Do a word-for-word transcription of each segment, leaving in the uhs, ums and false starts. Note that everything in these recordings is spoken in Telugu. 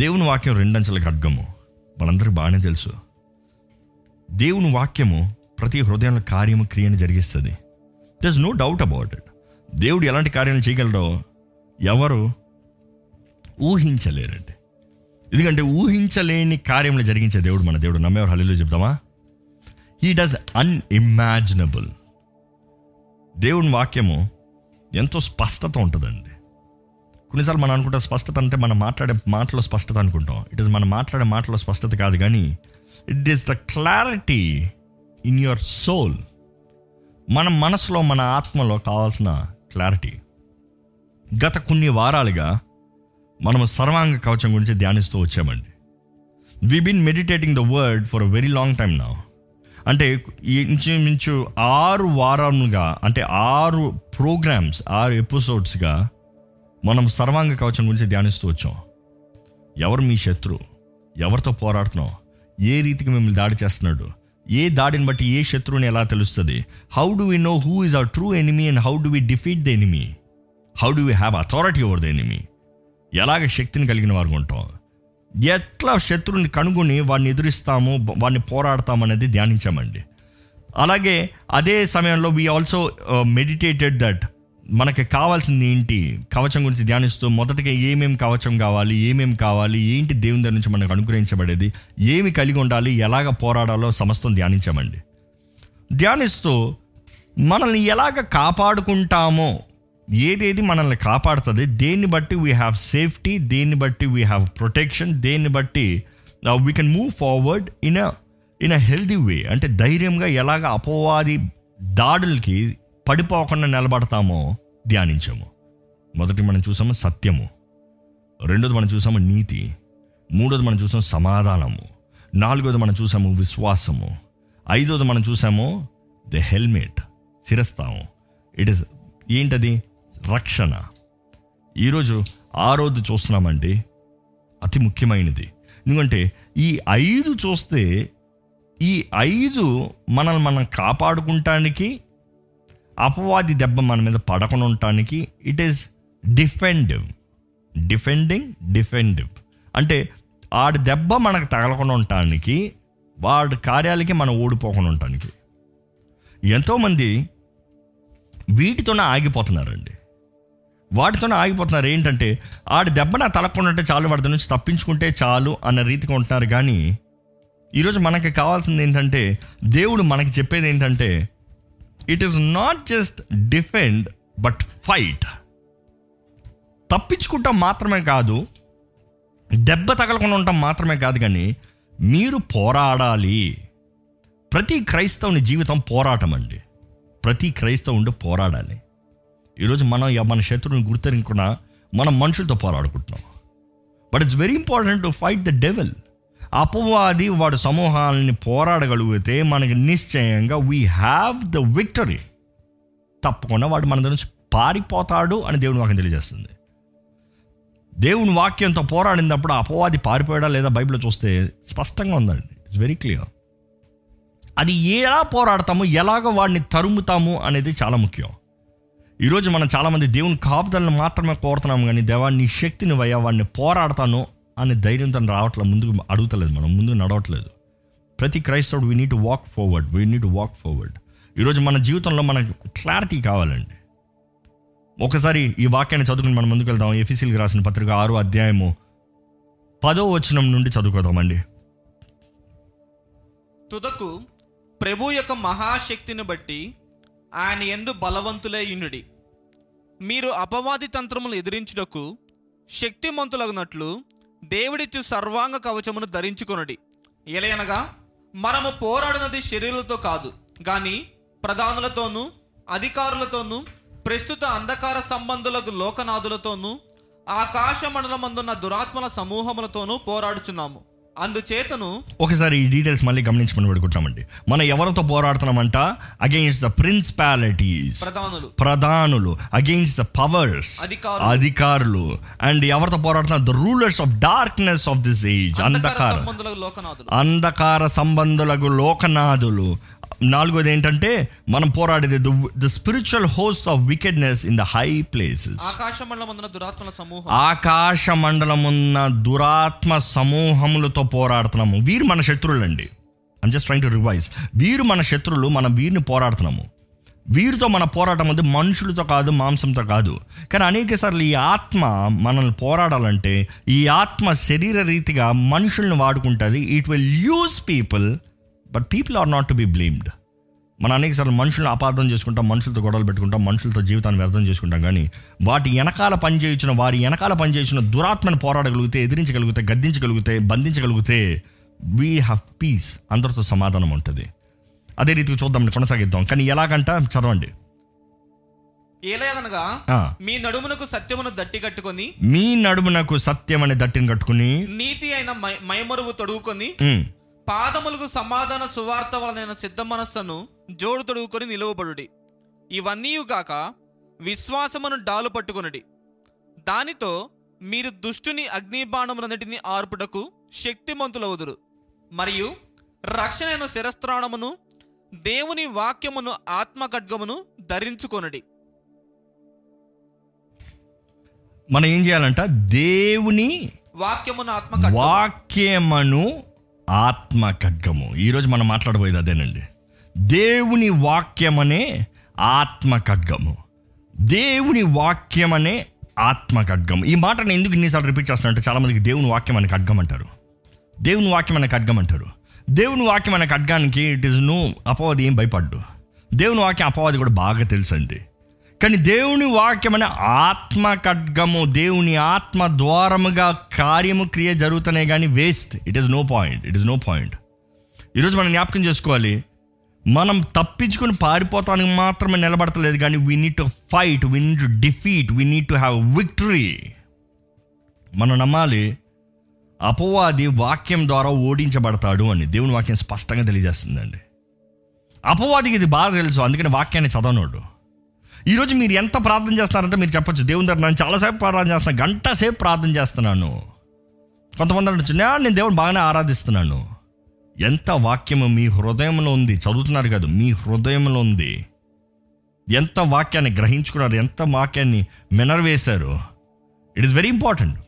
దేవుని వాక్యం రెండంచెల ఖడ్గము మనందరికీ బాగానే తెలుసు. దేవుని వాక్యము ప్రతి హృదయంలో కార్యము క్రియను జరిగిస్తుంది. There is no doubt about it. దేవుడు ఎలాంటి కార్యాలు చేయగలడో ఎవరు ఊహించలేరండి. ఎందుకంటే ఊహించలేని కార్యములు జరిగించే దేవుడు మన దేవుడు. నమ్మేవారు హల్లెలూయా చెప్తామా? He does unimaginable. దేవుని వాక్యము ఎంతో స్పష్టత ఉంటుందండి. కొన్నిసార్లు మనం అనుకుంటాం స్పష్టత అంటే మనం మాట్లాడే మాటలో స్పష్టత అనుకుంటాం. ఇట్ ఇస్ మనం మాట్లాడే మాటలో స్పష్టత కాదు, కానీ it is the clarity in your soul. మన మనసులో మన ఆత్మలో కావాల్సిన క్లారిటీ. గత కొన్ని వారాలుగా మనము సర్వాంగ కవచం గురించి ధ్యానిస్తూ వచ్చామండి. We been meditating the word for a very long time now. అంటే ఇంచుమించు ఆరు వారాలుగా అంటే ఆరు ప్రోగ్రామ్స్ ఆరు ఎపిసోడ్స్గా మనం సర్వాంగ కవచం గురించి ధ్యానిస్తూ వచ్చాం. ఎవరు మీ శత్రువు, ఎవరితో పోరాడుతున్నాం, ఏ రీతికి మిమ్మల్ని దాడి చేస్తున్నాడు, ఏ దాడిని బట్టి ఏ శత్రువుని ఎలా తెలుస్తుంది, how do we know who is our true enemy and how do we defeat the enemy, how do we have authority over the enemy, ఎలాగ శక్తిని కలిగిన వారు ఉంటాం, ఎట్లా శత్రువుని కనుగొని వాడిని ఎదురిస్తాము, వాడిని పోరాడతాము అనేది ధ్యానించామండి. అలాగే అదే సమయంలో వి ఆల్సో మెడిటేటెడ్ దట్ మనకి కావాల్సింది ఏంటి కవచం గురించి ధ్యానిస్తూ మొదటగా ఏమేమి కవచం కావాలి, ఏమేమి కావాలి, ఏంటి దేవుని దగ్గర నుంచి మనకు అనుగ్రహించబడేది, ఏమి కలిగి ఉండాలి, ఎలాగ పోరాడాలో సమస్తం ధ్యానించామండి. ధ్యానిస్తూ మనల్ని ఎలాగ కాపాడుకుంటామో, ఏదేది మనల్ని కాపాడుతుంది, దేన్ని బట్టి వీ హ్యావ్ సేఫ్టీ, దేన్ని బట్టి వీ హ్యావ్ ప్రొటెక్షన్, దేన్ని బట్టి we can move forward in a in a healthy way. అంటే ధైర్యంగా ఎలాగ అపవాది దాడులకి పడిపోకుండా నిలబడతామో ధ్యానించాము. మొదటి మనం చూసాము సత్యము, రెండోది మనం చూసాము నీతి, మూడోది మనం చూసాము సమాధానము, నాలుగోది మనం చూసాము విశ్వాసము, ఐదోది మనం చూసాము ది హెల్మెట్ శిరస్తాము. ఇట్ ఇస్ ఏంటది? రక్షణ. ఈరోజు ఆరోది చూస్తున్నామండి, అతి ముఖ్యమైనది. ఎందుకంటే ఈ ఐదు చూస్తే ఈ ఐదు మనల్ని మనం కాపాడుకుంటానికి, అపవాది దెబ్బ మన మీద పడకుండా ఉండటానికి. It is defensive, defending, defensive. అంటే ఆడి దెబ్బ మనకు తగలకుండా ఉండటానికి, వాడి కార్యాలకి మనం ఓడిపోకుండా ఉండటానికి. ఎంతోమంది వీటితోనే ఆగిపోతున్నారండి, వాటితోనే ఆగిపోతున్నారు. ఏంటంటే ఆడి దెబ్బ నా తలకుండా చాలు, వాడి నుంచి తప్పించుకుంటే చాలు అన్న రీతిగా ఉంటున్నారు. కానీ ఈరోజు మనకి కావాల్సింది ఏంటంటే, దేవుడు మనకి చెప్పేది ఏంటంటే, it is not just defend but fight. తప్పించుకుంటాం మాత్రమే కాదు, దెబ్బ తగలకుండా ఉంటాం మాత్రమే కాదు, కానీ మీరు పోరాడాలి. ప్రతి క్రైస్తవుని జీవితం పోరాటం అండి. ప్రతి క్రైస్తవుడు పోరాడాలి. ఈరోజు మనం మన శత్రువుని గుర్తించకుండా మనం మనుషులతో పోరాడుకుంటున్నాం. But it's very important to fight the devil. అపవాది వాడి సమూహాలని పోరాడగలిగితే మనకి నిశ్చయంగా వీ హ్యావ్ ద విక్టరీ. తప్పకుండా వాడు మన దగ్గర నుంచి పారిపోతాడు అని దేవుని వాక్యం తెలియజేస్తుంది. దేవుని వాక్యంతో పోరాడినప్పుడు అపవాది పారిపోయాడా లేదా బైబిల్లో చూస్తే స్పష్టంగా ఉందండి. It's very clear. అది ఎలా పోరాడతాము, ఎలాగో వాడిని తరుముతాము అనేది చాలా ముఖ్యం. ఈరోజు మనం చాలామంది దేవుని కాపుదలను మాత్రమే కోరుతున్నాము, కానీ దేవా నీ శక్తిని వయ్యా వాడిని పోరాడతాను అనే ధైర్యం తను రావట్లేదు, ముందుకు అడుగుతలేదు, మనం ముందు నడవట్లేదు. ప్రతి క్రైస్తవుడు we need to walk forward, we need to walk forward. ఈరోజు మన జీవితంలో మనకు క్లారిటీ కావాలండి. ఒకసారి ఈ వాక్యాన్ని చదువుకుని మనం ముందుకు వెళ్దాం. ఎఫీసీలకు రాసిన పత్రిక ఆరో అధ్యాయము పదో వచనం నుండి చదువుకోదామండి. తుదకు ప్రభు యొక్క మహాశక్తిని బట్టి ఆయన యందు బలవంతులై యుండుడి, మీరు అపవాది తంత్రములు ఎదిరించుటకు శక్తిమంతులగునట్లు దేవుడిచ్చు సర్వాంగ కవచమును ధరించుకొనుడి. ఎలయనగా మనము పోరాడినది శరీరులతో కాదు, గాని ప్రధానులతోనూ అధికారులతోనూ ప్రస్తుత అంధకార సంబంధులకు లోకనాథులతోనూ ఆకాశ మండలమందున్న దురాత్మల సమూహములతోనూ పోరాడుచున్నాము. అందుచేతను ఒకసారి ఈ డీటెయిల్స్ మళ్ళీ గమనించమని పెడుకుంటామండి. మనం ఎవరితో పోరాడుతున్నామంట? అగైన్స్ ద ప్రిన్సిపాలిటీస్, ప్రధానులు, అగైన్స్ ద పవర్స్, అధికారులు. అండ్ ఎవరితో పోరాడుతున్నారు? The rulers of darkness of this age, అంధకార అంధకార సంబంధులకు లోకనాథులు. నాలుగోది ఏంటంటే మనం పోరాడేది the spiritual host of wickedness in the high places. ఆకాశ మండలం ఉన్న దురాత్మ సమూహములతో పోరాడుతున్నాము. వీరు మన శత్రువులు అండి. I'm just trying to revise. వీరు మన శత్రువులు, మనం వీరిని పోరాడుతున్నాము. వీరితో మన పోరాటం అంటే మనుషులతో కాదు, మాంసంతో కాదు. కానీ అనేక సార్లు ఈ ఆత్మ మనల్ని పోరాడాలంటే ఈ ఆత్మ శరీర రీతిగా మనుషులను వాడుకుంటుంది. It will use people, but people are not to be blamed. మనం అనేక సార్లు మనుషులను అపార్థం చేసుకుంటాం, మనుషులతో గొడవలు పెట్టుకుంటాం, మనుషులతో జీవితాన్ని వ్యర్థం చేసుకుంటాం. కానీ వాటి వెనకాల పనిచేయించిన వారి వెనకాల పనిచేయించిన దురాత్మను పోరాడగలిగితే, ఎదిరించగలిగితే, గద్దించగలిగితే, బంధించగలిగితే వీ హ్యావ్ పీస్, అందరితో సమాధానం ఉంటుంది. అదే రీతికి చూద్దాం, కొనసాగిద్దాం. కానీ ఎలాగంట చదవండి. ఏలయనగా మీ నడుమునకు సత్యమును దట్టి కట్టుకొని, మీ నడుమునకు సత్యమనే దట్టిని కట్టుకుని, నీతి అయిన మైమరువు తొడుగుకొని, పాదములకు సమాధాన సువార్త వలన సిద్ధ మనస్సును జోడు తొడుగుకొని నిలువబడుడి. ఇవన్నీ కాక విశ్వాసమును డాలు పట్టుకొనుడి. దానితో మీరు దుష్టుని అగ్నిబాణములన్నిటిని ఆర్పుటకు శక్తిమంతులవుదురు. మరియు రక్షణ అయిన శిరస్త్రాణమును, దేవుని వాక్యమును, ఆత్మ ఖడ్గమును ధరించుకొనుడి. మనం ఏం చేయాలంట? దేవుని వాక్యమును, ఆత్మ వాక్యమును, ఆత్మ ఖడ్గము. ఈరోజు మనం మాట్లాడబోయేది అదేనండి. దేవుని వాక్యమనే ఆత్మ ఖడ్గము. దేవుని వాక్యమనే ఆత్మ ఖడ్గము. ఈ మాట నేను ఎందుకు ఇన్నిసార్లు రిపీట్ చేస్తున్నా అంటే, చాలామందికి దేవుని వాక్యం అనే ఖడ్గం అంటారు, దేవుని వాక్యం అనే ఖడ్గం అంటారు. దేవుని వాక్యం అనే ఖడ్గానికి ఇట్ ఈస్ నో, అపవాది ఏం భయపడ్డు. దేవుని వాక్యం అపవాది కూడా బాగా తెలుసండి. కానీ దేవుని వాక్యం అనే ఆత్మ ఖడ్గము, దేవుని ఆత్మ ద్వారముగా కార్యము క్రియ జరుగుతున్నాయి. కానీ waste, it is no point, it is no point. ఈరోజు మనం జ్ఞాపకం చేసుకోవాలి, మనం తప్పించుకుని పారిపోతానికి మాత్రమే నిలబడతలేదు. కానీ we need to fight, we need to defeat, we need to have victory. మనం నమ్మాలి అపవాది వాక్యం ద్వారా ఓడించబడతాడు అని. దేవుని వాక్యం స్పష్టంగా తెలియజేస్తుందండి. అపవాదికి ఇది బాగా తెలుసు, అందుకని వాక్యాన్ని చదవనోడు. ఈరోజు మీరు ఎంత ప్రార్థన చేస్తున్నారంటే మీరు చెప్పచ్చు, దేవుని దగ్గర నేను చాలాసేపు ప్రార్థన చేస్తున్నాను, గంట సేపు ప్రార్థన చేస్తున్నాను. కొంతమంది అనొచ్చు, నేను దేవుని బాగానే ఆరాధిస్తున్నాను. ఎంత వాక్యము మీ హృదయంలో ఉంది, చదువుతున్నారు కాదు, మీ హృదయంలో ఉంది. ఎంత వాక్యాన్ని గ్రహించుకున్నారు, ఎంత వాక్యాన్ని మెనర్వేశారు. It is very important.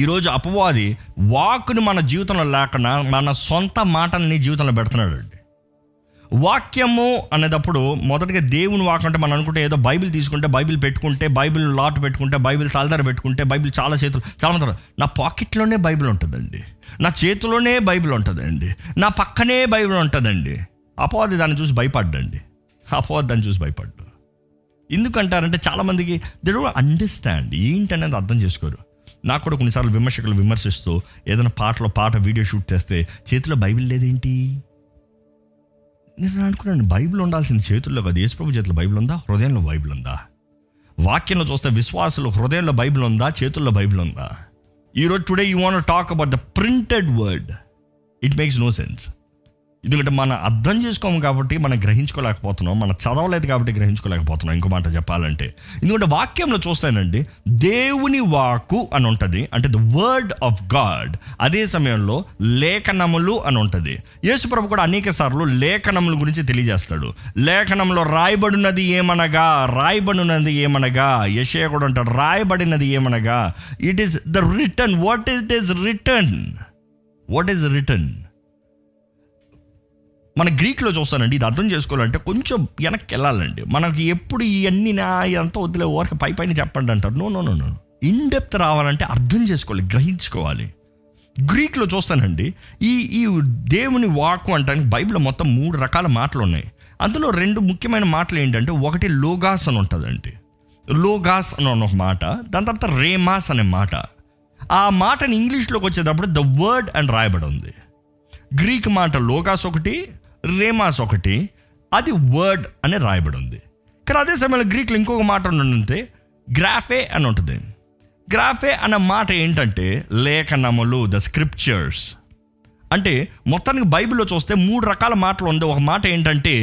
ఈరోజు అపవాది వాక్కుని మన జీవితంలో లేకుండా మన సొంత మాటల్ని జీవితంలో పెడుతున్నాడు అండి. వాక్యము అనేటప్పుడు మొదటగా దేవుని వాక్యం అంటే మనం అనుకుంటే ఏదో బైబిల్ తీసుకుంటే, బైబిల్ పెట్టుకుంటే, బైబిల్ లాట్ పెట్టుకుంటే, బైబిల్ తాళదార పెట్టుకుంటే, బైబిల్ చాలా చేతులు చాలా నా పాకెట్లోనే బైబిల్ ఉంటుందండి, నా చేతిలోనే బైబిల్ ఉంటుందండి, నా పక్కనే బైబిల్ ఉంటుందండి. అపవాది దాన్ని చూసి భయపడ్డండి. అపవాది దాన్ని చూసి భయపడ్డు. ఎందుకంటారంటే చాలామందికి దే డోంట్ అండర్స్టాండ్, ఏంటనేది అర్థం చేసుకోరు. నాకు కూడా కొన్నిసార్లు విమర్శకులు విమర్శిస్తూ ఏదైనా పాటలో పాట వీడియో షూట్ చేస్తే చేతిలో బైబిల్ లేదేంటి నేను అనుకున్నాను. బైబిల్ ఉండాల్సిన చేతుల్లో కాదు, యేసుప్రభు చేతిలో బైబిల్ ఉందా? హృదయంలో బైబిల్ ఉందా? వాక్యంలో చూస్తే విశ్వాసులు హృదయంలో బైబిల్ ఉందా? చేతుల్లో బైబిల్ ఉందా? ఈరోజు today you want talk about the printed word. It makes no sense. ఎందుకంటే మనం అర్థం చేసుకోము కాబట్టి మనం గ్రహించుకోలేకపోతున్నాం, మనం చదవలేదు కాబట్టి గ్రహించుకోలేకపోతున్నాం. ఇంకో మాట చెప్పాలంటే, ఎందుకంటే వాక్యంలో చూస్తానండి, దేవుని వాక్కు అని ఉంటుంది, అంటే ద వర్డ్ ఆఫ్ గాడ్. అదే సమయంలో లేఖనములు అని ఉంటుంది. యేసుప్రభు కూడా అనేక సార్లు లేఖనముల గురించి తెలియజేస్తాడు. లేఖనంలో రాయబడినది ఏమనగా, రాయబడినది ఏమనగా, యెషయా కూడా అంటాడు రాయబడినది ఏమనగా, it is the written. What it is written? What is written? మన గ్రీక్లో చూస్తానండి. ఇది అర్థం చేసుకోవాలంటే కొంచెం వెనక్కి వెళ్ళాలండి. మనకి ఎప్పుడు ఇవన్నీ నా ఇదంతా వదిలే ఓరక పై పైన చెప్పండి అంటారు. No no no no in depth రావాలంటే అర్థం చేసుకోవాలి, గ్రహించుకోవాలి. గ్రీక్లో చూస్తానండి, ఈ ఈ దేవుని వాక్కు అంటానికి బైబిల్లో మొత్తం మూడు రకాల మాటలు ఉన్నాయి. అందులో రెండు ముఖ్యమైన మాటలు ఏంటంటే, ఒకటి లోగాస్ అని ఉంటుందండి. లోగాస్ అని ఒక మాట, దాని తర్వాత రేమాస్ అనే మాట. ఆ మాటని ఇంగ్లీష్లోకి వచ్చేటప్పుడు ద వర్డ్ అని రాయబడి ఉంది. గ్రీక్ మాట లోగాస్ ఒకటి, రేమాస్ ఒకటి, అది వర్డ్ అని రాయబడి ఉంది. కానీ అదే సమయంలో గ్రీక్లో ఇంకొక మాట ఉంటే గ్రాఫే అని ఉంటుంది. గ్రాఫే అన్న మాట ఏంటంటే లేఖనములు, ద స్క్రిప్చర్స్. అంటే మొత్తానికి బైబిల్లో చూస్తే మూడు రకాల మాటలు ఉంది. ఒక మాట ఏంటంటే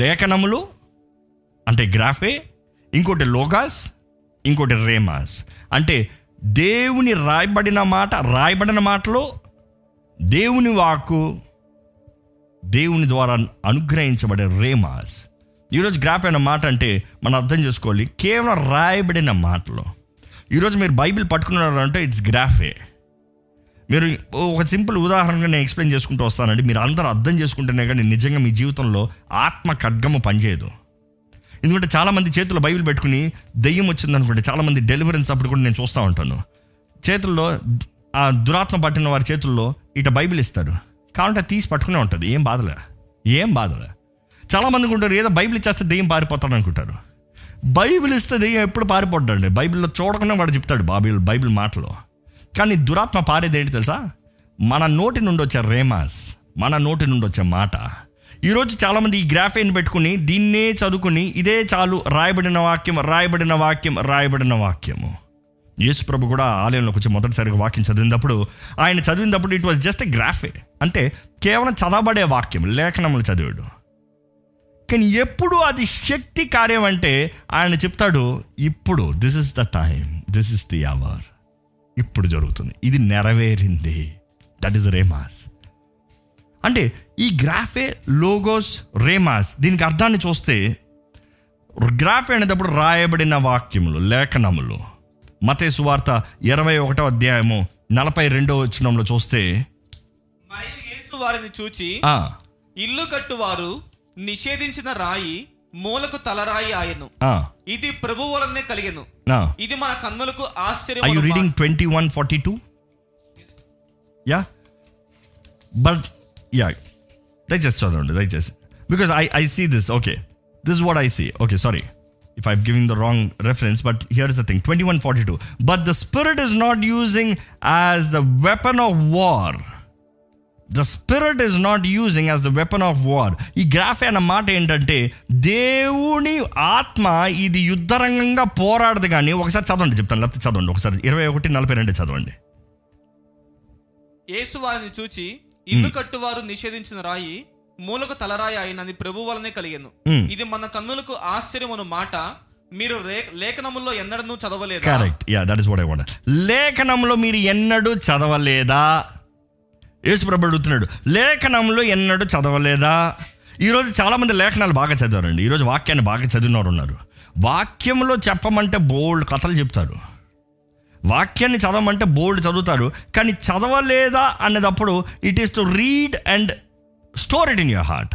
లేఖనములు అంటే గ్రాఫే, ఇంకోటి లోగాస్, ఇంకోటి రేమాస్. అంటే దేవుని రాయబడిన మాట, రాయబడిన మాటలు, దేవుని వాక్కు, దేవుని ద్వారా అనుగ్రహించబడే రేమాస్. ఈరోజు గ్రాఫ్ అయిన మాట అంటే మనం అర్థం చేసుకోవాలి, కేవలం రాయబడిన మాటలు. ఈరోజు మీరు బైబిల్ పట్టుకున్నారు అంటే ఇట్స్ గ్రాఫే. మీరు ఒక సింపుల్ ఉదాహరణగా నేను ఎక్స్ప్లెయిన్ చేసుకుంటూ వస్తానండి, మీరు అందరూ అర్థం చేసుకుంటేనే కానీ నిజంగా మీ జీవితంలో ఆత్మ ఖడ్గము పనిచేయదు. ఎందుకంటే చాలామంది చేతుల్లో బైబిల్ పెట్టుకుని దెయ్యం వచ్చిందనుకుంటే, చాలామంది డెలివరెన్స్ అప్పుడు కూడా నేను చూస్తూ ఉంటాను, చేతుల్లో ఆ దురాత్మ పట్టిన వారి చేతుల్లో ఇట బైబిల్ ఇస్తారు, కాబట్టి తీసి పట్టుకునే ఉంటుంది, ఏం బాధలే ఏం బాధలే. చాలామందికి ఉంటారు ఏదో బైబిల్ ఇచ్చేస్తే దెయ్యం పారిపోతాడు అనుకుంటారు. బైబిల్ ఇస్తే దెయ్యం ఎప్పుడు పారిపోతాడండి? బైబిల్లో చూడకుండా వాడు చెప్తాడు బైబిల్ బైబిల్ మాటలో. కానీ దురాత్మ పారేది ఏంటి తెలుసా? మన నోటి నుండి వచ్చే రేమాస్, మన నోటి నుండి వచ్చే మాట. ఈరోజు చాలామంది ఈ గ్రాఫైన్ పెట్టుకుని దీన్నే చదువుకుని ఇదే చాలు, రాయబడిన వాక్యం రాయబడిన వాక్యం రాయబడిన వాక్యము. యేసు ప్రభు కూడా ఆలయంలోకి వచ్చి మొదటిసారిగా వాక్యం చదివినప్పుడు, ఆయన చదివినప్పుడు ఇట్ వాజ్ జస్ట్ ఎ గ్రాఫే, అంటే కేవలం చదవబడే వాక్యం, లేఖనములు చదివాడు. కానీ ఎప్పుడు అది శక్తి కార్యం అంటే ఆయన చెప్తాడు, ఇప్పుడు this is the time, this is the hour, ఇప్పుడు జరుగుతుంది, ఇది నెరవేరింది. That is రేమాస్. అంటే ఈ గ్రాఫే లోగోస్ రేమాస్. దీనికి అర్థాన్ని చూస్తే గ్రాఫే అనేటప్పుడు రాయబడిన వాక్యములు, లేఖనములు. మత్తయి సువార్త ఇరవై ఒకటో అధ్యాయము నలభై రెండో వచనంలో చూస్తే, మరియు యేసు వారిని చూచి, ఇల్లు కట్టువారు నిషేధించిన రాయి మూలకు తలరాయి ఆయను, ఇది ప్రభు వలనే కలిగెను, ఇది మన కన్నులకు ఆశ్చర్యం. Are you reading twenty one forty two? Yeah but yeah దయచేసి చదవండి, దయచేసి, because I I see this. Okay, this is what I see. Okay, sorry if I'm giving the wrong reference, but here's the thing, twenty-one forty-two, but the spirit is not using as the weapon of war, the spirit is not using as the weapon of war. ee graph ana maata entante devuni atma idi yuddaranganga poraadadu gaani okasari chadavandi cheptanu lapti chadavandi okasari twenty-one forty-two chadavandi. yesu varini chuchi illu kattuvaru nishedinchina raayi మూలకు తలరాయి ఆయనని ప్రభు వలనే కలిగెను, ఇది మన కన్నులకు ఆశ్చర్యమును మాట, మీరు లేఖనములో ఎన్నడూ చదవలేదా? Correct, yeah that is what I want. లేఖనంలో మీరు ఎన్నడూ చదవలేదా? యేసు ప్రభు అడుగుతున్నాడు, లేఖనంలో ఎన్నడూ చదవలేదా? ఈరోజు చాలామంది లేఖనాలు బాగా చదివారండి, ఈరోజు వాక్యాన్ని బాగా చదివినవారు ఉన్నారు. వాక్యంలో చెప్పమంటే బోల్డ్ కథలు చెప్తారు, వాక్యాన్ని చదవమంటే బోల్డ్ చదువుతారు, కానీ చదవలేదా అనేటప్పుడు it is to read and store it in your heart.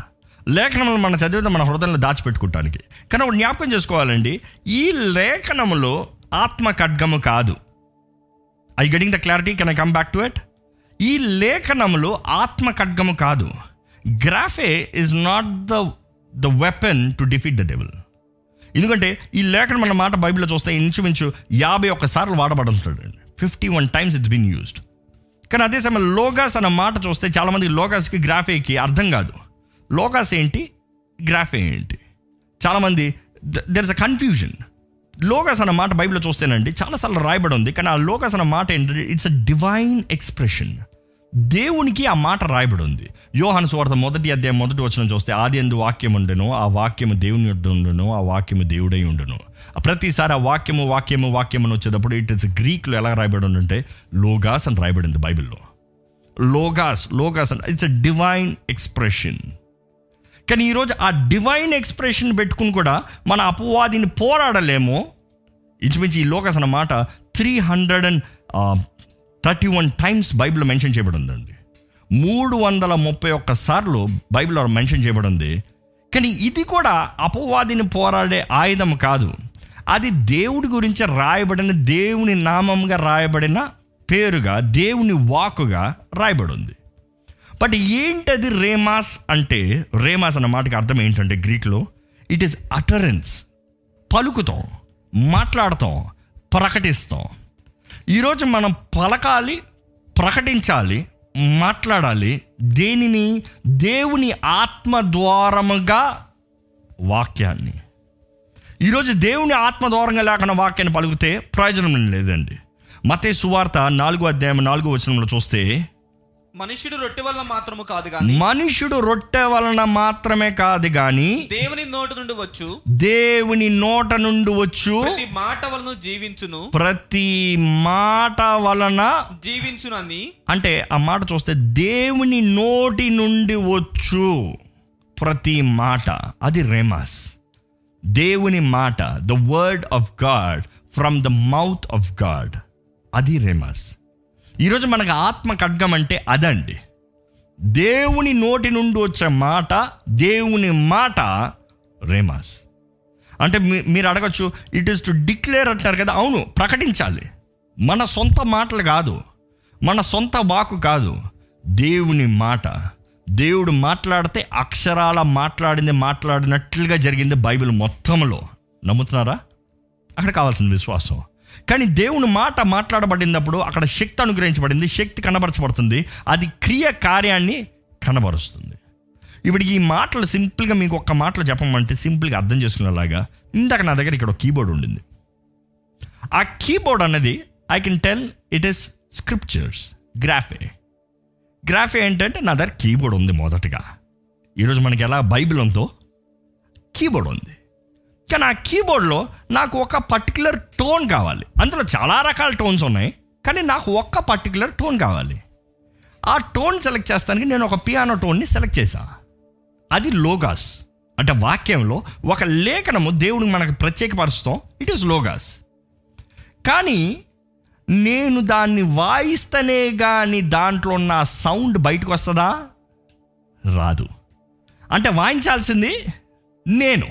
లేఖనములు మనం చదివితే మన హృదయంలో దాచిపెట్టుకోవటానికి. కానీ ఒక జ్ఞాపకం చేసుకోవాలండి, ఈ లేఖనములో ఆత్మ ఖడ్గము కాదు. I getting the clarity? Can I come back to it? ఈ లేఖనములో ఆత్మ ఖడ్గము కాదు. గ్రాఫే is not the the weapon to defeat the devil. ఎందుకంటే ఈ లేఖనం అన్న మాట బైబిల్లో చూస్తే ఇంచుమించు యాభై ఒక్క సార్లు వాడబడుతుంటాడండి, fifty one times it's been used. కానీ అదే సమయంలో లోగాస్ అన్న మాట చూస్తే చాలామంది లోగాస్కి గ్రాఫేకి అర్థం కాదు, లోగాస్ ఏంటి గ్రాఫే ఏంటి, చాలామంది దెర్ ఇస్ అ కన్ఫ్యూజన్. లోగాస్ అన్న మాట బైబిల్లో చూస్తేనండి చాలాసార్లు రాయబడి ఉంది, కానీ ఆ లోగాస్ అన్న మాట ఏంటంటే ఇట్స్ అ డివైన్ ఎక్స్ప్రెషన్, దేవునికి ఆ మాట రాయబడి ఉంది. యోహాను సువార్త మొదటి అధ్యాయం మొదటి వచనం చూస్తే, ఆదియందు వాక్యం ఉండెను, ఆ వాక్యము దేవుని యొద్ద ఉండెను, ఆ వాక్యము దేవుడై ఉండెను. ప్రతిసారి ఆ వాక్యము వాక్యము వాక్యం అని వచ్చేటప్పుడు ఇట్ ఇస్ గ్రీక్లో ఎలా రాయబడి ఉందంటే లోగాస్ అని రాయబడింది బైబిల్లో. లోగాస్ లోగాస్ అంటే ఇట్స్ అ డివైన్ ఎక్స్ప్రెషన్. కానీ ఈరోజు ఆ డివైన్ ఎక్స్ప్రెషన్ పెట్టుకుని కూడా మన అపవాదిని పోరాడలేము. ఇంచుమించి ఈ లోగాస్ అన్న మాట three hundred and thirty one times బైబిల్లో మెన్షన్ చేయబడి ఉందండి, మూడు వందల ముప్పై ఒక్క సార్లు బైబిల్లో మెన్షన్ చేయబడి ఉంది. కానీ ఇది కూడా అపవాదిని పోరాడే ఆయుధం కాదు, అది దేవుడి గురించి రాయబడిన, దేవుని నామంగా రాయబడిన పేరుగా, దేవుని వాక్కుగా రాయబడి ఉంది. బట్ ఏంటది రేమాస్ అంటే? రేమాస్ అన్న మాటకి అర్థం ఏంటంటే గ్రీక్లో ఇట్ ఈస్ అటరెన్స్, పలుకుతాం, మాట్లాడతాం, ప్రకటిస్తాం. ఈరోజు మనం పలకాలి, ప్రకటించాలి, మాట్లాడాలి. దేనిని? దేవుని ఆత్మ ద్వారముగా వాక్యాన్ని. ఈరోజు దేవుని ఆత్మ ద్వారంగా లేకుండా వాక్యాన్ని పలికితే ప్రయోజనం లేదండి. మత్తయి సువార్త నాలుగో అధ్యాయం నాలుగో వచనంలో చూస్తే, మనుషుడు రొట్టె వలన మాత్రము కాదు గాని మనుషుడు రొట్టె వలన మాత్రమే కాదు గాని దేవుని నోట నుండి వచ్చు దేవుని నోట నుండి వచ్చు ప్రతి మాట వలన జీవించును ప్రతి మాట వలన జీవించును అని. అంటే ఆ మాట చూస్తే దేవుని నోటి నుండి వచ్చు ప్రతి మాట, అది రెమాస్, దేవుని మాట, the word of God, from the mouth of God, అది రెమాస్. ఈరోజు మనకు ఆత్మ ఖడ్గం అంటే అదండి, దేవుని నోటి నుండి వచ్చే మాట, దేవుని మాట రేమాస్. అంటే మీరు అడగచ్చు ఇట్ ఈస్ టు డిక్లేర్ అంటారు కదా, అవును ప్రకటించాలి, మన సొంత మాటలు కాదు, మన సొంత వాకు కాదు, దేవుని మాట. దేవుడు మాట్లాడితే అక్షరాల మాట్లాడింది మాట్లాడినట్లుగా జరిగింది బైబిల్ మొత్తంలో, నమ్ముతున్నారా? అక్కడ కావాల్సిన విశ్వాసం. కానీ దేవుని మాట మాట్లాడబడినప్పుడు అక్కడ శక్తి అనుగ్రహించబడింది, శక్తి కనబరచబడుతుంది, అది క్రియ కార్యాన్ని కనబరుస్తుంది. ఇప్పుడు ఈ మాటలు సింపుల్గా మీకు ఒక్క మాటలు చెప్పమంటే సింపుల్గా అర్థం చేసుకునేలాగా, ఇందాక నా దగ్గర ఇక్కడ ఒక కీబోర్డ్ ఉండింది, ఆ కీబోర్డ్ అనేది I can tell it is scriptures గ్రాఫే. గ్రాఫే ఏంటంటే నా దగ్గర కీబోర్డ్ ఉంది మొదటగా, ఈరోజు మనకి ఎలా బైబిల్ ఉందో కీబోర్డ్ ఉంది. కానీ ఆ కీబోర్డ్లో నాకు ఒక పర్టికులర్ టోన్ కావాలి, అందులో చాలా రకాల టోన్స్ ఉన్నాయి, కానీ నాకు ఒక్క పర్టికులర్ టోన్ కావాలి. ఆ టోన్ సెలెక్ట్ చేస్తానికి నేను ఒక పియానో టోన్ని సెలెక్ట్ చేశాను, అది లోగాస్. అంటే వాక్యంలో ఒక లేఖనము దేవుడికి మనకు ప్రత్యేకపరుస్తాం, ఇట్ ఈస్ లోగాస్. కానీ నేను దాన్ని వాయిస్తేనే కానీ దాంట్లో ఉన్న సౌండ్ బయటకు వస్తుందా? రాదు. అంటే వాయించాల్సింది నేను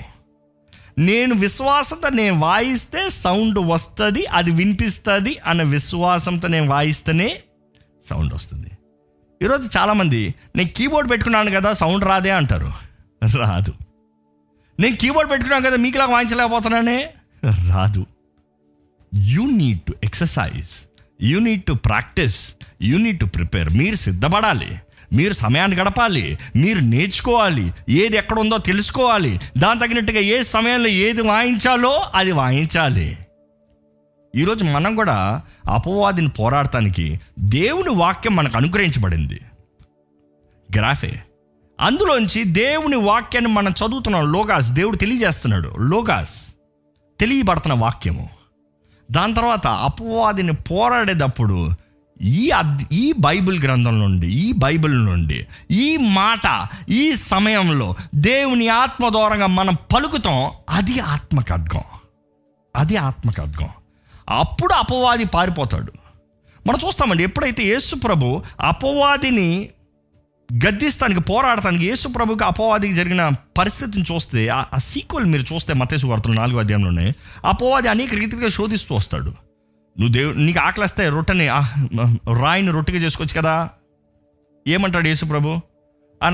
నేను విశ్వాసంతో నేను వాయిస్తే సౌండ్ వస్తుంది, అది వినిపిస్తుంది అన్న విశ్వాసంతో నేను వాయిస్తేనే సౌండ్ వస్తుంది. ఈరోజు చాలామంది నేను కీబోర్డ్ పెట్టుకున్నాను కదా సౌండ్ రాదే అంటారు, రాదు. నేను కీబోర్డ్ పెట్టుకున్నాను కదా మీకులా వాయించలేకపోతున్నానే, రాదు. You need to exercise, you need to practise, you need to prepare. మీరు సిద్ధపడాలి, మీరు సమయాన్ని గడపాలి, మీరు నేర్చుకోవాలి, ఏది ఎక్కడ ఉందో తెలుసుకోవాలి, దాని తగినట్టుగా ఏ సమయంలో ఏది వాయించాలో అది వాయించాలి. ఈరోజు మనం కూడా అపవాదిని పోరాడటానికి దేవుని వాక్యం మనకు అనుగ్రహించబడింది, గ్రాఫే. అందులోంచి దేవుని వాక్యాన్ని మనం చదువుతున్నాం, లోగాస్. దేవుడు తెలియజేస్తున్నాడు, లోగాస్, తెలియబడుతున్న వాక్యము. దాని తర్వాత అపవాదిని పోరాడేటప్పుడు ఈ ఈ బైబిల్ గ్రంథం నుండి, ఈ బైబిల్ నుండి, ఈ మాట, ఈ సమయంలో దేవుని ఆత్మ ద్వారంగా మనం పలుకుతాం, అది ఆత్మ ఖడ్గం, అది ఆత్మ ఖడ్గం. అప్పుడు అపవాది పారిపోతాడు. మనం చూస్తామండి, ఎప్పుడైతే యేసు ప్రభు అపవాదిని గద్దిస్తానికి పోరాడటానికి యేసు ప్రభుకి అపవాదికి జరిగిన పరిస్థితిని చూస్తే, ఆ సీక్వెల్ మీరు చూస్తే మత్తయి సువార్తలో నాలుగో అధ్యాయంలోనే అపవాది అనేక రీతిగా శోధిస్తూ వస్తాడు. నువ్వు దేవు నీకు ఆకలిస్తే రొట్టెని రాయిని రొట్టెగా చేసుకోవచ్చు కదా, ఏమంటాడు యేసు ప్రభు?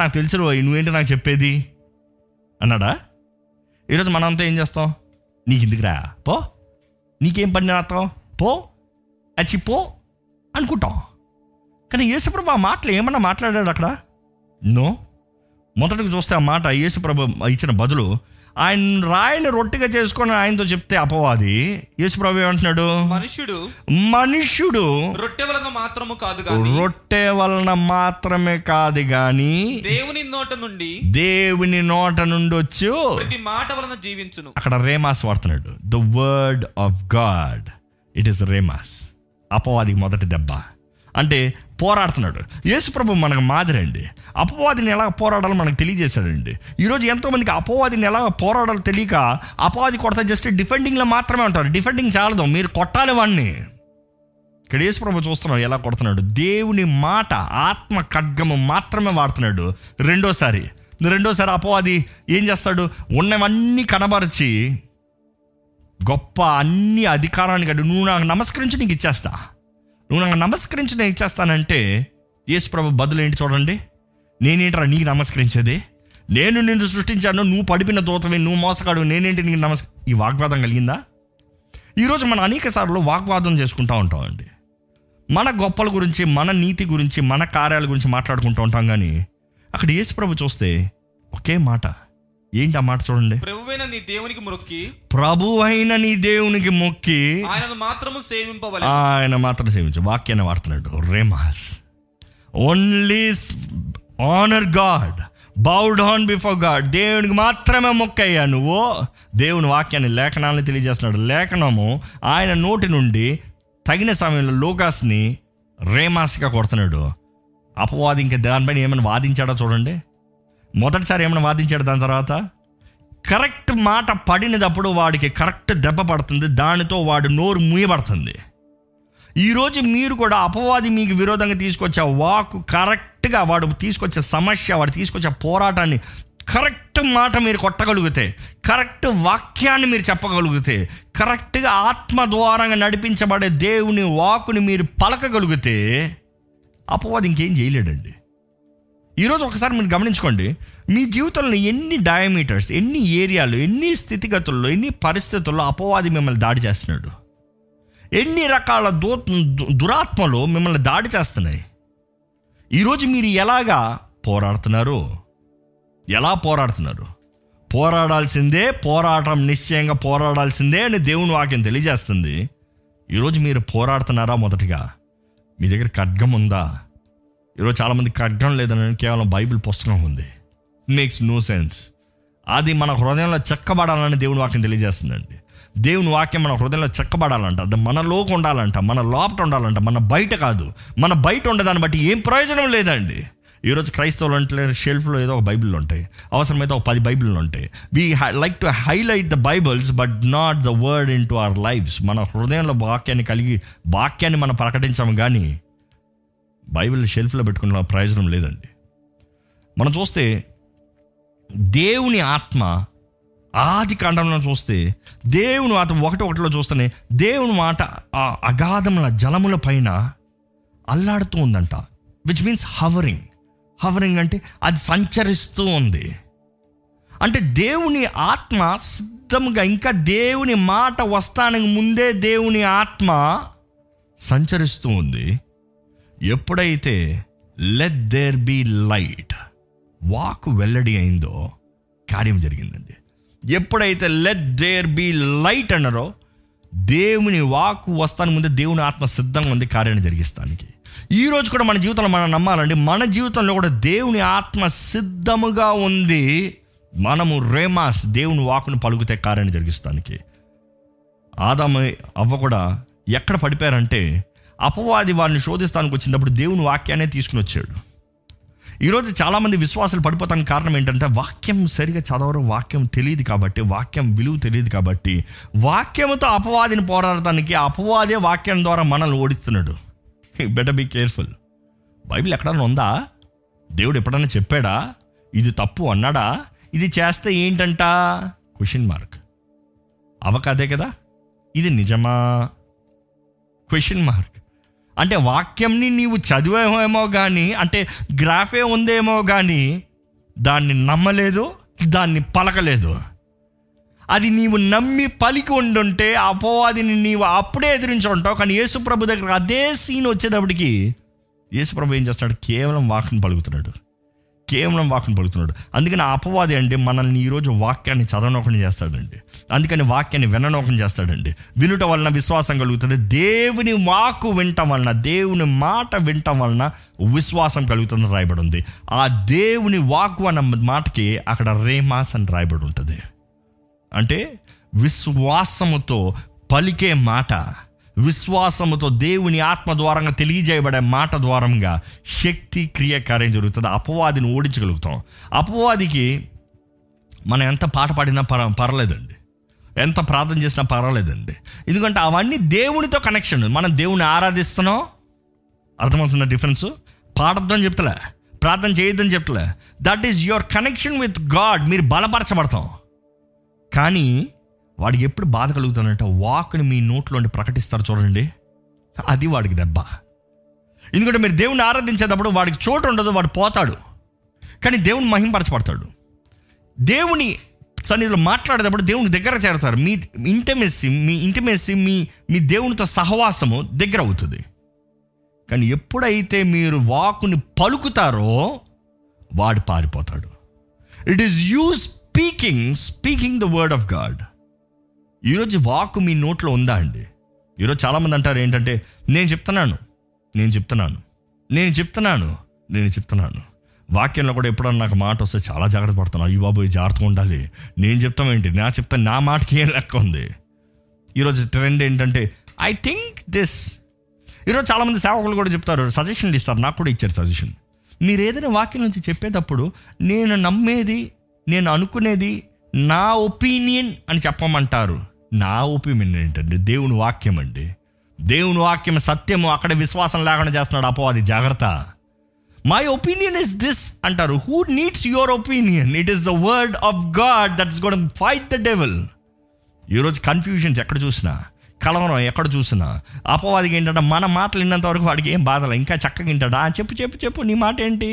నాకు తెలుసు రోయి, నువ్వేంటి నాకు చెప్పేది అన్నాడా? ఈరోజు మనంతా ఏం చేస్తాం, నీకు ఇందుకు రా పో, నీకేం పని నాత్తాం పో, అచ్చి పో అనుకుంటాం. కానీ యేసుప్రభు ఆ మాటలు ఏమన్నా మాట్లాడాడు అక్కడ? నో. మొదటకు చూస్తే ఆ మాట యేసుప్రభు ఇచ్చిన బదులు ఆయన రాయిని రొట్టెగా చేసుకొని ఆయనతో చెప్తే అపవాది, యేసుప్రభు ఏమంటున్నాడు? మనుషుడు మనుషుడు రొట్టె వలన మాత్రము కాదు గాని రొట్టె వలన మాత్రమే కాదు గాని దేవుని నోట నుండి దేవుని నోట నుండి వచ్చు ప్రతి మాట వలన జీవించును. అక్కడ రేమాస్ వాడుతున్నాడు, the word of God, it is రేమాస్. అపవాదికి మొదటి దెబ్బ అంటే పోరాడుతున్నాడు. యేసుప్రభు మనకు మాదిరి అండి, అపవాదిని ఎలా పోరాడాలో మనకు తెలియజేశాడండి. ఈరోజు ఎంతోమందికి అపవాదిని ఎలా పోరాడాలో తెలియక అపవాది కొడతా జస్ట్ డిఫెండింగ్లో మాత్రమే ఉంటారు, డిఫెండింగ్ చాలదు, మీరు కొట్టాలి వాడిని. ఇక్కడ యేసుప్రభు చూస్తున్నాడు ఎలా కొడుతున్నాడు, దేవుని మాట ఆత్మ ఖడ్గము మాత్రమే వాడుతున్నాడు. రెండోసారి రెండోసారి అపవాది ఏం చేస్తాడు, ఉన్నవన్నీ కనబరిచి గొప్ప అన్ని అధికారాన్ని కట్టి నువ్వు నాకు నమస్కరించి నీకు ఇచ్చేస్తా, నువ్వు నాకు నమస్కరించి నేను ఇచ్చేస్తానంటే యేసు ప్రభు బదులు ఏంటి చూడండి, నేనేంట్రా నీకు నమస్కరించేది, నేను నిన్ను సృష్టించాను, నువ్వు పడిపిన దూతవి, నువ్వు మోసగాడు, నేనేంటి నీకు నమస్క ఈ వాగ్వాదం కలిగిందా? ఈరోజు మనం అనేక సార్లు వాగ్వాదం చేసుకుంటూ ఉంటామండి, మన గొప్పల గురించి, మన నీతి గురించి, మన కార్యాల గురించి మాట్లాడుకుంటూ ఉంటాం. కానీ అక్కడ యేసు ప్రభు చూస్తే ఒకే మాట, ఏంటి ఆ మాట చూడండి, ప్రభువైన నీ దేవునికి మొక్కి ప్రభువైన నీ దేవునికి మొక్కి ఆయన మాత్రము సేవించవలెను, ఆయన మాత్రం సేవించు. వాక్యాన్ని వాడుతున్నాడు, రేమాస్. Only honour God, bow down before God. దేవునికి మాత్రమే మొక్కయ్యా నువ్వు. దేవుని వాక్యాన్ని, లేఖనాన్ని తెలియజేస్తున్నాడు. లేఖనము ఆయన నోటి నుండి తగిన సమయంలో లోకాస్ని రేమాస్గా కొడుతున్నాడు. అపవాది ఇంకా దానిపైన ఏమైనా వాదించాడా చూడండి. మొదటిసారి ఏమైనా వాదించాడు, దాని తర్వాత కరెక్ట్ మాట పడినప్పుడు వాడికి కరెక్ట్ దెబ్బ పడుతుంది, దానితో వాడు నోరు మూయబడుతుంది. ఈరోజు మీరు కూడా అపవాది మీకు విరోధంగా తీసుకొచ్చే వాక్, కరెక్ట్గా వాడు తీసుకొచ్చే సమస్య, వాడు తీసుకొచ్చే పోరాటాన్ని కరెక్ట్ మాట మీరు కొట్టగలిగితే, కరెక్ట్ వాక్యాన్ని మీరు చెప్పగలిగితే, కరెక్ట్గా ఆత్మ ద్వారంగా నడిపించబడే దేవుని వాక్కుని మీరు పలకగలిగితే అపవాది ఇంకేం చేయలేడండి. ఈరోజు ఒకసారి మీరు గమనించుకోండి, మీ జీవితంలో ఎన్ని డయామీటర్స్, ఎన్ని ఏరియాలు, ఎన్ని స్థితిగతుల్లో, ఎన్ని పరిస్థితుల్లో అపవాది మిమ్మల్ని దాడి చేస్తున్నాడు, ఎన్ని రకాల దో దురాత్మలు మిమ్మల్ని దాడి చేస్తున్నాయి. ఈరోజు మీరు ఎలాగా పోరాడుతున్నారు, ఎలా పోరాడుతున్నారు? పోరాడాల్సిందే, పోరాటం నిశ్చయంగా పోరాడాల్సిందే అని దేవుని వాక్యం తెలియజేస్తుంది. ఈరోజు మీరు పోరాడుతున్నారా? మొదటిగా మీ దగ్గర ఖడ్గం ఉందా? ఈరోజు చాలామంది ఖడ్గం లేదని కేవలం బైబిల్ పుస్తకం ఉంది. Makes no sense. అది మన హృదయంలో చెక్కబడాలని దేవుని వాక్యం తెలియజేస్తుందండి. దేవుని వాక్యం మన హృదయంలో చెక్కబడాలంట, అది మనలోకి ఉండాలంట, మన లోపట ఉండాలంట, మన బయట కాదు. మన బయట ఉండేదాన్ని బట్టి ఏం ప్రయోజనం లేదండి. ఈరోజు క్రైస్తవులు అంటే షెల్ఫ్లో ఏదో ఒక బైబిల్ ఉంటాయి, అవసరమైతే ఒక పది బైబిల్లు ఉంటాయి. We like to highlight the Bibles but not the word into our lives. మన హృదయంలో వాక్యాన్ని కలిగి వాక్యాన్ని మనం ప్రకటించాము, కానీ బైబిల్ షెల్ఫ్లో పెట్టుకున్న ప్రయోజనం లేదండి. మనం చూస్తే దేవుని ఆత్మ ఆది కాండంలో చూస్తే దేవుని ఆత్మ ఒకటి ఒకటిలో చూస్తేనే దేవుని మాట ఆ అగాధముల జలముల పైన అల్లాడుతూ ఉందంట. Which means hovering. హవరింగ్ అంటే అది సంచరిస్తూ ఉంది. అంటే దేవుని ఆత్మ సిద్ధంగా, ఇంకా దేవుని మాట వస్తానికి ముందే దేవుని ఆత్మ సంచరిస్తూ ఉంది. ఎప్పుడైతే లెట్ దేర్ బి లైట్ వాక్ వెల్లడి అయిందో కార్యం జరిగిందండి. ఎప్పుడైతే లెట్ దేర్ బి లైట్ అన్నారో, దేవుని వాక్ వస్తాను ముందే దేవుని ఆత్మ సిద్ధంగా ఉంది కార్యాన్ని జరిగిస్తానికి. ఈరోజు కూడా మన జీవితంలో మనం నమ్మాలండి, మన జీవితంలో కూడా దేవుని ఆత్మ సిద్ధముగా ఉంది. మనము రేమాస్ దేవుని వాకును పలుకుతే కార్యాన్ని జరిగిస్తానికి. ఆదాము అవ్వ కూడా ఎక్కడ పడిపోయారంటే, అపవాది వారిని శోధిస్తానికి వచ్చినప్పుడు దేవుని వాక్యాన్ని తీసుకుని వచ్చాడు. ఈరోజు చాలామంది విశ్వాసాలు పడిపోతానికి కారణం ఏంటంటే, వాక్యం సరిగా చదవరు, వాక్యం తెలియదు కాబట్టి, వాక్యం విలువ తెలియదు కాబట్టి, వాక్యంతో అపవాదిని పోరాడటానికి అపవాదే వాక్యం ద్వారా మనల్ని ఓడిస్తున్నాడు. Better be careful. బైబిల్ ఎక్కడన్నా ఉందా? దేవుడు ఎప్పుడన్నా చెప్పాడా? ఇది తప్పు అన్నాడా? ఇది చేస్తే ఏంటంట? Question mark. అవకాదే కదా, ఇది నిజమా? Question mark. అంటే వాక్యంని నీవు చదివేమో కానీ, అంటే గ్రాఫే ఉందేమో కానీ, దాన్ని నమ్మలేదు, దాన్ని పలకలేదు. అది నీవు నమ్మి పలికి ఉండుంటే అపవాదిని నీవు అప్పుడే ఎదిరించుంటావు. కానీ యేసుప్రభు దగ్గర అదే సీన్ వచ్చేటప్పటికి యేసుప్రభు ఏం చేస్తున్నాడు? కేవలం వాక్ని పలుకుతున్నాడు, కేవలం వాక్ని పలుకుతున్నాడు. అందుకని అపవాది అంటే మనల్ని ఈరోజు వాక్యాన్ని చదవనోకని చేస్తాడండి, అందుకని వాక్యాన్ని విననోకని చేస్తాడండి. వినుట వలన విశ్వాసం కలుగుతుంది. దేవుని వాక్కు వినటం వలన, దేవుని మాట వినటం వలన విశ్వాసం కలుగుతుందని రాయబడి ఉంది. ఆ దేవుని వాక్కు అన్న మాటకి అక్కడ రేమాస్ అని రాయబడి ఉంటుంది. అంటే విశ్వాసముతో పలికే మాట, విశ్వాసముతో దేవుని ఆత్మ ద్వారంగా తెలియజేయబడే మాట ద్వారంగా శక్తి క్రియ కార్యం జరుగుతుంది. అపవాదిని ఓడించగలుగుతాం. అపవాదికి మనం ఎంత పాట పాడినా పర పర్లేదండి ఎంత ప్రార్థన చేసినా పర్వాలేదండి. ఎందుకంటే అవన్నీ దేవునితో కనెక్షన్. మనం దేవుని ఆరాధిస్తున్నాం, అర్థమవుతున్న డిఫరెన్స్. పాడద్దని చెప్తలే, ప్రార్థన చేయొద్దని చెప్తలే. That is your connection with God. మీరు బలపరచబడతాం. కానీ వాడికి ఎప్పుడు బాధ కలుగుతానంటే, వాక్ని మీ నోట్లోండి ప్రకటిస్తారు చూడండి, అది వాడికి దెబ్బ. ఎందుకంటే మీరు దేవుని ఆరాధించేటప్పుడు వాడికి చోటు ఉండదు, వాడు పోతాడు. కానీ దేవుని మహింపరచబడతాడు. దేవుని సన్నిధిలో మాట్లాడేటప్పుడు దేవుని దగ్గర చేరతారు. మీ ఇంటిమేసి మీ ఇంటిమేసి మీ మీ దేవునితో సహవాసము దగ్గర అవుతుంది. కానీ ఎప్పుడైతే మీరు వాకుని పలుకుతారో వాడు పారిపోతాడు. It is you speaking speaking the word of God. ఈరోజు వాక్ మీ నోట్లో ఉందా అండి? ఈరోజు చాలామంది అంటారు ఏంటంటే, నేను చెప్తున్నాను నేను చెప్తున్నాను నేను చెప్తున్నాను నేను చెప్తున్నాను వాక్యంలో కూడా ఎప్పుడన్నా నాకు మాట వస్తే చాలా జాగ్రత్త పడుతున్నాను. అయ్యి బాబు జాగ్రత్తగా ఉండాలి, నేను చెప్తామేంటి, నా చెప్తాను, నా మాటకి ఏం లెక్క ఉంది. ఈరోజు ట్రెండ్ ఏంటంటే ఐ థింక్ దిస్. ఈరోజు చాలామంది సేవకులు కూడా చెప్తారు, సజెషన్లు ఇస్తారు. నాకు కూడా ఇచ్చారు సజెషన్. మీరు ఏదైనా వాక్యం నుంచి చెప్పేటప్పుడు నేను నమ్మేది, నేను అనుకునేది నా ఒపీనియన్ అని చెప్పమంటారు. నా ఒపీనియన్ ఏంటంటే దేవుని వాక్యం అండి. దేవుని వాక్యం సత్యము. అక్కడ విశ్వాసం లేకుండా చేస్తున్నాడు అపవాది. జాగ్రత్త. మై ఒపీనియన్ ఇస్ దిస్ అంటారు. Who needs your opinion? It is the word of God that's got fight the devil. ఈరోజు కన్ఫ్యూజన్స్ ఎక్కడ చూసినా, కలవరం ఎక్కడ చూసినా. అపవాదికి ఏంటంటే మన మాటలు విన్నంత వరకు వాడికి ఏం బాధలే, ఇంకా చక్కగా వింటాడా. చెప్పు చెప్పు చెప్పు నీ మాట ఏంటి.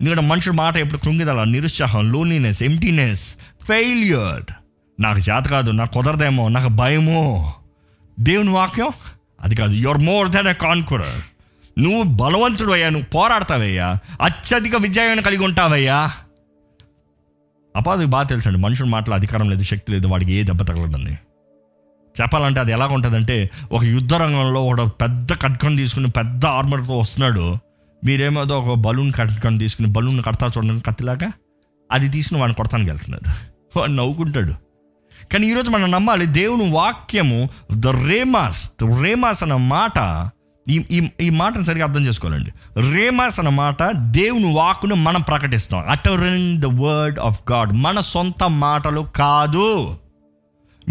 ఎందుకంటే మనుషుడు మాట ఎప్పుడు కృంగిదల, నిరుత్సాహం, లోన్లీనెస్, ఎంప్టీనెస్, ఫెయిల్యూర్. నాకు చేత కాదు, నాకు కుదరదేమో, నాకు భయమో. దేవుని వాక్యం అది కాదు. You're more than a conqueror. నువ్వు బలవంతుడు అయ్యా, నువ్వు పోరాడతావయ్యా, అత్యధిక విజయాన్ని కలిగి ఉంటావయ్యా. అపాదికి బాగా తెలుసండి, మనుషుడు మాటలు అధికారం లేదు, శక్తి లేదు, వాడికి ఏ దెబ్బ తగలదండి. చెప్పాలంటే అది ఎలా ఉంటుందంటే, ఒక యుద్ధ రంగంలో ఒక పెద్ద కట్కని తీసుకుని పెద్ద ఆర్మర్తో వస్తున్నాడు. మీరేమోదో ఒక బలూన్ కట్కని తీసుకుని బలూన్ కడతా చూడడం కత్తిలాగా, అది తీసుకుని వాడిని కొడతానికి వెళ్తున్నారు. వాడు నవ్వుకుంటాడు. కానీ ఈరోజు మనం నమ్మాలి దేవుని వాక్యము. ద రేమాస్ ద రేమాస్ అన్న మాట, ఈ ఈ మాటను సరిగ్గా అర్థం చేసుకోవాలండి. రేమాస్ అన్న మాట దేవుని వాక్కును మనం ప్రకటిస్తాం. Uttering the word of God. మన సొంత మాటలు కాదు,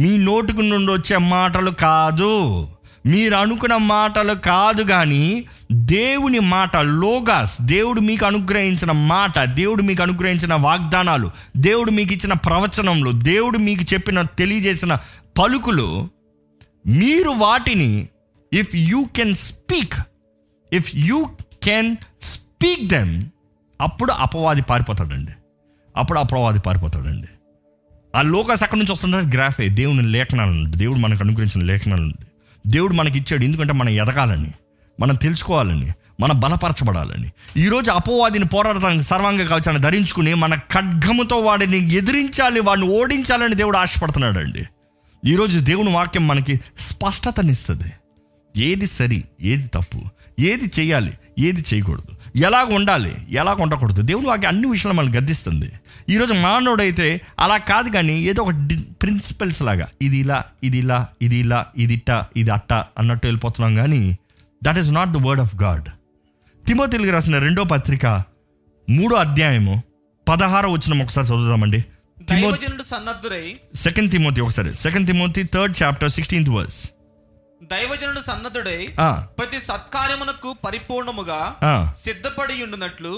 మీ నోటుకు నుండి వచ్చే మాటలు కాదు, మీరు అనుకున్న మాటలు కాదు, కానీ దేవుని మాట, లోగాస్. దేవుడు మీకు అనుగ్రహించిన మాట, దేవుడు మీకు అనుగ్రహించిన వాగ్దానాలు, దేవుడు మీకు ఇచ్చిన ప్రవచనంలో, దేవుడు మీకు చెప్పిన తెలియజేసిన పలుకులు, మీరు వాటిని if you can speak if you can speak them అప్పుడు అపవాది పారిపోతాడండి. అప్పుడు అపవాది పారిపోతాడండి. ఆ లోకాస్ అక్కడి నుంచి వస్తుంటారు. గ్రాఫే దేవుని లేఖనాలు, దేవుడు మనకు అనుగ్రహించిన లేఖనాలు దేవుడు మనకి ఇచ్చాడు. ఎందుకంటే మనం ఎదగాలని, మనం తెలుసుకోవాలని, మనం బలపరచబడాలని. ఈరోజు అపవాదిని పోరాడటానికి సర్వాంగ కవచాన్ని ధరించుకుని మన ఖడ్గముతో వాడిని ఎదిరించాలి, వాడిని ఓడించాలని దేవుడు ఆశపడుతున్నాడు అండి. ఈరోజు దేవుని వాక్యం మనకి స్పష్టతనిస్తుంది. ఏది సరి, ఏది తప్పు, ఏది చేయాలి, ఏది చేయకూడదు, ఎలాగ ఉండాలి, ఎలాగ ఉండకూడదు. దేవుని వాక్యం అన్ని విషయాలు మనకు గద్దిస్తుంది. ఈరోజు మానవుడైతే అలా కాదు, కానీ ఏదో ఒక ప్రిన్సిపల్స్ లాగా ఇది ఇలా, ఇది ఇలా, ఇది ఇలా, ఇది ఇట్ట, ఇది అట్ట అన్నట్టు వెళ్ళిపోతున్నాం. కానీ that is not the word of God. తిమోతికి రాసిన రెండో పత్రిక మూడో అధ్యాయము పదహారో వచనం ఒకసారి చదువుదామండి. దైవజనుడు సన్నద్ధుడై, సెకండ్ తిమోతి ఒకసారి, second Timothy third chapter sixteenth verse. దైవజనుడు సన్నద్ధుడై ప్రతి సత్కార్యమునకు పరిపూర్ణముగా సిద్ధపడి ఉండునట్లు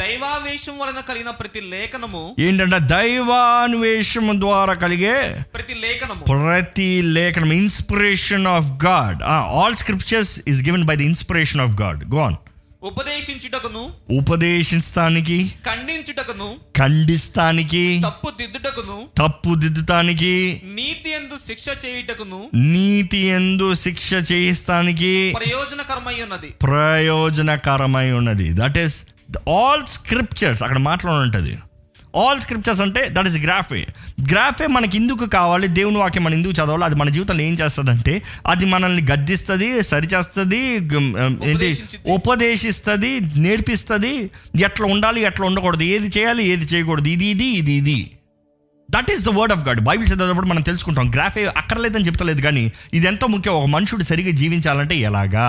దైవావేశం వలన కలిగిన ప్రతి లేఖనము. ఏంటంటే దైవాన్వేషం ద్వారా కలిగే ప్రతి లేఖనము, ప్రతి లేఖనం inspiration of God. All scriptures is given by the inspiration of God. Go on. ఉపదేశించుటకును, ఉపదేశించడానికి, ఖండించుటకును, ఖండిస్తానికి, తప్పు దిద్దుటకును, తప్పు దిద్దుతానికి, నీతి యందు శిక్ష చేయుటకును, నీతి యందు శిక్ష చేయిస్తానికి ప్రయోజనకరమై ఉన్నది, ప్రయోజనకరమై ఉన్నది. That is all scriptures. అక్కడ మాట్లాడి ఉంటుంది ఆల్ స్క్రిప్చర్స్ అంటే దట్ ఈస్ గ్రాఫే. గ్రాఫే మనకి ఎందుకు కావాలి? దేవుని వాక్యం మనం ఎందుకు చదవాలి? అది మన జీవితంలో ఏం చేస్తుందంటే అది మనల్ని గద్దిస్తుంది, సరిచేస్తుంది, ఏంటి ఉపదేశిస్తుంది, నేర్పిస్తుంది, ఎట్లా ఉండాలి, ఎట్లా ఉండకూడదు, ఏది చేయాలి, ఏది చేయకూడదు, ఇది ఇది ఇది ఇది that is the word of God. Bible చదివేటప్పుడు మనం తెలుసుకుంటాం. గ్రాఫే అక్కర్లేదని చెప్తలేదు, కానీ ఇది ఎంతో ముఖ్యం. ఒక మనుషుడు సరిగ్గా జీవించాలంటే ఎలాగా,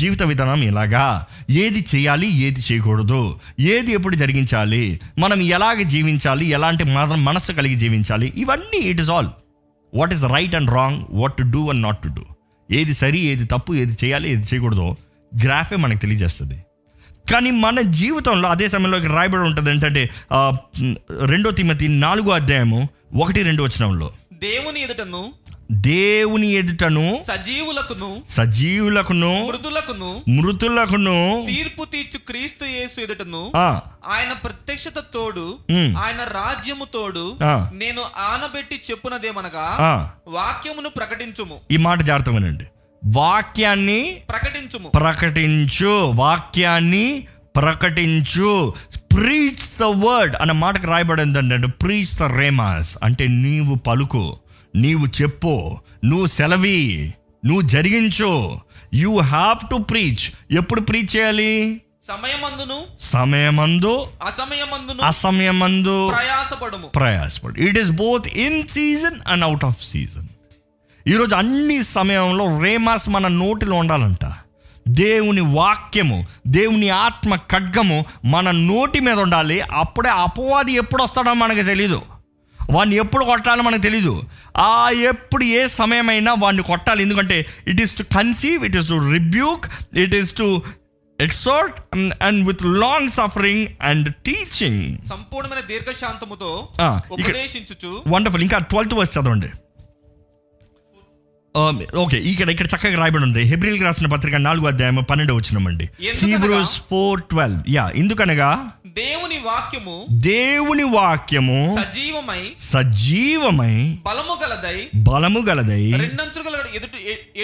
జీవిత విధానం ఎలాగా, ఏది చేయాలి, ఏది చేయకూడదు, ఏది ఎప్పుడు జరిగించాలి, మనం ఎలాగ జీవించాలి, ఎలాంటి మనసు కలిగి జీవించాలి, ఇవన్నీ it is all. What is right and wrong, what to do and not to do, ఏది సరి, ఏది తప్పు, ఏది చేయాలి, ఏది చేయకూడదు, గ్రాఫే మనకు తెలియజేస్తుంది. కానీ మన జీవితంలో అదే సమయంలో రాయబడి ఉంటుంది ఏంటంటే రెండో తిమోతి నాలుగో అధ్యాయము ఒకటి రెండు వచనంలో, దేవుని ఎదుటను, దేవుని ఎదుటను, సజీవులకును, సజీవులకును, మృతులకును, మృతులకును తీర్పు తీర్చు క్రీస్తు యేసు ఎదుటను, ఆయన ప్రత్యక్షత తోడు, ఆయన రాజ్యము తోడు నేను ఆనబెట్టి చెప్పునదేమనగా వాక్యమును ప్రకటించుము. ఈ మాట జాగ్రత్తమేనండి. వాక్యాన్ని ప్రకటించుము, ప్రకటించు, వాక్యాన్ని ప్రకటించు. ప్రీచ్ ద వర్డ్ అన్న మాటకు రాయబడింది అంటే ప్రీచ్ ద రేమాస్ అంటే నీవు పలుకు, నీవు చెప్పు, నువ్వు సెలవి, నువ్వు జరిగించు. You have to preach. ఎప్పుడు ప్రీచ్ చేయాలి? సమయమందును సమయమందు అసమయమందును అసమయమందు ప్రయాసపడుము ప్రయాసపడు. It is both in season and out of season. ఈరోజు అన్ని సమయంలో రేమాస్ మన నోటిలో ఉండాలంట. దేవుని వాక్యము, దేవుని ఆత్మ ఖడ్గము మన నోటి మీద ఉండాలి. అప్పుడే అపవాది ఎప్పుడు వస్తాడో మనకు తెలీదు, వాడిని ఎప్పుడు కొట్టాలో మనకు తెలీదు. ఆ ఎప్పుడు ఏ సమయమైనా వాడిని కొట్టాలి. ఎందుకంటే it is to conceive, it is to rebuke, it is to exhort and with long suffering and teaching, సంపూర్ణమైన దీర్ఘశాంతముతో ఉపదేశించుచు. వండర్ఫుల్. ఇంకా ట్వెల్త్ వర్స్ చదవండి. ఓకే, ఇక్కడ ఇక్కడ చక్కగా రాయబడి ఉంది. హెబ్రీయులకు రాసిన పత్రిక నాలుగో అధ్యాయం పన్నెండవ వచనం అండి. Hebrews four twelve. యా, ఎందుకనగా దేవుని వాక్యము దేవుని వాక్యము సజీవమై సజీవమై బలము గలదై బలము గలదై రెండంచుల ఎదుట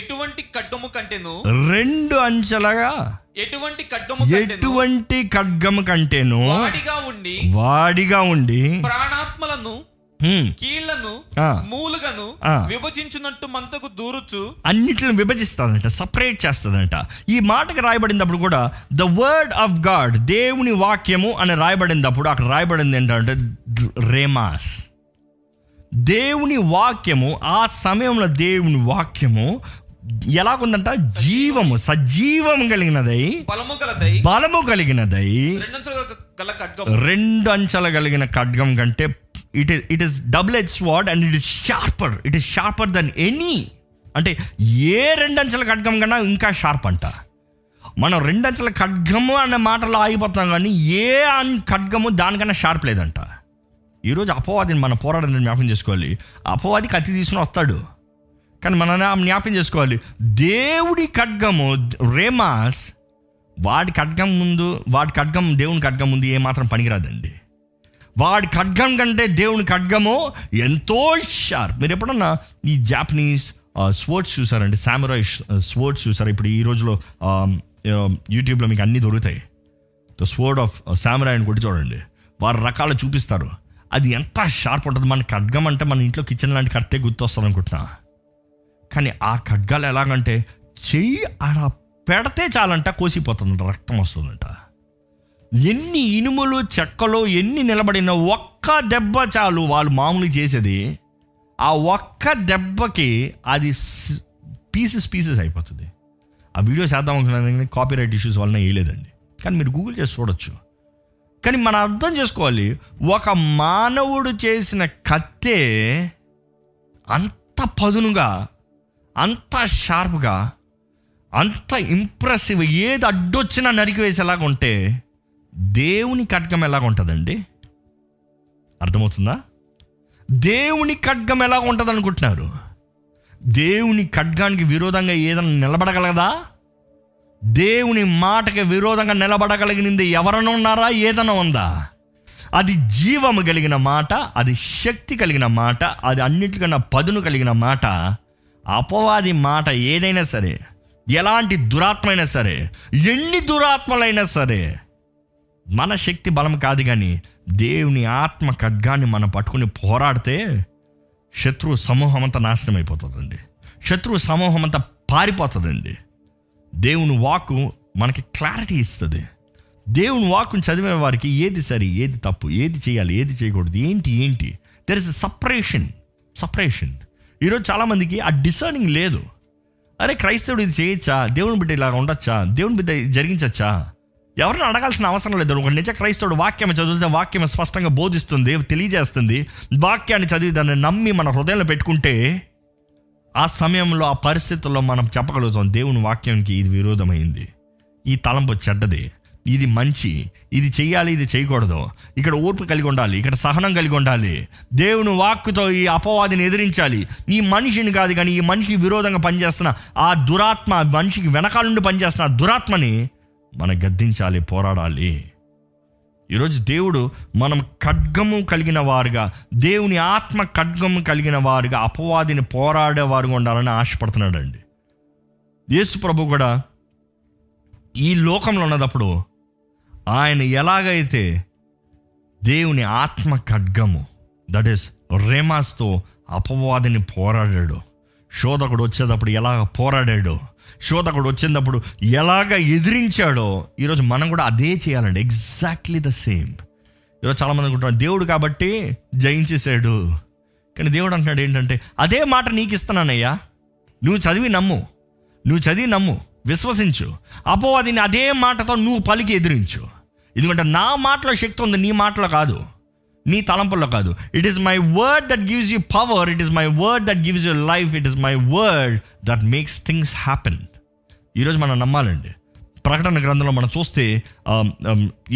ఎటువంటి ఖడ్గము కంటేను రెండు అంచెలగా ఎటువంటి ఖడ్గము ఎటువంటి ఖడ్గము కంటేను వాడిగా ఉండి వాడిగా ఉండి ప్రాణాత్మలను కీళ్లను మూలుగను విభజించినట్టు మంతకు దూరుచు, అన్నిటిని విభజిస్తాడంట, సపరేట్ చేస్తాడంట. ఈ మాటకు రాయబడినప్పుడు కూడా ద వర్డ్ ఆఫ్ గాడ్, దేవుని వాక్యము అని రాయబడినప్పుడు అక్కడ రాయబడింది ఏంటంటే రేమాస్, దేవుని వాక్యము. ఆ సమయంలో దేవుని వాక్యము ఎలాగుందంట? జీవము, సజీవం కలిగినదై బలము కలిగినదై బలము కలిగినదై రెండు అంచెల కలిగిన ఖడ్గం కంటే it is it is double edged sword and it is sharper it is sharper than any, అంటే ఏ రెండంచెల ఖడ్గం కన్నా ఇంకా షార్ప్ అంట. మనం రెండంచెల ఖడ్గము అనే మాటలో ఆగిపోతున్నాం, కానీ ఏ ఖడ్గము దానికన్నా షార్ప్ లేదంట. ఈరోజు అపవాదిని మనం పోరాడని జ్ఞాపకం చేసుకోవాలి. అపవాది కత్తి తీసుకుని వస్తాడు, కానీ మనం జ్ఞాపకం చేసుకోవాలి దేవుడి ఖడ్గము రేమాస్. వాడి ఖడ్గం ముందు వాడి ఖడ్గం దేవుని ఖడ్గం ముందు ఏమాత్రం పనికిరాదండి. వాడి ఖడ్గం కంటే దేవుని ఖడ్గము ఎంతో షార్ప్. మీరు ఎప్పుడన్నా ఈ జాపనీస్ స్పోర్ట్స్ చూసారంటే, సామురాయ్ స్పోర్ట్స్ చూసారు? ఇప్పుడు ఈ రోజులో యూట్యూబ్లో మీకు అన్నీ దొరుకుతాయి. ద స్వోర్డ్ ఆఫ్ సామురాయ్ అని కొట్టి చూడండి, వారు రకాలు చూపిస్తారు. అది ఎంత షార్ప్ ఉంటుంది. మన ఖడ్గం అంటే మన ఇంట్లో కిచెన్ లాంటి కడితే గుర్తొస్తారు అనుకుంటున్నా, కానీ ఆ ఖడ్గాలు ఎలాగంటే చెయ్యి అలా పెడితే చాలంట కోసిపోతుందంట, రక్తం వస్తుందంట. ఎన్ని ఇనుములు చెక్కలో ఎన్ని నిలబడిన ఒక్క దెబ్బ చాలు వాళ్ళు మామూలు చేసేది. ఆ ఒక్క దెబ్బకి అది పీసెస్ పీసెస్ అయిపోతుంది. ఆ వీడియో చేద్దాం అనుకున్నాను, కాపీరైట్ ఇష్యూస్ వలన వేయలేదండి, కానీ మీరు గూగుల్ చేసి చూడొచ్చు. కానీ మనం అర్థం చేసుకోవాలి, ఒక మానవుడు చేసిన కత్తే అంత పదునుగా, అంత షార్ప్గా, అంత ఇంప్రెసివ్, ఏది అడ్డొచ్చినా నరికివేసేలాగా ఉంటే దేవుని ఖడ్గం ఎలాగ ఉంటుందండి? అర్థమవుతుందా? దేవుని ఖడ్గం ఎలాగ ఉంటుంది అనుకుంటున్నారు? దేవుని ఖడ్గానికి విరోధంగా ఏదైనా నిలబడగలదా? దేవుని మాటకి విరోధంగా నిలబడగలిగింది ఎవరైనా ఉన్నారా? ఏదైనా ఉందా? అది జీవము కలిగిన మాట, అది శక్తి కలిగిన మాట, అది అన్నిటికన్నా పదును కలిగిన మాట. అపవాది మాట ఏదైనా సరే, ఎలాంటి దురాత్మ అయినా సరే, ఎన్ని దురాత్మలైనా సరే, మన శక్తి బలం కాదు, కానీ దేవుని ఆత్మ ఖడ్గాన్ని మనం పట్టుకుని పోరాడితే శత్రు సమూహం అంతా నాశనం అయిపోతుందండి, శత్రు సమూహం అంతా పారిపోతుందండి. దేవుని వాక్కు మనకి క్లారిటీ ఇస్తుంది. దేవుని వాక్కుని చదివిన వారికి ఏది సరి, ఏది తప్పు, ఏది చేయాలి, ఏది చేయకూడదు, ఏంటి ఏంటి, దెర్ ఇస్ సపరేషన్ సపరేషన్ ఈరోజు చాలామందికి ఆ డిసర్నింగ్ లేదు. అరే, క్రైస్తవుడు ఇది చేయొచ్చా, దేవుని బిడ్డ ఇలా ఉండొచ్చా, దేవుని బిడ్డ జరిగించచ్చా, ఎవరిని అడగాల్సిన అవసరం లేదు. ఒక నిజ క్రైస్తవుడు వాక్యం చదివితే వాక్యం స్పష్టంగా బోధిస్తుంది, తెలియజేస్తుంది. వాక్యాన్ని చదివి దాన్ని నమ్మి మన హృదయంలో పెట్టుకుంటే ఆ సమయంలో, ఆ పరిస్థితుల్లో మనం చెప్పగలుగుతాం దేవుని వాక్యానికి ఇది విరోధమైంది, ఈ తలంపు చెడ్డది, ఇది మంచి, ఇది చేయాలి, ఇది చేయకూడదు, ఇక్కడ ఓర్పు కలిగి ఉండాలి, ఇక్కడ సహనం కలిగి ఉండాలి, దేవుని వాక్కుతో ఈ అపవాదిని ఎదిరించాలి. ఈ మనిషిని కాదు, కానీ ఈ మనిషికి విరోధంగా పనిచేస్తున్న ఆ దురాత్మ, మనిషికి వెనకాల నుండి పనిచేస్తున్న ఆ దురాత్మని మనం గద్దించాలి, పోరాడాలి. ఈరోజు దేవుడు మనం ఖడ్గము కలిగిన వారుగా, దేవుని ఆత్మ ఖడ్గము కలిగిన వారుగా, అపవాదిని పోరాడేవారుగా ఉండాలని ఆశపడుతున్నాడు అండి. యేసు ప్రభు కూడా ఈ లోకంలో ఉన్నప్పుడు ఆయన ఎలాగైతే దేవుని ఆత్మ ఖడ్గము, దట్ ఈస్ రేమాస్తో అపవాదిని పోరాడాడు, శోధకుడు వచ్చేటప్పుడు ఎలాగ పోరాడాడో, శోధకుడు వచ్చేటప్పుడు ఎలాగ ఎదిరించాడో, ఈరోజు మనం కూడా అదే చేయాలండి. Exactly the same. ఈరోజు చాలామంది అనుకుంటున్నారు దేవుడు కాబట్టి జయించేశాడు, కానీ దేవుడు అంటున్నాడు ఏంటంటే, అదే మాట నీకు ఇస్తున్నానయ్యా, నువ్వు చదివి నమ్ము, నువ్వు చదివి నమ్ము, విశ్వసించు, అపవాదిని అదే మాటతో నువ్వు పలికి ఎదిరించు. ఎందుకంటే నా మాటలో శక్తి ఉంది, నీ మాటలో కాదు, నీ తలంపుల్లో కాదు. It is my word that gives you power, it is my word that gives you life, it is my word that makes things happen. ఈరోజు మనం నమ్మాలండి. ప్రకటన గ్రంథంలో మనం చూస్తే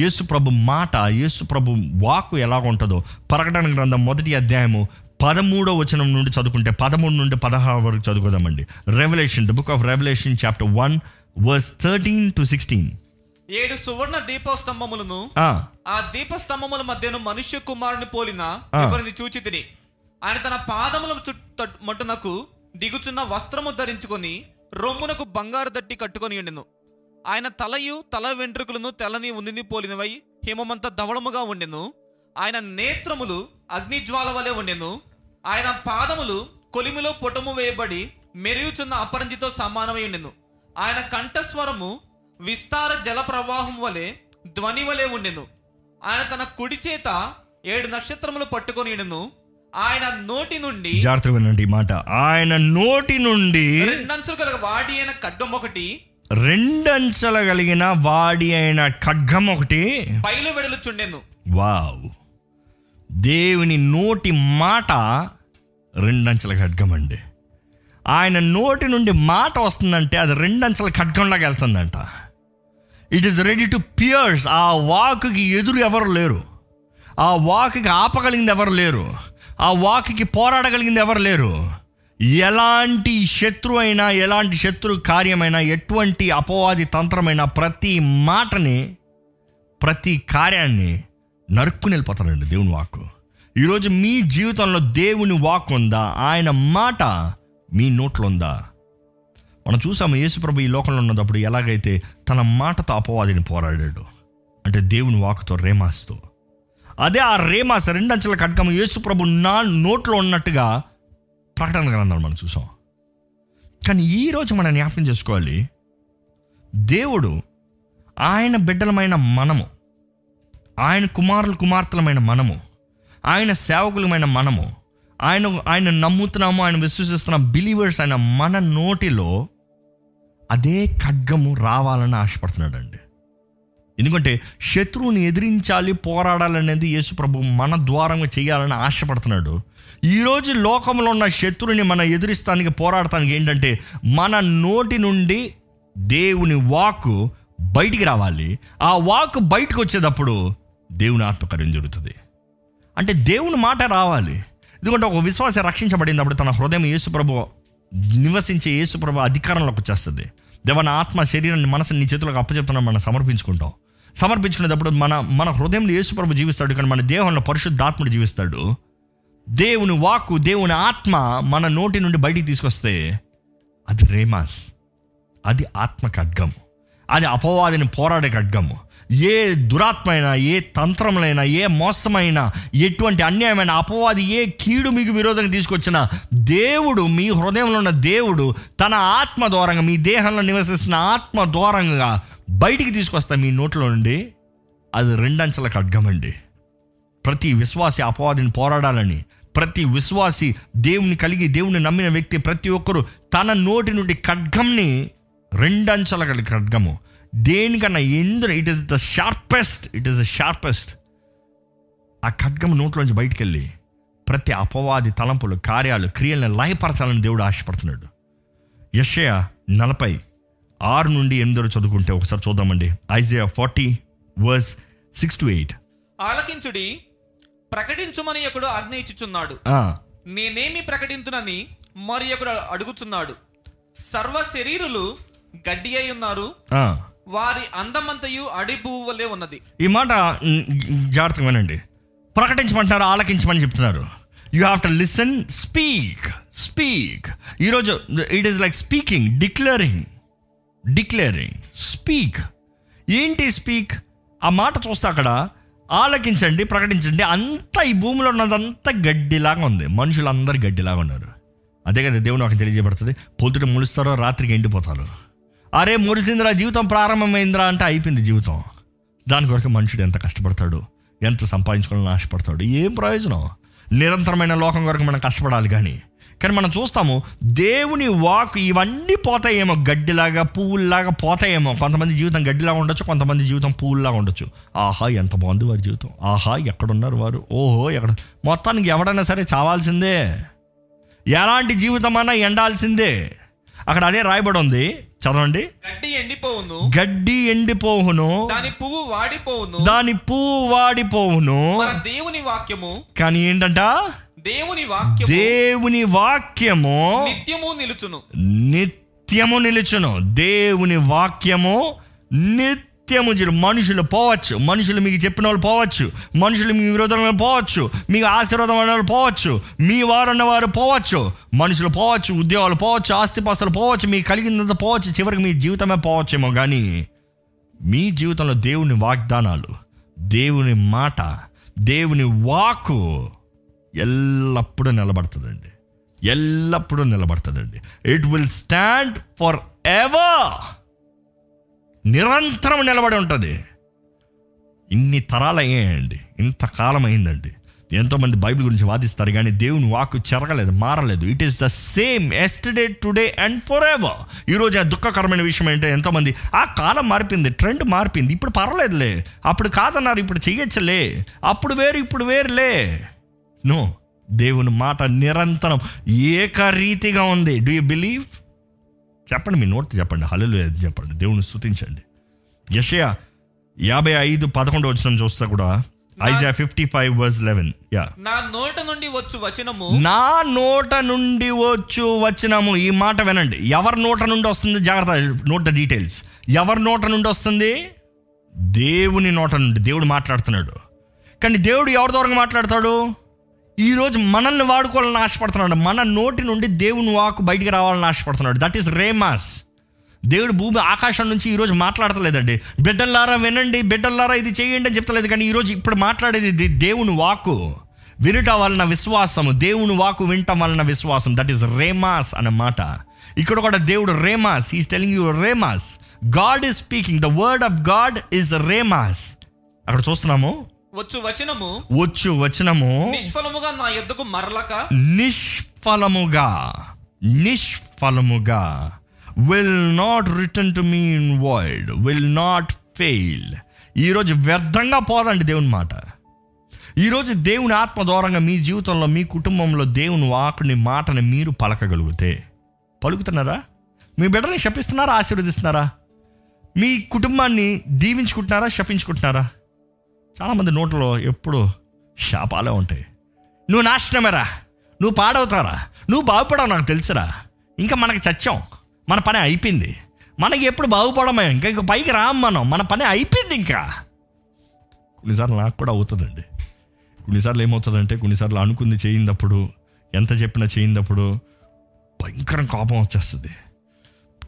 యేసు ప్రభు మాట, యేసు ప్రభు వాక్కు ఎలాగ ఉంటుందో, ప్రకటన గ్రంథం మొదటి అధ్యాయము పదమూడో వచనం నుండి చదువుకుంటే, పదమూడు నుండి పదహారు వరకు చదువుకోదామండి. Revolution, the book of revolution chapter one verse thirteen to sixteen. ఏడు సువర్ణ దీపస్తంభములను, ఆ దీపస్తంభముల మధ్యను మనుష్య కుమారుని పోలిన ఒకరిని చూచి తిని, ఆయన తన పాదముల మట్టునకు దిగుచున్న వస్త్రము ధరించుకొని రొమ్మునకు బంగారు దట్టి కట్టుకొని ఉండెను. ఆయన తలయు తల వెంట్రుకలను తెల్లని ఉండిని పోలినవై హిమమంత ధవళముగా ఉండెను. ఆయన నేత్రములు అగ్నిజ్వాల వలె ఉండెను. ఆయన పాదములు కొలిమిలో పొటము వేయబడి మెరుగుచున్న అపరంజితో సమానమై ఉండెను. ఆయన కంఠస్వరము విస్తార జల ప్రవాహం వలె ధ్వని వలె ఉండెను. ఆయన తన కుడి చేత ఏడు నక్షత్రములు పట్టుకొని ఉండెను. ఆయన నోటి నుండి, జాగ్రత్తగా వినండి మాట, ఆయన నోటి నుండి రెండంచులు గల వాడి అయిన ఖడ్గం ఒకటి, రెండంచెల కలిగిన వాడి అయిన ఖడ్గం ఒకటి పైలు వెడలుచుండెను. వావ్! దేవుని నోటి మాట రెండంచెల ఖడ్గం అండి. ఆయన నోటి నుండి మాట వస్తుందంటే అది రెండంచెల ఖడ్గంలాగా వెళ్తుందంట. It is ready to pierce. ఆ వాక్కి ఎదురు ఎవరు లేరు, ఆ వాక్కి ఆపగలిగింది ఎవరు లేరు, ఆ వాక్కి పోరాడగలిగింది ఎవరు లేరు. ఎలాంటి శత్రు అయినా, ఎలాంటి శత్రు కార్యమైనా, ఎటువంటి అపవాది తంత్రమైన ప్రతి మాటని, ప్రతి కార్యాన్ని నరుక్కుని వెళ్ళిపోతాడండి దేవుని వాక్కు. ఈరోజు మీ జీవితంలో దేవుని వాక్కు ఉందా? ఆయన మాట మీ నోట్లో ఉందా? మనం చూసాము యేసుప్రభు ఈ లోకంలో ఉన్నప్పుడు ఎలాగైతే తన మాటతో అపవాదిని పోరాడాడు, అంటే దేవుని వాక్కుతో, రేమాస్తో. అదే ఆ రేమాస్ రెండంచెల ఖడ్గం యేసుప్రభు నా నోట్లో ఉన్నట్టుగా ప్రకటన గ్రంథాలు మనం చూసాం. కానీ ఈరోజు మనం జ్ఞాపకం చేసుకోవాలి, దేవుడు ఆయన బిడ్డలమైన మనము, ఆయన కుమారులు కుమార్తెలమైన మనము, ఆయన సేవకులమైన మనము, ఆయన ఆయన నమ్ముతున్నాము, ఆయన విశ్వసిస్తున్నాం బిలీవర్స్ అయిన మన నోటిలో అదే ఖడ్గము రావాలని ఆశపడుతున్నాడు అండి. ఎందుకంటే శత్రువుని ఎదిరించాలి, పోరాడాలనేది యేసు ప్రభు మన ద్వారంగా చేయాలని ఆశపడుతున్నాడు. ఈరోజు లోకంలో ఉన్న శత్రువుని మనం ఎదిరిస్తానికి, పోరాడటానికి ఏంటంటే మన నోటి నుండి దేవుని వాక్కు బయటికి రావాలి. ఆ వాక్కు బయటకు వచ్చేటప్పుడు దేవుని ఆత్మకార్యం జరుగుతుంది. అంటే దేవుని మాట రావాలి. ఎందుకంటే ఒక విశ్వాసం రక్షించబడినప్పుడు తన హృదయం యేసుప్రభు నివసించే యేసుప్రభు అధికారంలోకి వచ్చేస్తుంది. దేవా, నా ఆత్మ శరీరాన్ని మనసుని నీ చేతులకు అప్పచెప్తున్నాను, మనం సమర్పించుకుంటాం. సమర్పించుకునేటప్పుడు మన మన హృదయంలో యేసుప్రభు జీవిస్తాడు, కానీ మన దేహంలో పరిశుద్ధాత్ముడు జీవిస్తాడు. దేవుని వాక్కు, దేవుని ఆత్మ మన నోటి నుండి బయటికి తీసుకొస్తే అది రేమాస్, అది ఆత్మ ఖడ్గము, అది అపవాదిని పోరాడే ఖడ్గము. ఏ దురాత్మైనా, ఏ తంత్రములైనా, ఏ మోసమైనా, ఎటువంటి అన్యాయమైన అపవాది, ఏ కీడు మీకు విరోధంగా తీసుకొచ్చినా దేవుడు, మీ హృదయంలో ఉన్న దేవుడు తన ఆత్మ ద్వారంగా, మీ దేహంలో నివసిస్తున్న ఆత్మ ద్వారంగా బయటికి తీసుకొస్తా మీ నోట్లో నుండి. అది రెండంచెల ఖడ్గం అండి. ప్రతి విశ్వాసి అపవాదిని పోరాడాలని, ప్రతి విశ్వాసి దేవుని కలిగి దేవుని నమ్మిన వ్యక్తి ప్రతి ఒక్కరూ తన నోటి నుండి ఖడ్గంని, రెండంచెల కలిగి ఖడ్గము దేనికన్నా ఎందుకు, it is the sharpest, it is the sharpest. ఆ ఖడ్గం నోట్లోంచి బయటికి వెళ్ళి ప్రతి అపవాది తలంపులు, కార్యాలు, క్రియలను లయపరచాలని దేవుడు ఆశపడుతున్నాడు. యెషయా నలభై ఆరు నుండి ఎనిమిది చదువుకుంటే ఒకసారి చూద్దామండి. Isaiah forty verse six to eight. ఆలకించుడి, ప్రకటించుమని ఒకడు ఆజ్ఞ ఇచ్చుచున్నాడు. నేనేమి ప్రకటించునని మరి ఒకడు అడుగుచున్నాడు. సర్వ శరీరులు గడ్డి అయి ఉన్నారు, వారి అందమంతయు అడిభువు వలె ఉన్నది. ఈ మాట జాగ్రత్తగా వినండి. ప్రకటించమంటున్నారు, ఆలకించమని చెప్తున్నారు. You have to listen, speak speak ఈరోజు it is like speaking, declaring declaring speak. ఏంటి స్పీక్? ఆ మాట చూస్తే అక్కడ ఆలకించండి, ప్రకటించండి. అంతా ఈ భూమిలో ఉన్నదంతా గడ్డిలాగా ఉంది, మనుషులందరూ గడ్డిలాగా ఉన్నారు. అదే కదా దేవుడు నాకు తెలియజేయబడుతుంది. పొద్దుట ములుస్తారో రాత్రికి ఎండిపోతారు. అరే మురిసిందిరా జీవితం ప్రారంభమైందిరా అంటే అయిపోయింది జీవితం. దాని కొరకు మనుషుడు ఎంత కష్టపడతాడు, ఎంత సంపాదించుకోవాలని ఆశపడతాడు, ఏం ప్రయోజనం? నిరంతరమైన లోకం కొరకు మనం కష్టపడాలి. కానీ కానీ మనం చూస్తాము దేవుని వాక్ ఇవన్నీ పోతాయేమో, గడ్డిలాగా పువ్వుల్లాగా పోతాయేమో. కొంతమంది జీవితం గడ్డిలాగా ఉండొచ్చు, కొంతమంది జీవితం పువ్వుల్లాగా ఉండొచ్చు. ఆహా ఎంత బాగుంది వారి జీవితం, ఆహా ఎక్కడున్నారు వారు, ఓహో ఎక్కడ. మొత్తానికి ఎవడైనా సరే చావాల్సిందే, ఎలాంటి జీవితమైనా ఎండాల్సిందే. అక్కడ అదే రాయబడి ఉంది, చదవండి. గడ్డి ఎండిపోవును, గడ్డి ఎండిపోవును, దాని పువ్వు వాడిపోవును, దాని పువ్వు వాడిపోవును. మన దేవుని వాక్యము కానీ ఏంటంట, దేవుని వాక్యము, దేవుని వాక్యము నిత్యము నిలుచును, నిత్యము నిలుచును. దేవుని వాక్యము నిత్య మనుషులు పోవచ్చు, మనుషులు మీకు చెప్పిన వాళ్ళు పోవచ్చు, మనుషులు మీ విరోధంలో పోవచ్చు, మీకు ఆశీర్వాదం అనే వాళ్ళు పోవచ్చు, మీ వారు అన్నవారు పోవచ్చు, మనుషులు పోవచ్చు, ఉద్యోగాలు పోవచ్చు, ఆస్తిపాస్తులు పోవచ్చు, మీకు కలిగిందంతా పోవచ్చు, చివరికి మీ జీవితమే పోవచ్చేమో. కానీ మీ జీవితంలో దేవుని వాగ్దానాలు, దేవుని మాట, దేవుని వాక్కు ఎల్లప్పుడూ నిలబడుతుందండి, ఎల్లప్పుడూ నిలబడుతుందండి. It will stand for ever, నిరంతరం నిలబడి ఉంటుంది. ఇన్ని తరాలు అయ్యాయండి, ఇంతకాలం అయిందండి. ఎంతోమంది బైబిల్ గురించి వాదిస్తారు, కానీ దేవుని వాక్కు చెరగలేదు, మారలేదు. It is the same yesterday, today and for ever. ఈరోజు ఆ దుఃఖకరమైన విషయం ఏంటంటే, ఎంతోమంది ఆ కాలం మారిపోయింది, ట్రెండ్ మారిపోయింది, ఇప్పుడు పర్వాలేదులే, అప్పుడు కాదన్నారు ఇప్పుడు చెయ్యొచ్చలే, అప్పుడు వేరు ఇప్పుడు వేరులే. నో, దేవుని మాట నిరంతరం ఏకరీతిగా ఉంది. Do you believe? చెప్పండి, మీ నోట్ చెప్పండి, హల్లెలూయా చెప్పండి, దేవుని స్తుతించండి. యెషయా యాభై ఐదు పదకొండు వచనం చూస్తా కూడా, Isaiah fifty five verse eleven, yeah నా నోట నుండి వచ్చు వచనము, నా నోట నుండి వచ్చు వచనము. ఈ మాట వినండి, ఎవరి నోట నుండి వస్తుంది? జాగ్రత్త నోట్ ద డీటెయిల్స్. ఎవరి నోట నుండి వస్తుంది? దేవుని నోట నుండి. దేవుడు మాట్లాడుతున్నాడు, కానీ దేవుడు ఎవరి ద్వారా మాట్లాడతాడు? ఈరోజు మనల్ని వాడుకోవాలని ఆశపడుతున్నాడు, మన నోటి నుండి దేవుని వాక్కు బయటికి రావాలని ఆశపడుతున్నాడు. That is రేమాస్. దేవుడు భూమి ఆకాశం నుంచి ఈరోజు మాట్లాడతలేదండి. బిడ్డల్లారా వినండి, బిడ్డల్లారా ఇది చేయండి అని చెప్తలేదు, కానీ ఈరోజు ఇప్పుడు మాట్లాడేది దేవుని వాక్కు. వినటం వలన విశ్వాసము, దేవుని వాక్కు వినటం వలన విశ్వాసం. దట్ ఈస్ రేమాస్ అనే మాట. ఇక్కడ కూడా దేవుడు రేమాస్, he's telling you రేమాస్. God is speaking, the word of God is రేమాస్. అక్కడ చూస్తున్నాము, వచ్చు వచనము, వచ్చు వచనము నిష్ఫలముగా నా యొద్దకు మరలక, నిష్ఫలముగా, నిష్ఫలముగా will not return to me in void, will not fail. ఈరోజు వ్యర్థంగా పోదండి దేవుని మాట. ఈరోజు దేవుని ఆత్మ ద్వారంగా మీ జీవితంలో, మీ కుటుంబంలో దేవుని వాక్కుని, మాటని మీరు పలకగలిగితే, పలుకుతున్నారా? మీ బిడ్డని శపిస్తున్నారా, ఆశీర్వదిస్తున్నారా? మీ కుటుంబాన్ని దీవించుకుంటున్నారా, శపించుకుంటున్నారా? చాలామంది నోట్లో ఎప్పుడు శాపాలే ఉంటాయి. నువ్వు నాశనమేరా, నువ్వు పాడవుతారా, నువ్వు బాగుపడవు, నాకు తెలుసురా, ఇంకా మనకి చచ్చాం, మన పని అయిపోయింది, మనకి ఎప్పుడు బాగుపడమే, ఇంకా ఇంకా పైకి రాము మనం, మన పని అయిపోయింది ఇంకా. కొన్నిసార్లు నాకు కూడా అవుతుందండి. కొన్నిసార్లు ఏమవుతుందంటే, కొన్నిసార్లు అనుకుంది చేయిందప్పుడు, ఎంత చెప్పినా చేయిందప్పుడు భయంకరం కోపం వచ్చేస్తుంది.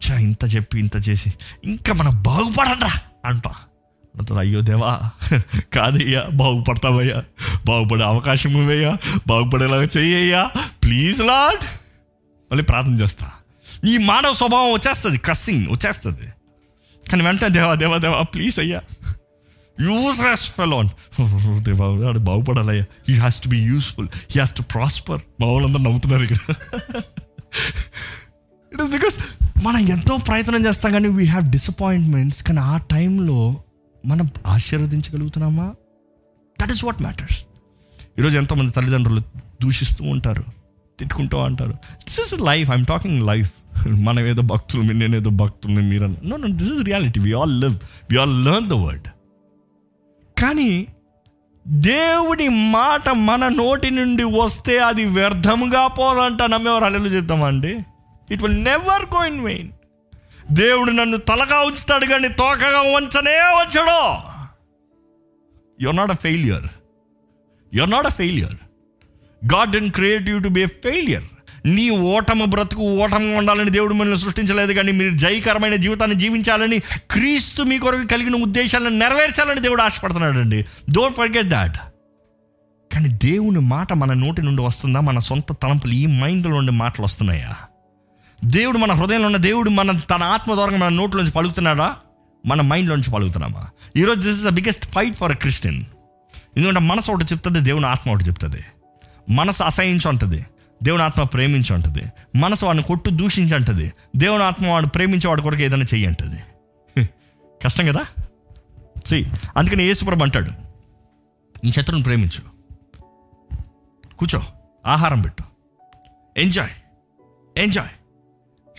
చా ఇంత చెప్పి ఇంత చేసి ఇంకా మనం బాగుపడరా అంటాం. అయ్యో దేవా కాదయ్యా, బాగుపడతావయ్యా, బాగుపడే అవకాశం ఇవ్వయ్యా, బాగుపడేలాగా చెయ్యయ్యా, ప్లీజ్ లార్డ్. మళ్ళీ ప్రార్థన చేస్తా, ఈ మానవ స్వభావం వచ్చేస్తుంది, కస్సింగ్ వచ్చేస్తుంది. కానీ వెంటనే దేవా దేవా దేవా ప్లీజ్ అయ్యా, యూస్లెస్ ఫెలో అండ్ దేవా బాగుపడాలయ్యా, he has to be useful, he has to prosper. మా వాళ్ళందరూ నవ్వుతున్నారు ఇక్కడ. ఇట్ ఇస్ బికాస్ మనం ఎంతో ప్రయత్నం చేస్తాం, కానీ వీ హ్యావ్ డిసప్పాయింట్మెంట్స్. కానీ ఆ టైంలో మనం ఆశీర్వదించగలుగుతున్నామా? That is what matters. ఈరోజు ఎంతోమంది తల్లిదండ్రులు దూషిస్తూ ఉంటారు, తిట్టుకుంటూ ఉంటారు. This is life, I'm talking life. మనం ఏదో భక్తులు, నేనేదో భక్తులు, మీరన్నా, no no, this is reality. We all live, we all learn the word. కానీ దేవుడి మాట మన నోటి నుండి వస్తే అది వ్యర్థముగా పోదంట. నమ్మేవారు హల్లెలూయా చెప్తామండి. It will never go in vain. దేవుడు నన్ను తలగా ఉంచుతాడు, కానీ తోకగా వంచనే వంచడు. You're not a failure, you're not a failure. God didn't create you to be a failure. నీ ఓటమి బ్రతుకు ఓటమిగా ఉండాలని దేవుడు మిమ్మల్ని సృష్టించలేదు, కానీ మీరు జయకరమైన జీవితాన్ని జీవించాలని, క్రీస్తు మీ కొరకు కలిగిన ఉద్దేశాలను నెరవేర్చాలని దేవుడు ఆశపడుతున్నాడు అండి. Don't forget that. కానీ దేవుని మాట మన నోటి నుండి వస్తుందా? మన సొంత తలంపులు, ఈ మైండ్లో ఉండే మాటలు వస్తున్నాయా? దేవుడు మన హృదయంలో ఉన్న దేవుడు మన తన ఆత్మ ద్వారా మన నోట్లోంచి పలుకుతున్నాడా? మన మైండ్లోంచి పలుకుతున్నామా? ఈరోజు this is the biggest fight for a Christian. ఎందుకంటే మనసు ఒకటి చెప్తుంది, దేవుని ఆత్మ ఒకటి చెప్తుంది. మనసు అసహించుంటుంది, దేవుని ఆత్మ ప్రేమించి ఉంటుంది. మనసు వాడిని కొట్టు దూషించి అంటుంది, దేవుని ఆత్మ వాడు ప్రేమించేవాడి కొరకు ఏదైనా చెయ్యి అంటుంది. కష్టం కదా చెయ్యి. అందుకని యేసుప్రభువు అంటాడు, నీ శత్రువుని ప్రేమించు, కూర్చో, ఆహారం పెట్టు, enjoy enjoy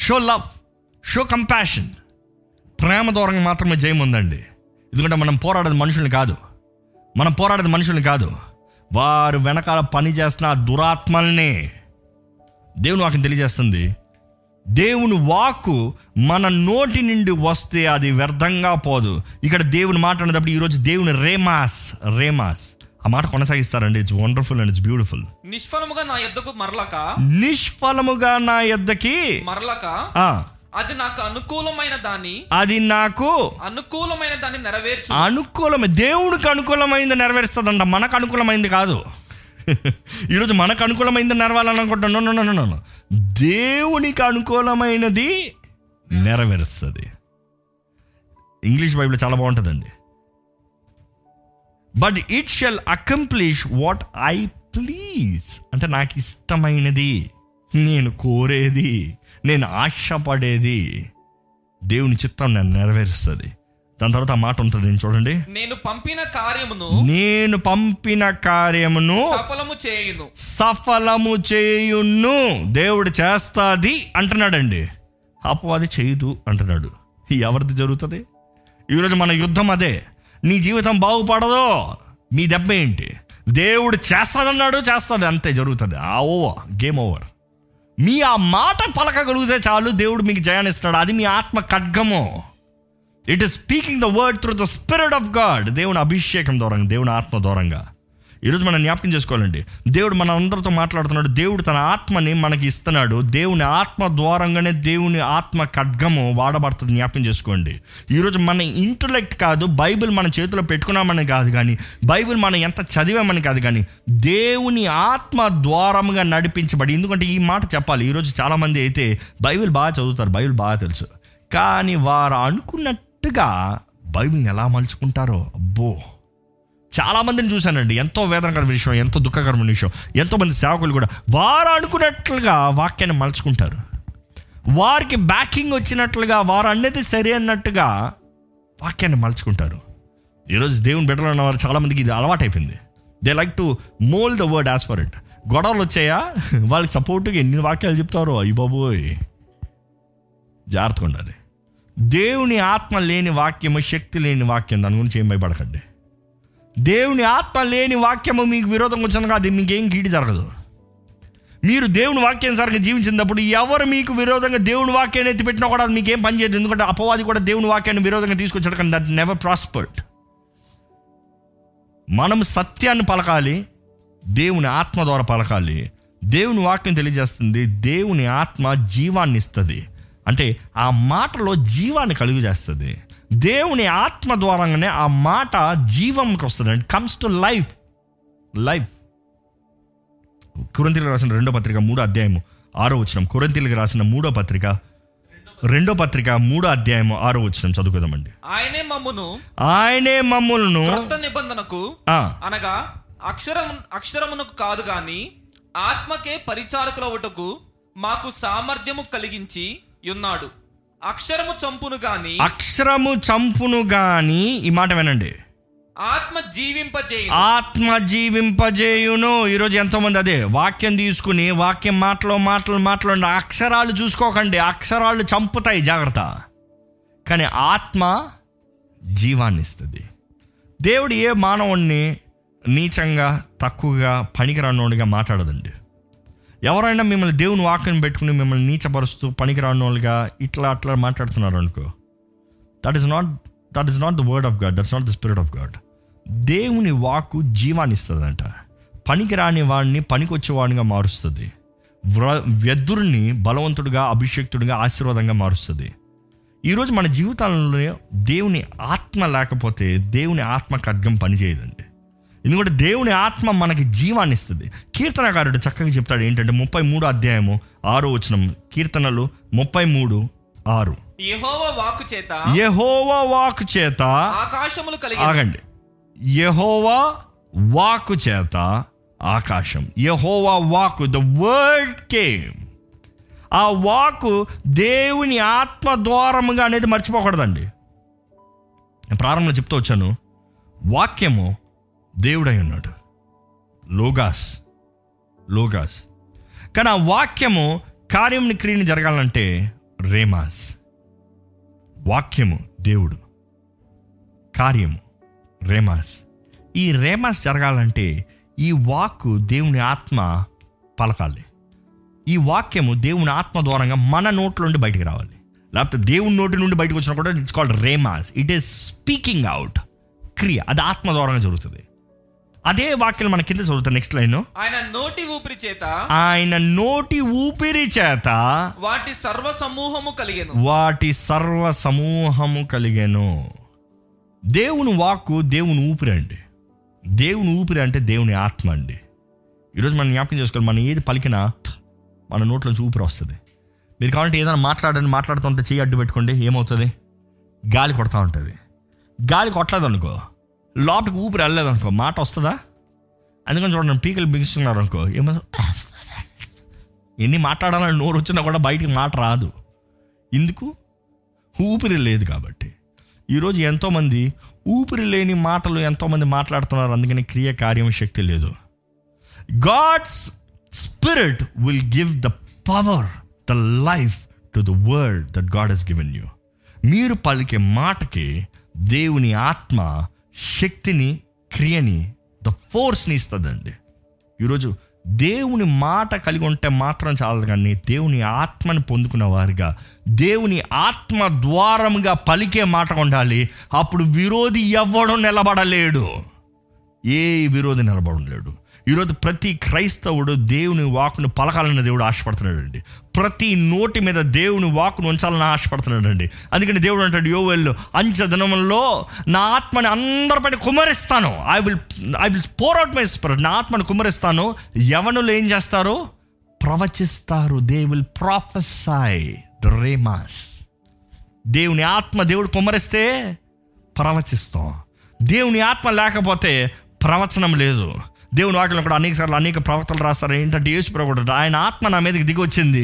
show love, show compassion. ప్రేమ దూరంగా మాత్రమే జయం ఉందండి. ఎందుకంటే మనం పోరాడేది మనుషుల్ని కాదు, మనం పోరాడేది మనుషుల్ని కాదు వారు వెనకాల పని చేస్తున్న దురాత్మల్ని. దేవుని వాక్యం తెలియజేస్తుంది, దేవుని వాక్కు మన నోటి నుండి వస్తే అది వ్యర్థంగా పోదు. ఇక్కడ దేవుని మాట అనేటప్పుడు ఈరోజు దేవుని రేమాస్ రేమాస్ ఆ మాట కొనసాగిస్తారండి. It's wonderful and it's beautiful. నిష్ఫలముగా నా యొద్దకు మరలక నిష్ఫలముగా నా యొద్దకి మరలక అది నాకు అనుకూలమైన దాన్ని అది నాకు అనుకూలమైన దాన్ని నెరవేర్చు. అనుకూలమే, దేవుడికి అనుకూలమైంది నెరవేరుస్తుందంట, మనకు అనుకూలమైంది కాదు. ఈరోజు మనకు అనుకూలమైంది నెరవేరాలనుకుంటున్నాను, దేవునికి అనుకూలమైనది నెరవేరుస్తుంది. ఇంగ్లీష్ బైబిల్ చాలా బాగుంటుందండి. But it shall accomplish what I please, అంటే నాకు ఇష్టమైనది, నేను కోరేది, నేను ఆశపడేది దేవుని చిత్తం నన్ను నెరవేరుస్తుంది. దాని తర్వాత ఆ మాట ఉంటుంది, నేను చూడండి, నేను పంపిన కార్యమును నేను పంపిన కార్యమును సఫలము చేయును సఫలము చేయును దేవుడు చేస్తాది అంటున్నాడండి. అపవాది చేయదు అంటున్నాడు. ఎవరిది జరుగుతుంది? ఈరోజు మన యుద్ధం అదే. నీ జీవితం బాగుపడదు, మీ దెబ్బ ఏంటి? దేవుడు చేస్తాడన్నాడు, చేస్తాడు, అంతే జరుగుతుంది. ఆ ఓవర్, గేమ్ ఓవర్. మీ ఆ మాట పలకగలిగితే చాలు, దేవుడు మీకు జయాన్ని ఇస్తున్నాడు. అది మీ ఆత్మ ఖడ్గము. It is speaking the word through the spirit of God, దేవుని అభిషేకం దూరంగా, దేవుని ఆత్మ దూరంగా. ఈరోజు మనం జ్ఞాపకం చేసుకోవాలండి, దేవుడు మన అందరితో మాట్లాడుతున్నాడు, దేవుడు తన ఆత్మని మనకి ఇస్తున్నాడు. దేవుని ఆత్మ ద్వారంగానే దేవుని ఆత్మ ఖడ్గము వాడబడుతుంది. జ్ఞాపకం చేసుకోండి, ఈరోజు మన ఇంటలెక్ట్ కాదు, బైబిల్ మన చేతిలో పెట్టుకున్నామని కాదు, కానీ బైబిల్ మనం ఎంత చదివామని కాదు, కానీ దేవుని ఆత్మ ద్వారంగా నడిపించబడి. ఎందుకంటే ఈ మాట చెప్పాలి, ఈరోజు చాలామంది అయితే బైబిల్ బాగా చదువుతారు, బైబిల్ బాగా తెలుసు, కానీ వారు అనుకున్నట్టుగా బైబిల్ని ఎలా మలుచుకుంటారో అబ్బో. చాలామందిని చూశానండి, ఎంతో వేదనకరమైన విషయం, ఎంతో దుఃఖకరమైన విషయం. ఎంతోమంది సేవకులు కూడా వారు అనుకున్నట్లుగా వాక్యాన్ని మలుచుకుంటారు, వారికి బ్యాకింగ్ వచ్చినట్లుగా, వారు అనేది సరి అన్నట్టుగా వాక్యాన్ని మలుచుకుంటారు. ఈరోజు దేవుని బిడ్డలు ఉన్నవారు చాలామందికి ఇది అలవాటైపోయింది. They like to mould the word as for it. గొడవలు వచ్చాయా, వాళ్ళకి సపోర్టుగా ఎన్ని వాక్యాలు చెప్తారో అయ్యి బాబోయ్, జాగ్రత్తగా ఉండాలి. దేవుని ఆత్మ లేని వాక్యము శక్తి లేని వాక్యం, దాని గురించి ఏం భయపడకండి. దేవుని ఆత్మ లేని వాక్యము మీకు విరోధం వచ్చిన కాదు, మీకేం గీడి జరగదు. మీరు దేవుని వాక్యానుసారంగా జీవించినప్పుడు ఎవరు మీకు విరోధంగా దేవుని వాక్యాన్ని ఎత్తిపెట్టినా కూడా అది మీకేం పని చేయదు. ఎందుకంటే అపవాది కూడా దేవుని వాక్యాన్ని విరోధంగా తీసుకొచ్చాడు, కానీ దట్ నెవర్ ప్రాస్పర్డ్. మనం సత్యాన్ని పలకాలి, దేవుని ఆత్మ ద్వారా పలకాలి. దేవుని వాక్యం తెలియజేస్తుంది, దేవుని ఆత్మ జీవాన్ని ఇస్తుంది, అంటే ఆ మాటలో జీవాన్ని కలుగు చేస్తుంది. దేవుని ఆత్మ ద్వారానే ఆ మాట జీవంకి వస్తుంది and comes to life. Life కొరింథీయులకు రాసిన రెండో పత్రిక మూడో అధ్యాయము ఆరో వచనం కొరింథీయులకు రాసిన మూడో పత్రిక రెండో పత్రిక మూడో అధ్యాయము ఆరో వచనం చదువుకుందామండి. ఆయనే మమ్మును ఆయనే మమ్ములను కొత్త నిబంధనకు అనగా అక్షరం అక్షరమునకు కాదు గాని ఆత్మకే పరిచారకులవుటకు మాకు సామర్థ్యము కలిగించి ఉన్నాడు. అక్షరము చంపును గాని అక్షరము చంపును గాని ఈ మాట వినండి, ఆత్మ జీవింపజేయు ఆత్మ జీవింపజేయును. ఈరోజు ఎంతోమంది అదే వాక్యం తీసుకుని వాక్యం మాటలో మాటలు మాట్లాడి అక్షరాలు చూసుకోకండి, అక్షరాలు చంపుతాయి జాగ్రత్త, కానీ ఆత్మ జీవాన్ని ఇస్తుంది. దేవుడు ఏ మానవుణ్ణి నీచంగా తక్కువగా పనికిరానోడిగా మాట్లాడదండి. ఎవరైనా మిమ్మల్ని దేవుని వాక్యం పెట్టుకుని మిమ్మల్ని నీచపరుస్తూ పనికిరానోళ్ళుగా ఇట్లా అట్లా మాట్లాడుతున్నారు అనుకో, that is not that is not the word of God, that's not the spirit of God. దేవుని వాక్కు జీవాన్ని ఇస్తుందంట, పనికిరాని వాడిని పనికొచ్చేవాడిగా మారుస్తుంది, వ్ర వ్యధుర్ని బలవంతుడిగా అభిషేక్తుడిగా ఆశీర్వాదంగా మారుస్తుంది. ఈరోజు మన జీవితాలలో దేవుని ఆత్మ లేకపోతే దేవుని ఆత్మ ఖడ్గం పనిచేయదండి. ఎందుకంటే దేవుని ఆత్మ మనకి జీవాన్ని ఇస్తుంది. కీర్తనకారుడు చక్కగా చెప్తాడు ఏంటంటే ముప్పై మూడు అధ్యాయము ఆరో వచనం, కీర్తనలు ముప్పై మూడు ఆరు యెహోవా వాక్కు చేత యెహోవా వాక్కు చేత ఆకాశములు కలిగి ఆగండి యెహోవా వాక్కు చేత ఆకాశం, యెహోవా వాక్కు, ద వర్డ్ కేమ్, ఆ వాక్కు దేవుని ఆత్మ ద్వారముగా అనేది మర్చిపోకూడదండి. నేను ప్రారంభంలో చెప్తూ వచ్చాను, వాక్యము దేవుడై ఉన్నాడు, లోగాస్ లోగాస్ కానీ ఆ వాక్యము కార్యముని క్రియని జరగాలంటే రేమాస్. వాక్యము దేవుడు, కార్యము రేమాస్. ఈ రేమాస్ జరగాలంటే ఈ వాక్కు దేవుని ఆత్మ పలకాలి, ఈ వాక్యము దేవుని ఆత్మ ద్వారంగా మన నోట్లో నుండి బయటకు రావాలి. లేకపోతే దేవుని నోటి నుండి బయటకు వచ్చినా కూడా it's called rhemas, it is speaking out, క్రియ అది ఆత్మ ద్వారంగా జరుగుతుంది. అదే వాక్యం మన కింద చదువుతా నెక్స్ట్ లైన్, ఆయన నోటి ఊపిరి చేత ఆయన నోటి ఊపిరి చేత వాటి సర్వ సమూహము కలిగెను వాటి సర్వ సమూహము కలిగెను. దేవుని వాక్కు దేవుని ఊపిరి అండి, దేవుని ఊపిరి అంటే దేవుని ఆత్మ అండి. ఈరోజు మనం జ్ఞాపకం చేసుకోవాలి, మనం ఏది పలికినా మన నోట్లోంచి ఊపిరి వస్తుంది. మీరు కావాలంటే ఏదైనా మాట్లాడండి, మాట్లాడుతుంటే చేయి అడ్డు పెట్టుకోండి, ఏమవుతుంది? గాలి కొడతా ఉంటుంది. గాలి కొట్టలేదు అనుకో, లోపలికి ఊపిరి వెళ్ళలేదు అనుకో, మాట వస్తుందా? అందుకని చూడండి, పీకలు బిగుస్తున్నారు అనుకో, ఏమో ఎన్ని మాట్లాడాలని నోరు వచ్చినా కూడా బయటికి మాట రాదు. ఎందుకు? ఊపిరి లేదు కాబట్టి. ఈరోజు ఎంతోమంది ఊపిరి లేని మాటలు ఎంతోమంది మాట్లాడుతున్నారు, అందుకని క్రియ కార్యం శక్తి లేదు. God's spirit will give the power, the life to the word that God has given you. మీరు పలికే మాటకి దేవుని ఆత్మ శక్తిని, క్రియని, ద ఫోర్స్ని ఇస్తుందండి. ఈరోజు దేవుని మాట కలిగి ఉంటే మాత్రం చాలదు, కానీ దేవుని ఆత్మను పొందుకున్న వారుగా దేవుని ఆత్మ ద్వారంగా పలికే మాట ఉండాలి. అప్పుడు విరోధి ఎవ్వడం నిలబడలేడు, ఏ విరోధి నిలబడలేడు. ఈరోజు ప్రతి క్రైస్తవుడు దేవుని వాక్కును పలకాలని దేవుడు ఆశపడుతున్నాడు అండి, ప్రతి నోటి మీద దేవుని వాక్కును ఉంచాలని ఆశపడుతున్నాడు అండి. అందుకని దేవుడు అంటాడు యోవేలు, అంచె దినములలో నా ఆత్మని అందరిపైన కుమ్మరిస్తాను, I will I will pour out my spirit, నా ఆత్మను కుమ్మరిస్తాను. యవనులు ఏం చేస్తారు? ప్రవచిస్తారు, they will prophesy, the rhemas. దేవుని ఆత్మ దేవుడు కుమ్మరిస్తే ప్రవచిస్తాం, దేవుని ఆత్మ లేకపోతే ప్రవచనం లేదు. దేవుని వాక్యం కూడా అనేక సార్లు అనేక ప్రవక్తలు రాస్తారు ఏంటంటే యేసు ప్రభువు ఆయన ఆత్మ నా మీదకి దిగి వచ్చింది,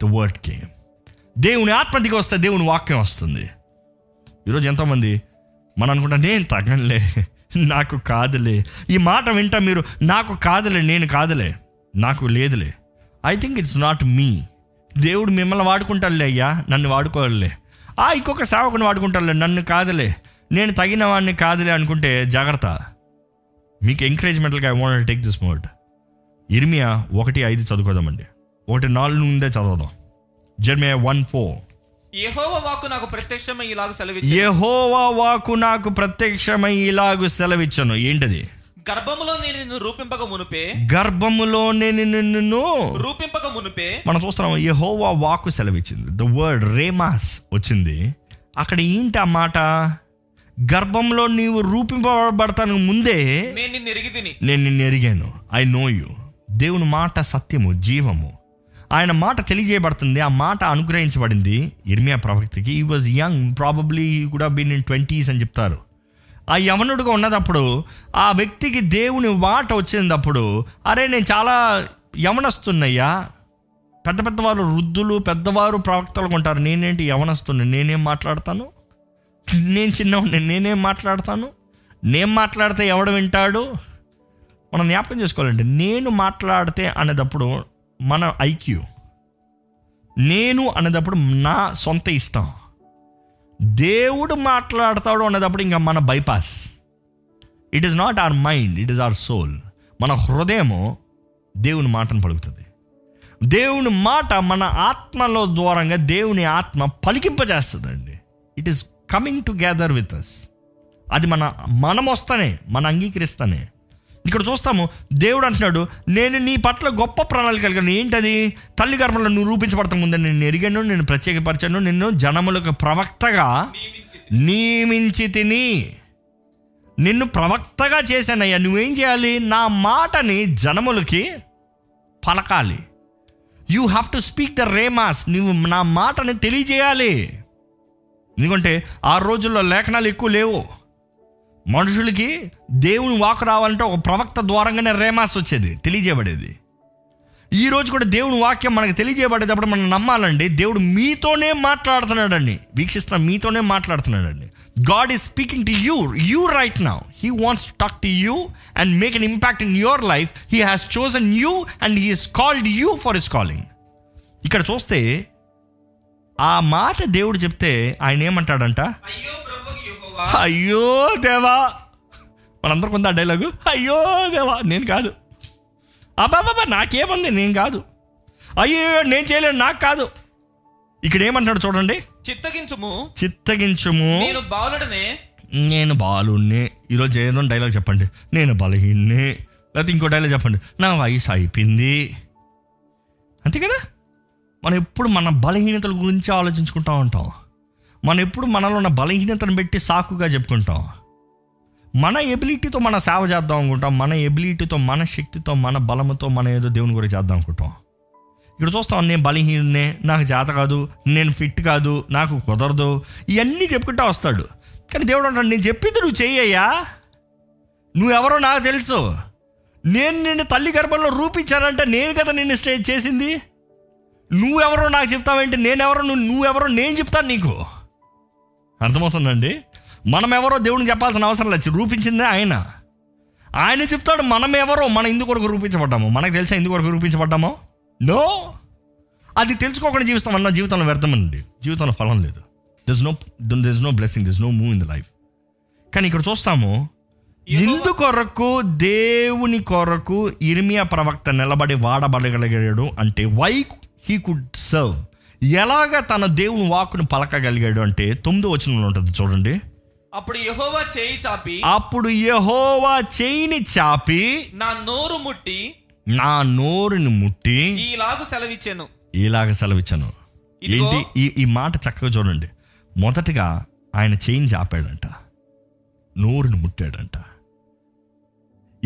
ద వర్డ్ కేమ్. దేవుని ఆత్మ దిగి వస్తే దేవుని వాక్యం వస్తుంది. ఈరోజు ఎంతోమంది మనం అనుకుంటా, నేను తగ్గనులే, నాకు కాదులే, ఈ మాట వింటా మీరు, నాకు కాదులే, నేను కాదులే, నాకు లేదులే, I think it's not me, దేవుడు మిమ్మల్ని వాడుకుంటాడులే, అయ్యా నన్ను వాడుకోవాలే, ఆ ఇంకొక సేవకుని వాడుకుంటాడులే, నన్ను కాదులే, నేను తగిన వాడిని కాదులే అనుకుంటే జాగ్రత్త. మీకు ఎంకరేజ్మెంట్గా I want take this word, ఇర్మియా ఒకటి ఐదు చదువుకోదామండి, ఒకటి నాలుగు నుండే చదవదాం. జెర్మియా వన్ ఫోర్ యెహోవా వాక్కు నాకు ప్రత్యక్షమై ఇలాగు సెలవిచ్చెను యెహోవా వాక్కు నాకు ప్రత్యక్షమై ఇలాగు సెలవిచ్చెను. ఏంటది? గర్భములో నేను నిన్ను రూపింపక మునుపే గర్భములో నేను నిన్ను రూపింపక మునుపే. మనం చూస్తున్నాం యెహోవా వాక్కు సెలవిచ్చింది, ద వర్డ్ రేమాస్ వచ్చింది. అక్కడ ఏంటి ఆ మాట? గర్భంలో నీవు రూపింపబడతాను ముందే నేను నిన్ను ఎరిగాను, ఐ నో యూ. దేవుని మాట సత్యము, జీవము, ఆయన మాట తెలియజేయబడుతుంది, ఆ మాట అనుగ్రహించబడింది ఇర్మియా ప్రవక్తకి. ఈ వాజ్ యంగ్, ప్రాబబ్లీ కూడా బీన్ ఇన్ ట్వంటీస్ అని చెప్తారు. ఆ యవనుడుగా ఉన్నప్పుడు ఆ వ్యక్తికి దేవుని మాట వచ్చినప్పుడు, అరే నేను చాలా యవనస్తున్నయ్యా, పెద్ద పెద్దవారు వృద్ధులు పెద్దవారు ప్రవక్తలు ఉంటారు, నేనేంటి యవనస్తున్నా, నేనేం మాట్లాడతాను, నేను చిన్నవాడిని, నేనేం మాట్లాడతాను, నేను మాట్లాడితే ఎవడు వింటాడు? మనం జ్ఞాపకం చేసుకోవాలంటే నేను మాట్లాడితే అనేటప్పుడు మన ఐక్యూ, నేను అనేటప్పుడు నా సొంత ఇష్టం, దేవుడు మాట్లాడతాడు అనేటప్పుడు ఇంకా మన bypass. It is not our mind, it is our soul. మన హృదయము దేవుని మాటను పలుకుతుంది, దేవుని మాట మన ఆత్మలో ద్వారంగా దేవుని ఆత్మ పలికింపజేస్తుందండి. It is coming together with us. అది మన మనం వస్తానే, మనం అంగీకరిస్తానే. ఇక్కడ చూస్తాము దేవుడు అంటున్నాడు నేను నీ పట్ల గొప్ప ప్రణాళిక కలిగాను. ఏంటది? తల్లి గర్భంలో నువ్వు రూపించబడతాం ముందే నేను ఎరిగాను, నేను ప్రత్యేకపరిచాను, నిన్ను జనములకు ప్రవక్తగా నియమించి తిని. నిన్ను ప్రవక్తగా చేశానయ్యా, నువ్వేం చేయాలి? నా మాటని జనములకి పలకాలి. You have to speak the rhemas, నువ్వు నా మాటని తెలియజేయాలి. ఎందుకంటే ఆ రోజుల్లో లేఖనాలు ఎక్కువ లేవు. మనుషులకి దేవుని వాక్కు రావాలంటే ఒక ప్రవక్త ద్వారంగానే రేమాస్ వచ్చేది, తెలియజేయబడేది. ఈరోజు కూడా దేవుని వాక్యం మనకు తెలియజేయబడేటప్పుడు మనం నమ్మాలండి, దేవుడు మీతోనే మాట్లాడుతున్నాడండి, వీక్షిస్తున్న మీతోనే మాట్లాడుతున్నాడండి. God is speaking to you, you right now. He wants to talk to you and make an impact in your life. He has chosen you and He has called you for His calling. ఇక్కడ చూస్తే ఆ మాట దేవుడు చెప్తే ఆయన ఏమంటాడంట? అయ్యో ప్రభువు యెహోవా, అయ్యో దేవా. మనందరికీ ఉందా డైలాగు? అయ్యో దేవా, నేను కాదు. అబ్బాబా నాకేముంది, నేను కాదు. అయ్యో నేను చేయలేను, నాకు కాదు. ఇక్కడ ఏమంటాడు చూడండి, చిత్తగించుము చిత్తగించుము నేను బాలుడనే, నేను బాలుణ్ణి. ఈరోజు ఏదో డైలాగ్ చెప్పండి, నేను బలహీన్ని. లేకపోతే ఇంకో డైలాగ్ చెప్పండి, నా వయసు అయిపోయింది. అంతే కదా, మనం ఎప్పుడు మన బలహీనతల గురించి ఆలోచించుకుంటూ ఉంటాం. మనం ఎప్పుడు మనలో ఉన్న బలహీనతను పెట్టి సాకుగా చెప్పుకుంటాం. మన ఎబిలిటీతో మన సేవ చేద్దాం అనుకుంటాం. మన ఎబిలిటీతో, మన శక్తితో, మన బలముతో మనం ఏదో దేవుని గురించి చేద్దాం అనుకుంటాం. ఇక్కడ చూస్తాం, నేను బలహీననే, నాకు చేత కాదు, నేను ఫిట్ కాదు, నాకు కుదరదు, ఇవన్నీ చెప్పుకుంటా వస్తాడు. కానీ దేవుడు అంటాడు, నేను చెప్పితే నువ్వు చెయ్యయ్యా, నువ్వెవరో నాకు తెలుసు. నేను నిన్ను తల్లి గర్భంలో రూపించానంటే నేను కదా నిన్ను స్టేజ్ చేసింది. నువ్వెవరో నాకు చెప్తావేంటి? నేనెవరో నువ్వు నువ్వెవరో నేను చెప్తాను నీకు. అర్థమవుతుందండి? మనం ఎవరో దేవుడిని చెప్పాల్సిన అవసరం లేదు, రూపించిందే ఆయన. ఆయన చెప్తాడు మనం ఎవరో, మనం ఇందు కొరకు రూపించబడ్డాము. మనకు తెలిసా ఇందు కొరకు రూపించబడ్డామో? నో. అది తెలుసుకోకుండా జీవిస్తాం అన్న జీవితంలో వ్యర్థమండి, జీవితంలో ఫలం లేదు. There is no there is no blessing, there is no move in the life. కానీ ఇక్కడ చూస్తాము, ఇందు కొరకు, దేవుని కొరకు ఇర్మియా ప్రవక్త నిలబడి వాడబడగలిగాడు అంటే, వై హీ కుడ్ సర్వ్, ఎలాగ తన దేవుని వాక్కును పలకగలిగాడు అంటే, తొమ్మిదో వచనంలో ఉంటుంది చూడండి. అప్పుడు యెహోవా చేయి చాపి అప్పుడు యెహోవా చేయిని చాపి నా నోరు ముట్టి నా నోరుని ముట్టి ఇలాగ సెలవిచ్చాను ఇలాగ సెలవిచ్చాను ఏంటి ఈ ఈ మాట చక్కగా చూడండి. మొదటగా ఆయన చేయిని చాపాడంట, నోరుని ముట్టాడంట.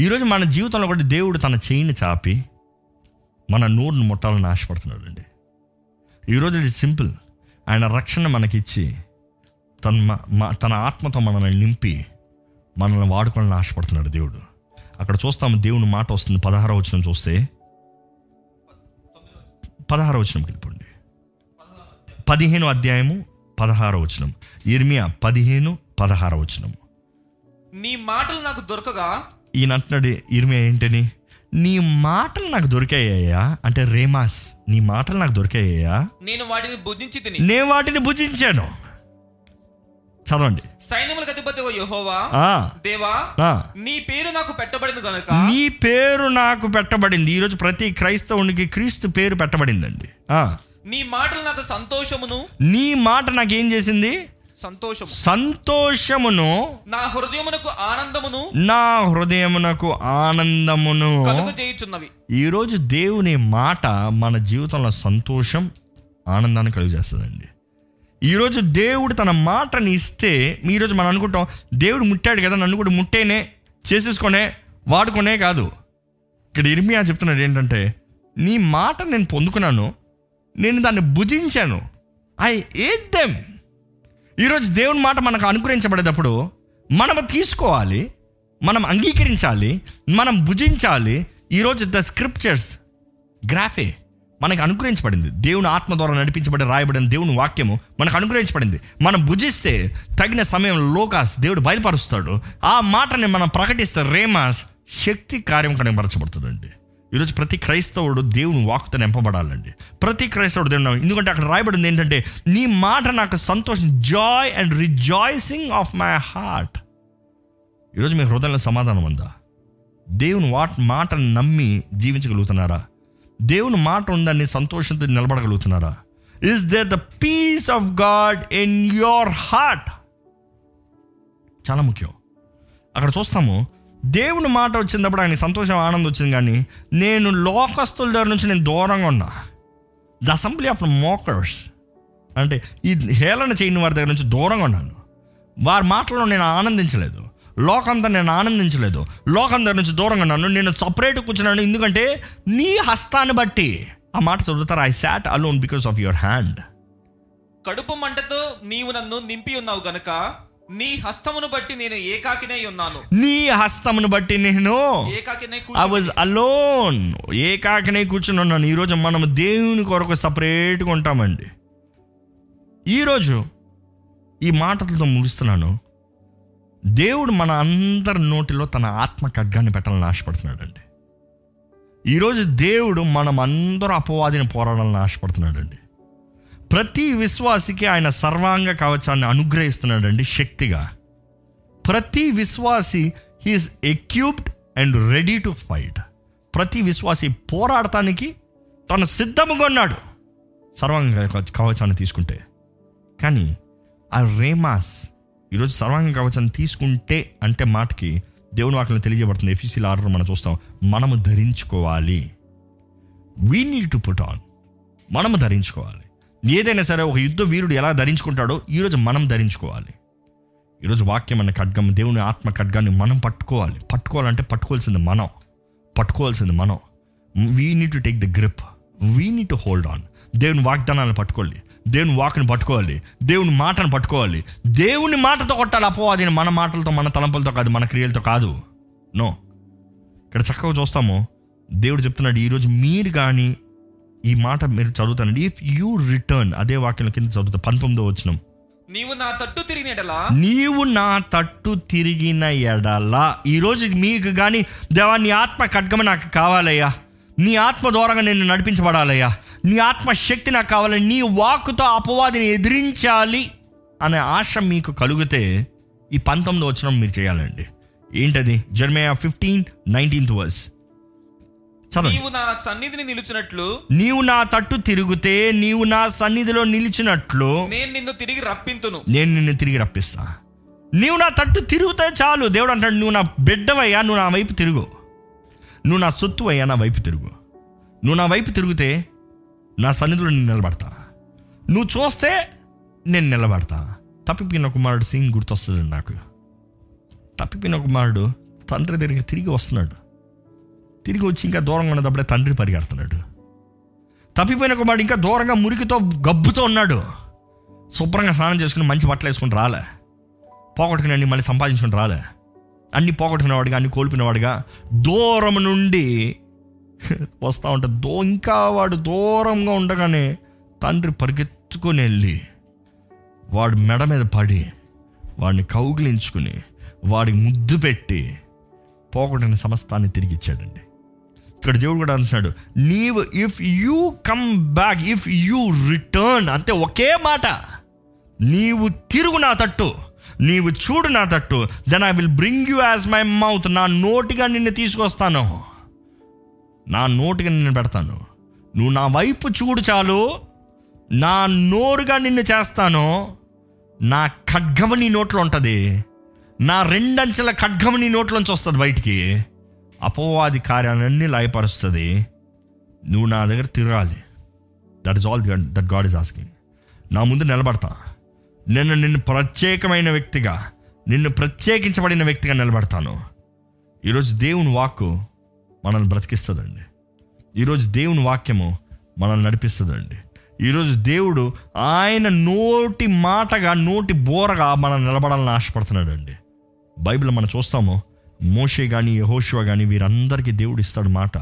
ఈరోజు మన జీవితంలో కూడా దేవుడు తన చేయిని చాపి మన నోరుని ముట్టాలని ఆశపడుతున్నాడు అండి. ఈరోజు ఇది సింపుల్. ఆయన రక్షణ మనకిచ్చి తన తన ఆత్మతో మనల్ని నింపి మనల్ని వాడుకోవాలని ఆశపడుతున్నాడు దేవుడు. అక్కడ చూస్తాము దేవుని మాట వస్తుంది. పదహారవ వచనం చూస్తే, పదహారవ వచనం వెళ్ళిపోండి, పదిహేను అధ్యాయము పదహారవ వచనం, ఇర్మియా పదిహేను పదహారవ వచనం. నీ మాటలు నాకు దొరకగా, ఈయన అంటున్నాడు ఇర్మియా ఏంటని, నీ మాటలు నాకు దొరికాయ్యా అంటే రేమాస్, నీ మాటలు నాకు దొరికాయ్యా, నేను వాటిని భుజించి తిని నేను వాటిని భుజించాను. చదవండి. సైన్యములకు అధిపతివైన యెహోవా దేవా నీ పేరు నాకు పెట్టబడింది గనుక నీ పేరు నాకు పెట్టబడింది. ఈరోజు ప్రతి క్రైస్తవునికి క్రీస్తు పేరు పెట్టబడిందండి. నీ మాటలు నాకు సంతోషమును, నీ మాట నాకు ఏం చేసింది? సంతోషము. సంతోషమును నా హృదయమునకు ఆనందమును నా హృదయమునకు ఆనందమును కలుగజేయుచున్నవి. ఈరోజు దేవుని మాట మన జీవితంలో సంతోషం, ఆనందాన్ని కలుగజేస్తుందండి. ఈరోజు దేవుడు తన మాటని ఇస్తే, ఈరోజు మనం అనుకుంటాం దేవుడు ముట్టాడు కదా నన్ను కూడా ముట్టేనే, చేసేసుకొనే, వాడుకొనే కాదు. ఇక్కడ ఇర్మియా చెప్తున్నాడు ఏంటంటే, నీ మాట నేను పొందుకున్నాను, నేను దాన్ని భుజించాను, ఐ ఏట్ దెమ్. ఈరోజు దేవుని మాట మనకు అనుగ్రహించబడేటప్పుడు మనం తీసుకోవాలి, మనం అంగీకరించాలి, మనం భుజించాలి. ఈరోజు ద స్క్రిప్చర్స్ గ్రాఫే మనకు అనుగ్రహించబడింది, దేవుని ఆత్మ ద్వారా నడిపించబడి రాయబడిన దేవుని వాక్యము మనకు అనుగ్రహించబడింది. మనం భుజిస్తే తగిన సమయం లోకాస్ దేవుడు బయలుపరుస్తాడు. ఆ మాటని మనం ప్రకటిస్తే రేమాస్ శక్తి కార్యం కనబరచబడుతుందండి. ఈరోజు ప్రతి క్రైస్తవుడు దేవుని వాక్కుతో నింపబడాలండి. ప్రతి క్రైస్తవుడు దేవుని, ఎందుకంటే అక్కడ రాయబడింది ఏంటంటే, నీ మాట నాకు సంతోషం, joy and rejoicing of my heart. ఈరోజు మీ హృదయంలో సమాధానం ఉందా? దేవుని వాట్ మాటను నమ్మి జీవించగలుగుతున్నారా? దేవుని మాట ఉందని సంతోషంతో నిలబడగలుగుతున్నారా? Is there the peace of God in your heart? చాలా ముఖ్యం. అక్కడ చూస్తాము దేవుని మాట వచ్చినప్పుడు ఆయన సంతోషం, ఆనందం వచ్చింది. కానీ నేను లోకస్తుల దగ్గర నుంచి నేను దూరంగా ఉన్నా, ద అసెంబ్లీ ఆఫ్ మోకర్స్ అంటే ఈ హేళన చేయని వారి దగ్గర నుంచి దూరంగా ఉన్నాను. వారి మాటలో నేను ఆనందించలేదు, లోకంతో నేను ఆనందించలేదు, లోకం దగ్గర నుంచి దూరంగా ఉన్నాను, నేను సపరేట్ కూర్చున్నాను, ఎందుకంటే నీ హస్తాన్ని బట్టి. ఆ మాట చదువుతారు, I sat alone because of your hand. కడుపు మంటతో నీవు నన్ను నింపి ఉన్నావు గనుక నీ హస్తమును బట్టి నేను ఏకాకినై ఉన్నాను. నీ హస్తమును బట్టి నేను ఏకాకినై కూర్చున్నాను. ఐ వాజ్ అలోన్, ఏకాకినై కూర్చుని ఉన్నాను. ఈరోజు మనం దేవుని కొరకు సపరేట్గా ఉంటామండి. ఈరోజు ఈ మాటలతో ముగిస్తున్నాను. దేవుడు మన అందరి నోటిలో తన ఆత్మ ఖడ్గాన్ని పెట్టాలని ఆశపడుతున్నాడు అండి. ఈరోజు దేవుడు మనం అందరూ అపవాదిని పోరాడాలని ఆశపడుతున్నాడు అండి. ప్రతి విశ్వాసికి ఆయన సర్వాంగ కవచాన్ని అనుగ్రహిస్తున్నాడు అండి శక్తిగా. ప్రతి విశ్వాసి he is equipped and ready to fight. ప్రతి విశ్వాసి పోరాడటానికి తను సిద్ధముగా ఉన్నాడు సర్వాంగ కవచాన్ని తీసుకుంటే. కానీ ఆ రేమాస్ ఈరోజు సర్వాంగ కవచాన్ని తీసుకుంటే అంటే మాటకి దేవుని వాక్యం తెలియజేయబడుతుంది. ఎఫీసీల ఆరులో మనం చూస్తాం, మనము ధరించుకోవాలి. We need to put on, మనము ధరించుకోవాలి. ఏదైనా సరే ఒక యుద్ధ వీరుడు ఎలా ధరించుకుంటాడో ఈరోజు మనం ధరించుకోవాలి. ఈరోజు వాక్యం అన్న ఖడ్గం, దేవుని ఆత్మ ఖడ్గాన్ని మనం పట్టుకోవాలి. పట్టుకోవాలంటే పట్టుకోవాల్సింది మనం, పట్టుకోవాల్సింది మనం. We need to take the grip, we need to hold on. దేవుని వాగ్దానాలను పట్టుకోవాలి, దేవుని వాక్ని పట్టుకోవాలి, దేవుని మాటను పట్టుకోవాలి. దేవుని మాటతో కొట్టాలి అపవాదిని, మన మాటలతో, మన తలంపులతో కాదు, మన క్రియలతో కాదు. నో, ఇక్కడ చక్కగా చూస్తాము దేవుడు చెప్తున్నాడు ఈరోజు మీరు కానీ ఈ మాట మీరు చదువుతానండి. ఇఫ్ యూ రిటర్న్, అదే వాక్యం కింద చదువుతా పంతొమ్మిదో వచనం, నీవు నా తట్టు తిరిగిన ఎడలా, నీవు నా తట్టు తిరిగిన ఎడలా. ఈరోజు మీకు కానీ దేవా నీ ఆత్మ ఖడ్గమ నాకు కావాలయ్యా, నీ ఆత్మ ద్వారంగా నేను నడిపించబడాలయ్యా, నీ ఆత్మశక్తి నాకు కావాలి, నీ వాక్కుతో అపవాదిని ఎదిరించాలి అనే ఆశ మీకు కలిగితే ఈ పంతొమ్మిదో వచనం మీరు చేయాలండి. ఏంటది? జెర్మయా ఫిఫ్టీన్ నైన్టీన్త్ వర్స్ చదువు. నీవు నా సన్నిధిని నిలిచినట్లు, నీవు నా తట్టు తిరిగితే, నీవు నా సన్నిధిలో నిలిచినట్లు నేను నిన్ను తిరిగి రప్పింతును, నేను నిన్ను తిరిగి రప్పిస్తా. నీవు నా తట్టు తిరిగితే చాలు. దేవుడు అంటాడు, నువ్వు నా బిడ్డవయ్యా, నువ్వు నా వైపు తిరుగు, నువ్వు నా సొత్తు అయ్యా, నా వైపు తిరుగు. నువ్వు నా వైపు తిరిగితే నా సన్నిధిలో నేను నిలబడతా, నువ్వు చూస్తే నేను నిలబడతా. తప్పిపోయిన కుమారుడు సీన్ గుర్తొస్తుంది నాకు. తప్పిపోయిన కుమారుడు తండ్రి దగ్గరికి తిరిగి వస్తున్నాడు, తిరిగి వచ్చి ఇంకా దూరంగా ఉన్నప్పుడే తండ్రి పరిగెడుతున్నాడు. తప్పిపోయిన కుమారుడు ఇంకా దూరంగా మురికితో గబ్బుతో ఉన్నాడు. శుభ్రంగా స్నానం చేసుకుని మంచి బట్టలు వేసుకుని రాలే, పోగొట్టుకుని అన్ని మళ్ళీ సంపాదించుకుని రాలే, అన్ని పోగొట్టుకునేవాడిగా, అన్ని కోల్పోయినవాడిగా దూరం నుండి వస్తూ ఉంటాడు. దో ఇంకా వాడు దూరంగా ఉండగానే తండ్రి పరిగెత్తుకొని వెళ్ళి వాడు మెడ మీద పడి వాడిని కౌగిలించుకుని వాడికి ముద్దు పెట్టి పోగొట్టిన సమస్తాన్ని తిరిగి ఇచ్చాడండి. ఇక్కడ దేవుడు కూడా అంటున్నాడు, నీవు if you come back, if you return, అంతే ఒకే మాట, నీవు తిరుగు నా తట్టు, నీవు చూడు నా తట్టు, then I will bring you as my mouth, నా నోటిగా నిన్ను తీసుకొస్తాను, నా నోటిగా నిన్ను పెడతాను. నువ్వు నా వైపు చూడు చాలు, నా నోరుగా నిన్ను చేస్తాను, నా ఖడ్గము నీ నోట్లో ఉంటుంది, నా రెండంచెల ఖడ్గము నీ నోట్లోంచి వస్తుంది బయటికి, అపవాది కార్యాలన్నీ లయపరుస్తుంది. నువ్వు నా దగ్గర తిరగాలి. That is all that God is asking. నా ముందు నిలబడతా, నేను నిన్ను ప్రత్యేకమైన వ్యక్తిగా, నిన్ను ప్రత్యేకించబడిన వ్యక్తిగా నిలబడతాను. ఈరోజు దేవుని వాక్కు మనల్ని బ్రతికిస్తుందండి. ఈరోజు దేవుని వాక్యము మనల్ని నడిపిస్తుందండి. ఈరోజు దేవుడు ఆయన నోటి మాటగా, నోటి బోరగా మనం నిలబడాలని ఆశపడుతున్నాడు అండి. బైబిల్ మనం చూస్తాము, మోషే కానీ యెహోషువ కానీ వీరందరికీ దేవుడు ఇస్తాడు మాట.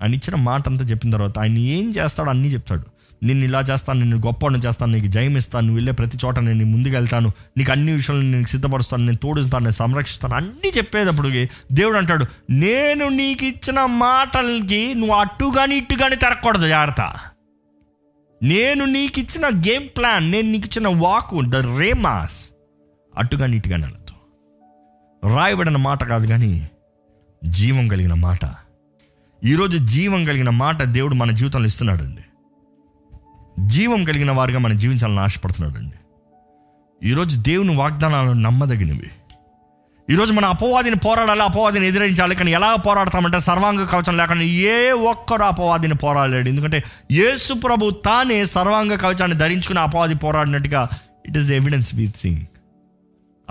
ఆయన ఇచ్చిన మాట అంతా చెప్పిన తర్వాత ఆయన ఏం చేస్తాడో అన్నీ చెప్తాడు. నిన్ను ఇలా చేస్తాను, నిన్ను గొప్పను చేస్తాను, నీకు జయం ఇస్తాను, నువ్వు వెళ్ళే ప్రతి చోట నేను ముందుకు వెళ్తాను, నీకు అన్ని విషయాలను నేను సిద్ధపరుస్తాను, నేను తోడుస్తాను, నేను సంరక్షిస్తాను, అన్నీ చెప్పేటప్పటికి దేవుడు అంటాడు, నేను నీకు ఇచ్చిన మాటలకి నువ్వు అటు కానీ ఇటు కానీ తిరగకూడదు, జాగ్రత్త. నేను నీకు ఇచ్చిన గేమ్ ప్లాన్, నేను నీకు ఇచ్చిన వాక్, ద రేమాస్, అటుగా నీటుగా నడదు. రాయబడిన మాట కాదు కానీ జీవం కలిగిన మాట. ఈరోజు జీవం కలిగిన మాట దేవుడు మన జీవితంలో ఇస్తున్నాడు అండి. జీవం కలిగిన వారిగా మనం జీవించాలని ఆశపడుతున్నాడు అండి. ఈరోజు దేవుని వాగ్దానాలు నమ్మదగినవి. ఈరోజు మనం అపవాదిని పోరాడాలి, అపవాదిని ఎదిరించాలి. కానీ ఎలా పోరాడతామంటే సర్వాంగ కవచం లేకుండా ఏ ఒక్కరు అపవాదిని పోరాడలేడు. ఎందుకంటే యేసు ప్రభు తానే సర్వాంగ కవచాన్ని ధరించుకుని అపవాది పోరాడినట్టుగా it is evidence we seeing.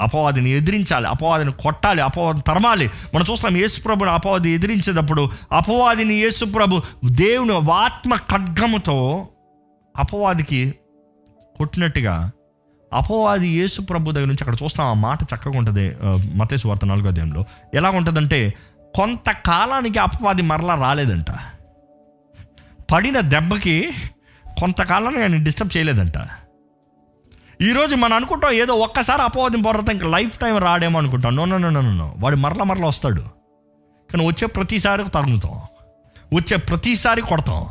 అపవాదిని ఎదిరించాలి, అపవాదిని కొట్టాలి, అపవాదిని తరమాలి. మనం చూస్తాం యేసుప్రభుని అపవాది ఎదిరించేటప్పుడు అపవాదిని యేసుప్రభు దేవుని ఆత్మ ఖడ్గముతో అపవాదికి కొట్టినట్టుగా అపవాది యేసుప్రభు దగ్గర నుంచి అక్కడ చూస్తాం. ఆ మాట చక్కగా ఉంటుంది మత్తయి సువార్త నాలుగో అధ్యాయంలో. ఎలా ఉంటుందంటే కొంతకాలానికి అపవాది మరలా రాలేదంట, పడిన దెబ్బకి కొంతకాలానికి ఆయన డిస్టర్బ్ చేయలేదంట. ఈరోజు మనం అనుకుంటాం ఏదో ఒక్కసారి అపవాదిని పోరాడతాం ఇంకా లైఫ్ టైం రాడేమో అనుకుంటాం. No no no no no వాడు మరలా మరలా వస్తాడు, కానీ వచ్చే ప్రతిసారి తరుగుతాం, వచ్చే ప్రతిసారి కొడతాం,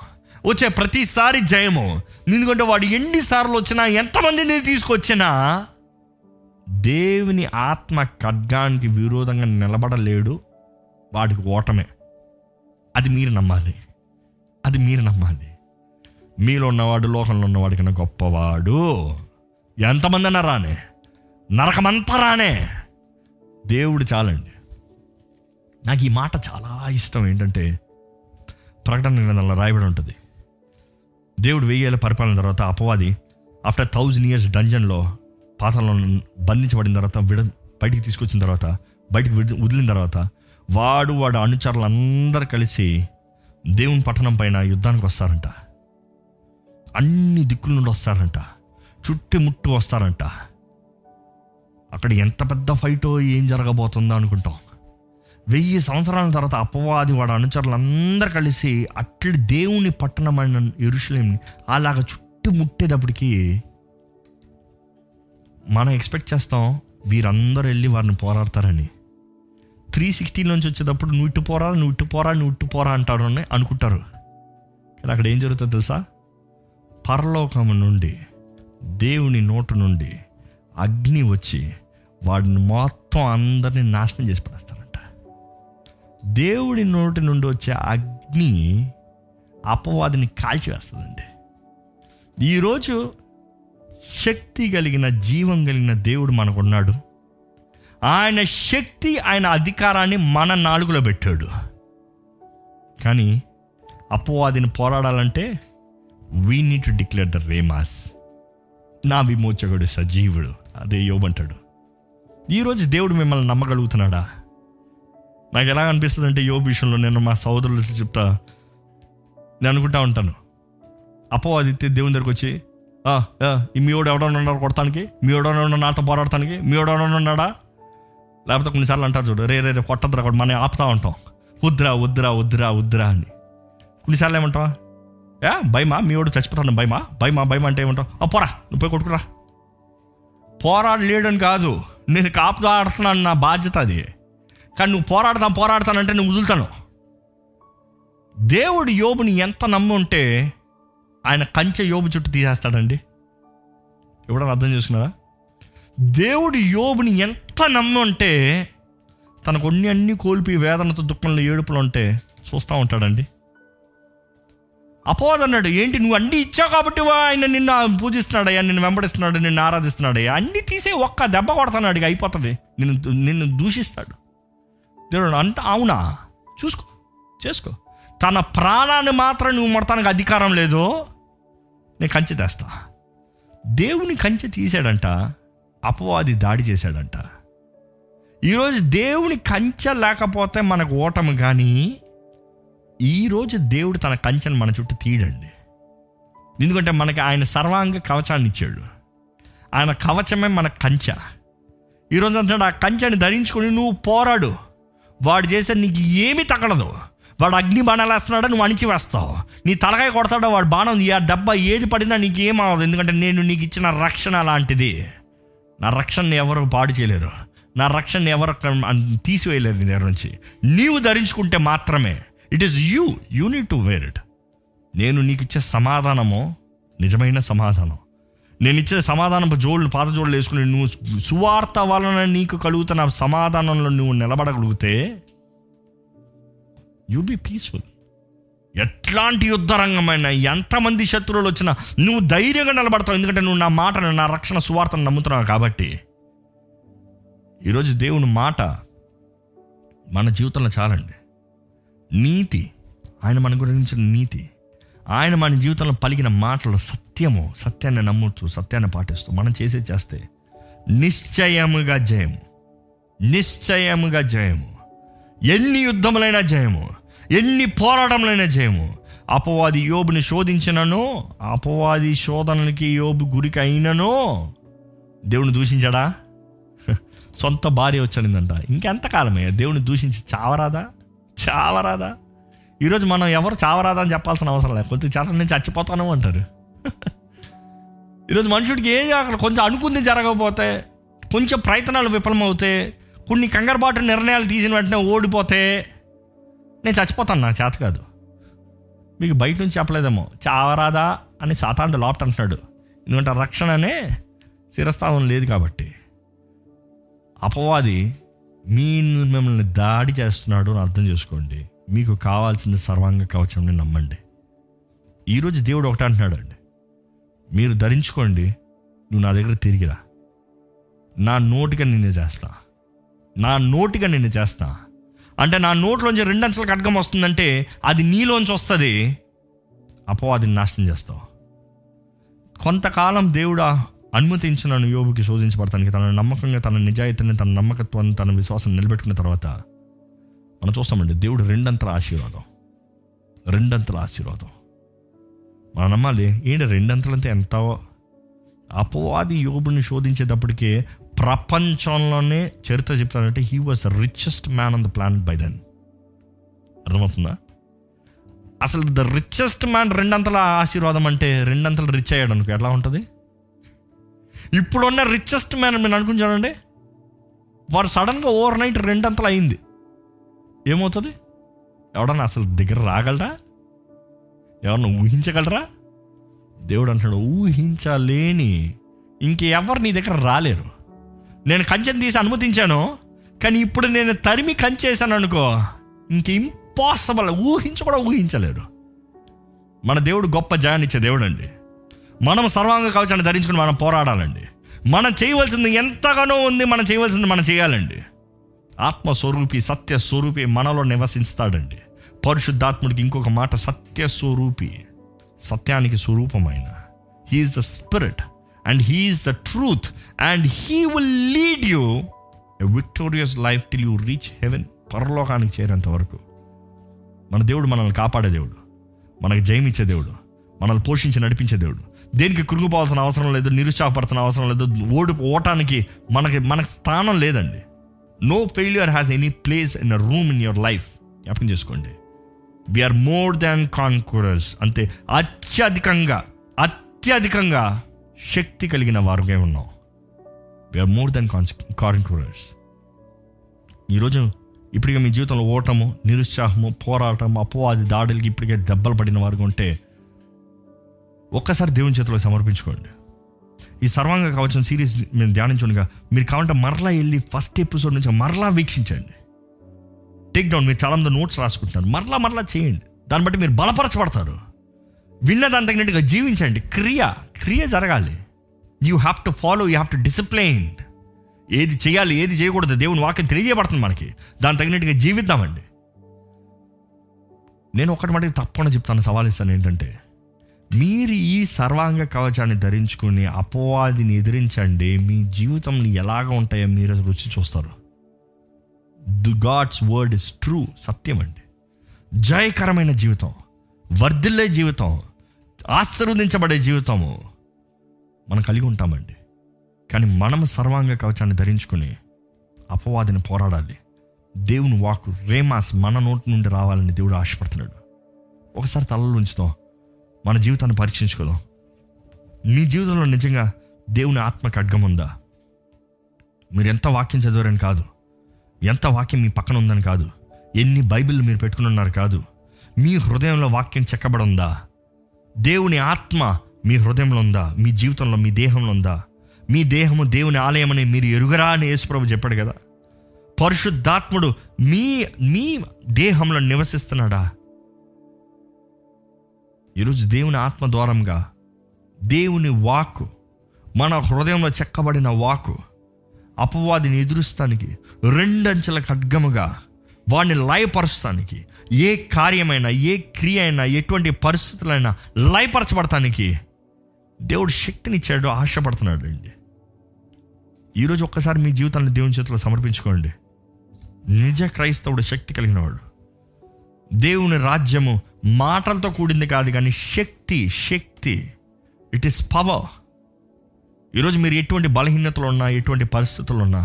వచ్చే ప్రతిసారి జయము. ఎందుకంటే వాడు ఎన్నిసార్లు వచ్చినా ఎంతమందిని తీసుకొచ్చినా దేవుని ఆత్మ ఖడ్గానికి విరోధంగా నిలబడలేడు, వాడికి ఓటమే. అది మీరు నమ్మాలి, అది మీరు నమ్మాలి. మీలో ఉన్నవాడు లోకంలో ఉన్నవాడి కన్నా గొప్పవాడు. ఎంతమంది అన్నా రానే, నరకమంతా రానే, దేవుడు చాలండి. నాకు ఈ మాట చాలా ఇష్టం. ఏంటంటే ప్రకటన గ్రంథంలో రాయబడి ఉంటుంది, దేవుడు వెయ్యి ఏళ్ళ పరిపాలన తర్వాత అపవాది ఆఫ్టర్ థౌజండ్ ఇయర్స్ డంజన్లో పాతాళంలో బంధించబడిన తర్వాత విడ బయటికి తీసుకొచ్చిన తర్వాత బయటికి విడి వదిలిన తర్వాత వాడు వాడు అనుచరులు అందరు కలిసి దేవుని పట్టణం పైన యుద్ధానికి వస్తారంట. అన్ని దిక్కుల నుండి వస్తారంట, చుట్టుముట్టు వస్తారంట. అక్కడ ఎంత పెద్ద ఫైటో ఏం జరగబోతుందో అనుకుంటాం. వెయ్యి సంవత్సరాల తర్వాత అపవాది వాడు అనుచరులు అందరు కలిసి అట్లా దేవుని పట్టణమైన యెరూషలేముని అలాగ చుట్టుముట్టేటప్పటికి మనం ఎక్స్పెక్ట్ చేస్తాం వీరందరూ వెళ్ళి వారిని పోరాడతారని. త్రీ సిక్స్టీ నుంచి వచ్చేటప్పుడు నువ్వు ఇటు పోరా, నువ్వు ఇటు పోరా, నువ్వు ఇటు పోరా అంటారు అని అనుకుంటారు. కానీ అక్కడ ఏం జరుగుతుందో తెలుసా? పరలోకము నుండి దేవుని నోటు నుండి అగ్ని వచ్చి వాడిని మొత్తం అందరినీ నాశనం చేసి పడేస్తారంట. దేవుడి నోటి నుండి వచ్చే అగ్ని అపవాదిని కాల్చివేస్తుందండి. ఈరోజు శక్తి కలిగిన జీవం కలిగిన దేవుడు మనకున్నాడు. ఆయన శక్తి ఆయన అధికారాన్ని మన నాలుగులో పెట్టాడు. కానీ అపవాదిని పోరాడాలంటే we need to declare the rhemas, నా విమోచకుడు సజీవుడు, అదే యోబంటాడు. ఈరోజు దేవుడు మిమ్మల్ని నమ్మగలుగుతున్నాడా? నాకు ఎలా అనిపిస్తుంది అంటే యోబు విషయంలో నేను మా సోదరులతో చెప్తా, నేను అనుకుంటా ఉంటాను అపవాది దేవుని దగ్గరకు వచ్చి మీ ఓడు ఎవడన్నా ఉన్నాడు కొడతానికి, మీ ఓడన్నా నాతో పోరాడటానికి, మీ ఓడన్నా ఉన్నాడా? లేకపోతే కొన్నిసార్లు అంటారు చూడు, రే రే రే కొట్టద్దురా కూడా మనం ఆపుతా ఉంటాం, వద్దురా వద్దురా వద్దురా వద్దురా అని. కొన్నిసార్లు ఏమంటావా, ఏ భయమా మీ ఓడు చచ్చిపోతాను, భయమా భయమా భయమా అంటే ఏమంటావు, ఆ పోరా నువ్వు పోయి కొట్టుకురా. పోరాడలేడని కాదు, నేను కాపుదాడుతున్నాను, నా బాధ్యత అది. కానీ నువ్వు పోరాడతాను పోరాడతానంటే నువ్వు వదులుతాను. దేవుడు యోబుని ఎంత నమ్మి ఉంటే ఆయన కంచె యోబు చుట్టూ తీసేస్తాడండి. ఎవడన్నా అర్థం చేసుకున్నారా? దేవుడు యోబుని ఎంత నమ్మి ఉంటే తనకు అన్ని అన్నీ కోల్పి వేదనతో దుఃఖంలో ఏడుపులు ఉంటే చూస్తూ ఉంటాడండి. అపవాది అన్నాడు, ఏంటి నువ్వు అన్నీ ఇచ్చావు కాబట్టి ఆయన నిన్ను పూజిస్తున్నాడయ్యా, నిన్ను వెంబడిస్తున్నాడు, నిన్ను ఆరాధిస్తున్నాడయ్యా, అన్నీ తీసే ఒక్క దెబ్బ కొడతాడు అయిపోతుంది, నిన్ను నిన్ను దూషిస్తాడు దేవుడు అంట. అవునా, చూసుకో చేసుకో, తన ప్రాణాన్ని మాత్రం నువ్వు మొత్తానికి అధికారం లేదు, నేను కంచె తెస్తా. దేవుని కంచె తీసాడంట, అపవాది దాడి చేశాడంట. ఈరోజు దేవుని కంచె లేకపోతే మనకు ఓటమి. కానీ ఈరోజు దేవుడు తన కంచెను మన చుట్టూ తీయడండి. ఎందుకంటే మనకి ఆయన సర్వాంగ కవచాన్ని ఇచ్చాడు, ఆయన కవచమే మన కంచె. ఈరోజు అంటాడు ఆ కంచెని ధరించుకొని నువ్వు పోరాడు, వాడు చేసే నీకు ఏమీ తగలదు. వాడు అగ్ని బాణాలు వేస్తున్నాడా, నువ్వు అణిచి వేస్తావు. నీ తలకాయ కొడతాడా, వాడు బాణం ఆ డబ్బా ఏది పడినా నీకు ఏం అవ్వదు. ఎందుకంటే నేను నీకు ఇచ్చిన రక్షణ అలాంటిది. నా రక్షణని ఎవరు పాడు చేయలేరు, నా రక్షణని ఎవరు తీసివేయలేరు నీ దగ్గర నుంచి. నీవు ధరించుకుంటే మాత్రమే. It is you you need to wear it. నేను నీకు ఇచ్చే సమాధానము నిజమైన సమాధానం. నేను ఇచ్చే సమాధానం జోళ్ళు పాత జోళ్ళు వేసుకుని నువ్వు సువార్త వలన నీకు కలుగుతున్న సమాధానంలో నువ్వు నిలబడగలిగితే యూ బీ పీస్ఫుల్. ఎట్లాంటి యుద్ధరంగమైన ఎంతమంది శత్రువులు వచ్చినా నువ్వు ధైర్యంగా నిలబడతావు. ఎందుకంటే నువ్వు నా మాటను, నా రక్షణ సువార్తను నమ్ముతున్నావు కాబట్టి. ఈరోజు దేవుని మాట మన జీవితంలో చాలండి. నీతి, ఆయన మన గురించిన నీతి, ఆయన మన జీవితంలో పలికిన మాటలు సత్యము. సత్యాన్ని నమ్ముతూ సత్యాన్ని పాటిస్తూ మనం చేసే చేస్తే నిశ్చయముగా జయము, నిశ్చయముగా జయము. ఎన్ని యుద్ధములైనా జయము, ఎన్ని పోరాటములైనా జయము. అపవాది యోబుని శోధించినను, అపవాది శోధనలకి యోబు గురికి అయినను దేవుని దూషించాడా? సొంత భార్య వచ్చిందంట, ఇంకెంతకాలమే దేవుని దూషించి చావరాదా? చావరాదా? ఈరోజు మనం ఎవరు చావరాదా అని చెప్పాల్సిన అవసరం లేదు. కొంచెం చేత నేను చచ్చిపోతాను అంటారు. ఈరోజు మనుషుడికి ఏం అక్కడ కొంచెం అనుకుంది జరగకపోతే, కొంచెం ప్రయత్నాలు విఫలమవుతే, కొన్ని కంగారుబాటు నిర్ణయాలు తీసిన వెంటనే ఓడిపోతే నేను చచ్చిపోతాను, నా చేత కాదు. మీకు బయట నుంచి చెప్పలేదేమో చావరాదా అని సాతానుడు లోపట అంటున్నాడు. ఎందుకంటే రక్షణ అనే శిరస్థానం లేదు కాబట్టి. అపవాది మీ మిమ్మల్ని దాడి చేస్తున్నాడు అని అర్థం చేసుకోండి. మీకు కావాల్సిన సర్వాంగ కవచంని నమ్మండి. ఈరోజు దేవుడు ఒకటి అంటున్నాడు అండి, మీరు ధరించుకోండి, నువ్వు నా దగ్గర తిరిగిరా, నా నోటిగా నిన్ను చేస్తా, నా నోటిగా నిన్ను చేస్తా అంటే నా నోట్లోంచి రెండంచెల ఖడ్గం వస్తుందంటే అది నీలోంచి వస్తుంది, అపవాదిని నాశనం చేస్తావు. కొంతకాలం దేవుడా అనుమతించిన యోబుకి శోధించబడతానికి, తన నమ్మకంగా తన నిజాయితీని, తన నమ్మకత్వాన్ని, తన విశ్వాసం నిలబెట్టుకున్న తర్వాత మనం చూస్తామండి దేవుడు రెండంతల ఆశీర్వాదం, రెండంతల ఆశీర్వాదం. మనం నమ్మాలి. ఏంటి రెండంతలంతా ఎంత? అపవాది యోబుని శోధించేటప్పటికే ప్రపంచంలోనే చరిత్ర చెప్తానంటే he was the richest man on the planet by then. అర్థమవుతుందా? అసలు ద రిచెస్ట్ మ్యాన్ రెండంతల ఆశీర్వాదం అంటే రెండంతలు రిచ్ అయ్యాడు అనుకో, ఎట్లా ఉంటుంది? ఇప్పుడున్న రిచెస్ట్ మ్యాన్ నేను అనుకుంటానండి, వాడు సడన్గా ఓవర్ నైట్ రెండంతలు అయింది, ఏమవుతుంది? ఎవడన్నా అసలు దగ్గర రాగలరా? ఎవరన్నా ఊహించగలరా? దేవుడు అంటున్నాడు ఊహించలేని ఇంకెవరు నీ దగ్గర రాలేరు. నేను కంచెని తీసి అనుమతించాను, కానీ ఇప్పుడు నేను తరిమి కంచేసాను అనుకో, ఇంక ఇంపాసిబుల్, ఊహించ కూడా ఊహించలేరు. మన దేవుడు గొప్ప జయాన్ని ఇచ్చే దేవుడు అండి. మనం సర్వాంగ కవచాన్ని ధరించుకుని మనం పోరాడాలండి. మనం చేయవలసింది ఎంతగానో ఉంది, మనం చేయవలసింది మనం చేయాలండి. ఆత్మస్వరూపి, సత్యస్వరూపి మనలో నివసిస్తాడండి. పరిశుద్ధాత్ముడికి ఇంకొక మాట, సత్యస్వరూపి, సత్యానికి స్వరూపమైన, he is the spirit and he is the truth and he will lead you a victorious life till you reach heaven. పరలోకానికి చేరేంత వరకు మన దేవుడు మనల్ని కాపాడే దేవుడు, మనకు జయమిచ్చే దేవుడు, మనల్ని పోషించి నడిపించే దేవుడు. దేనికి కృంగిపోవాల్సిన అవసరం లేదు, నిరుత్సాహపరచిన అవసరం లేదు, ఓడి ఓటానికి మనకి మనకు స్థానం లేదండి. No failure has any place in a room in your life. జ్ఞాపకం చేసుకోండి, వీఆర్ మోర్ దాన్ కాంక్వరర్స్, అంతే అత్యధికంగా అత్యధికంగా శక్తి కలిగిన వారుగా ఉన్నాం. We are more than conquerors. ఈరోజు ఇప్పటికే మీ జీవితంలో ఓటము, నిరుత్సాహము, పోరాటము, అపవాది దాడులకి ఇప్పటికే దెబ్బలు పడిన వారుగా ఉంటే ఒక్కసారి దేవుని చేతిలో సమర్పించుకోండి. ఈ సర్వాంగ కవచం సిరీస్ మేము ధ్యానించుండగా మీరు కావాలంటే మరలా వెళ్ళి ఫస్ట్ ఎపిసోడ్ నుంచి మరలా వీక్షించండి. టేక్ డౌన్, మీరు చాలామంది నోట్స్ రాసుకుంటున్నారు, మరలా మరలా చేయండి. దాన్ని బట్టి మీరు బలపరచబడతారు. విన్న దాని తగినట్టుగా జీవించండి. క్రియ క్రియ జరగాలి. You have to follow, you have to discipline. ఏది చేయాలి, ఏది చేయకూడదు దేవుని వాక్యం తెలియజేయబడుతుంది మనకి. దాని తగినట్టుగా జీవిద్దామండి. నేను ఒక్కటి మటుకు తప్పకుండా చెప్తాను, సవాల్ ఇస్తాను, ఏంటంటే మీరు ఈ సర్వాంగ కవచాన్ని ధరించుకుని అపవాదిని ఎదిరించండి. మీ జీవితం ఎలాగ ఉంటాయో మీరు రుచి చూస్తారు. The God's word is true, సత్యం అండి. జయకరమైన జీవితం, వర్ధిల్లే జీవితం, ఆశీర్వదించబడే జీవితము మనం కలిగి ఉంటామండి. కానీ మనం సర్వాంగ కవచాన్ని ధరించుకుని అపవాదిని పోరాడాలి. దేవుని వాక్కు రేమాస్ మన నోటి నుండి రావాలని దేవుడు ఆశపడుతున్నాడు. ఒకసారి తలలో ఉంచుతాం, మన జీవితాన్ని పరీక్షించుకోదాం. మీ జీవితంలో నిజంగా దేవుని ఆత్మ ఖడ్గం ఉందా? మీరు ఎంత వాక్యం చదివారని కాదు, ఎంత వాక్యం మీ పక్కన ఉందని కాదు, ఎన్ని బైబిల్ మీరు పెట్టుకుని ఉన్నారు కాదు, మీ హృదయంలో వాక్యం చెక్కబడి ఉందా? దేవుని ఆత్మ మీ హృదయంలో ఉందా? మీ జీవితంలో, మీ దేహంలో ఉందా? మీ దేహము దేవుని ఆలయం అని మీరు ఎరుగరా అని యేసుప్రభు చెప్పాడు కదా. పరిశుద్ధాత్ముడు మీ మీ దేహంలో నివసిస్తున్నాడా? ఈరోజు దేవుని ఆత్మ ద్వారంగా దేవుని వాక్కు, మన హృదయంలో చెక్కబడిన వాక్కు అపవాదిని ఎదురుస్తానికి రెండంచెల ఖడ్గముగా వాడిని లయపరచడానికి, ఏ కార్యమైనా, ఏ క్రియ అయినా, ఎటువంటి పరిస్థితులైనా లయపరచబడటానికి దేవుడు శక్తినిచ్చాడు, ఆశపడుతున్నాడు అండి. ఈరోజు ఒక్కసారి మీ జీవితాన్ని దేవుని చేతిలో సమర్పించుకోండి. నిజ క్రైస్తవుడు శక్తి కలిగినవాడు. దేవుని రాజ్యము మాటలతో కూడింది కాదు, కానీ శక్తి శక్తి ఇట్ ఈస్ పవర్. ఈరోజు మీరు ఎటువంటి బలహీనతలు ఉన్నా, ఎటువంటి పరిస్థితులు ఉన్నా,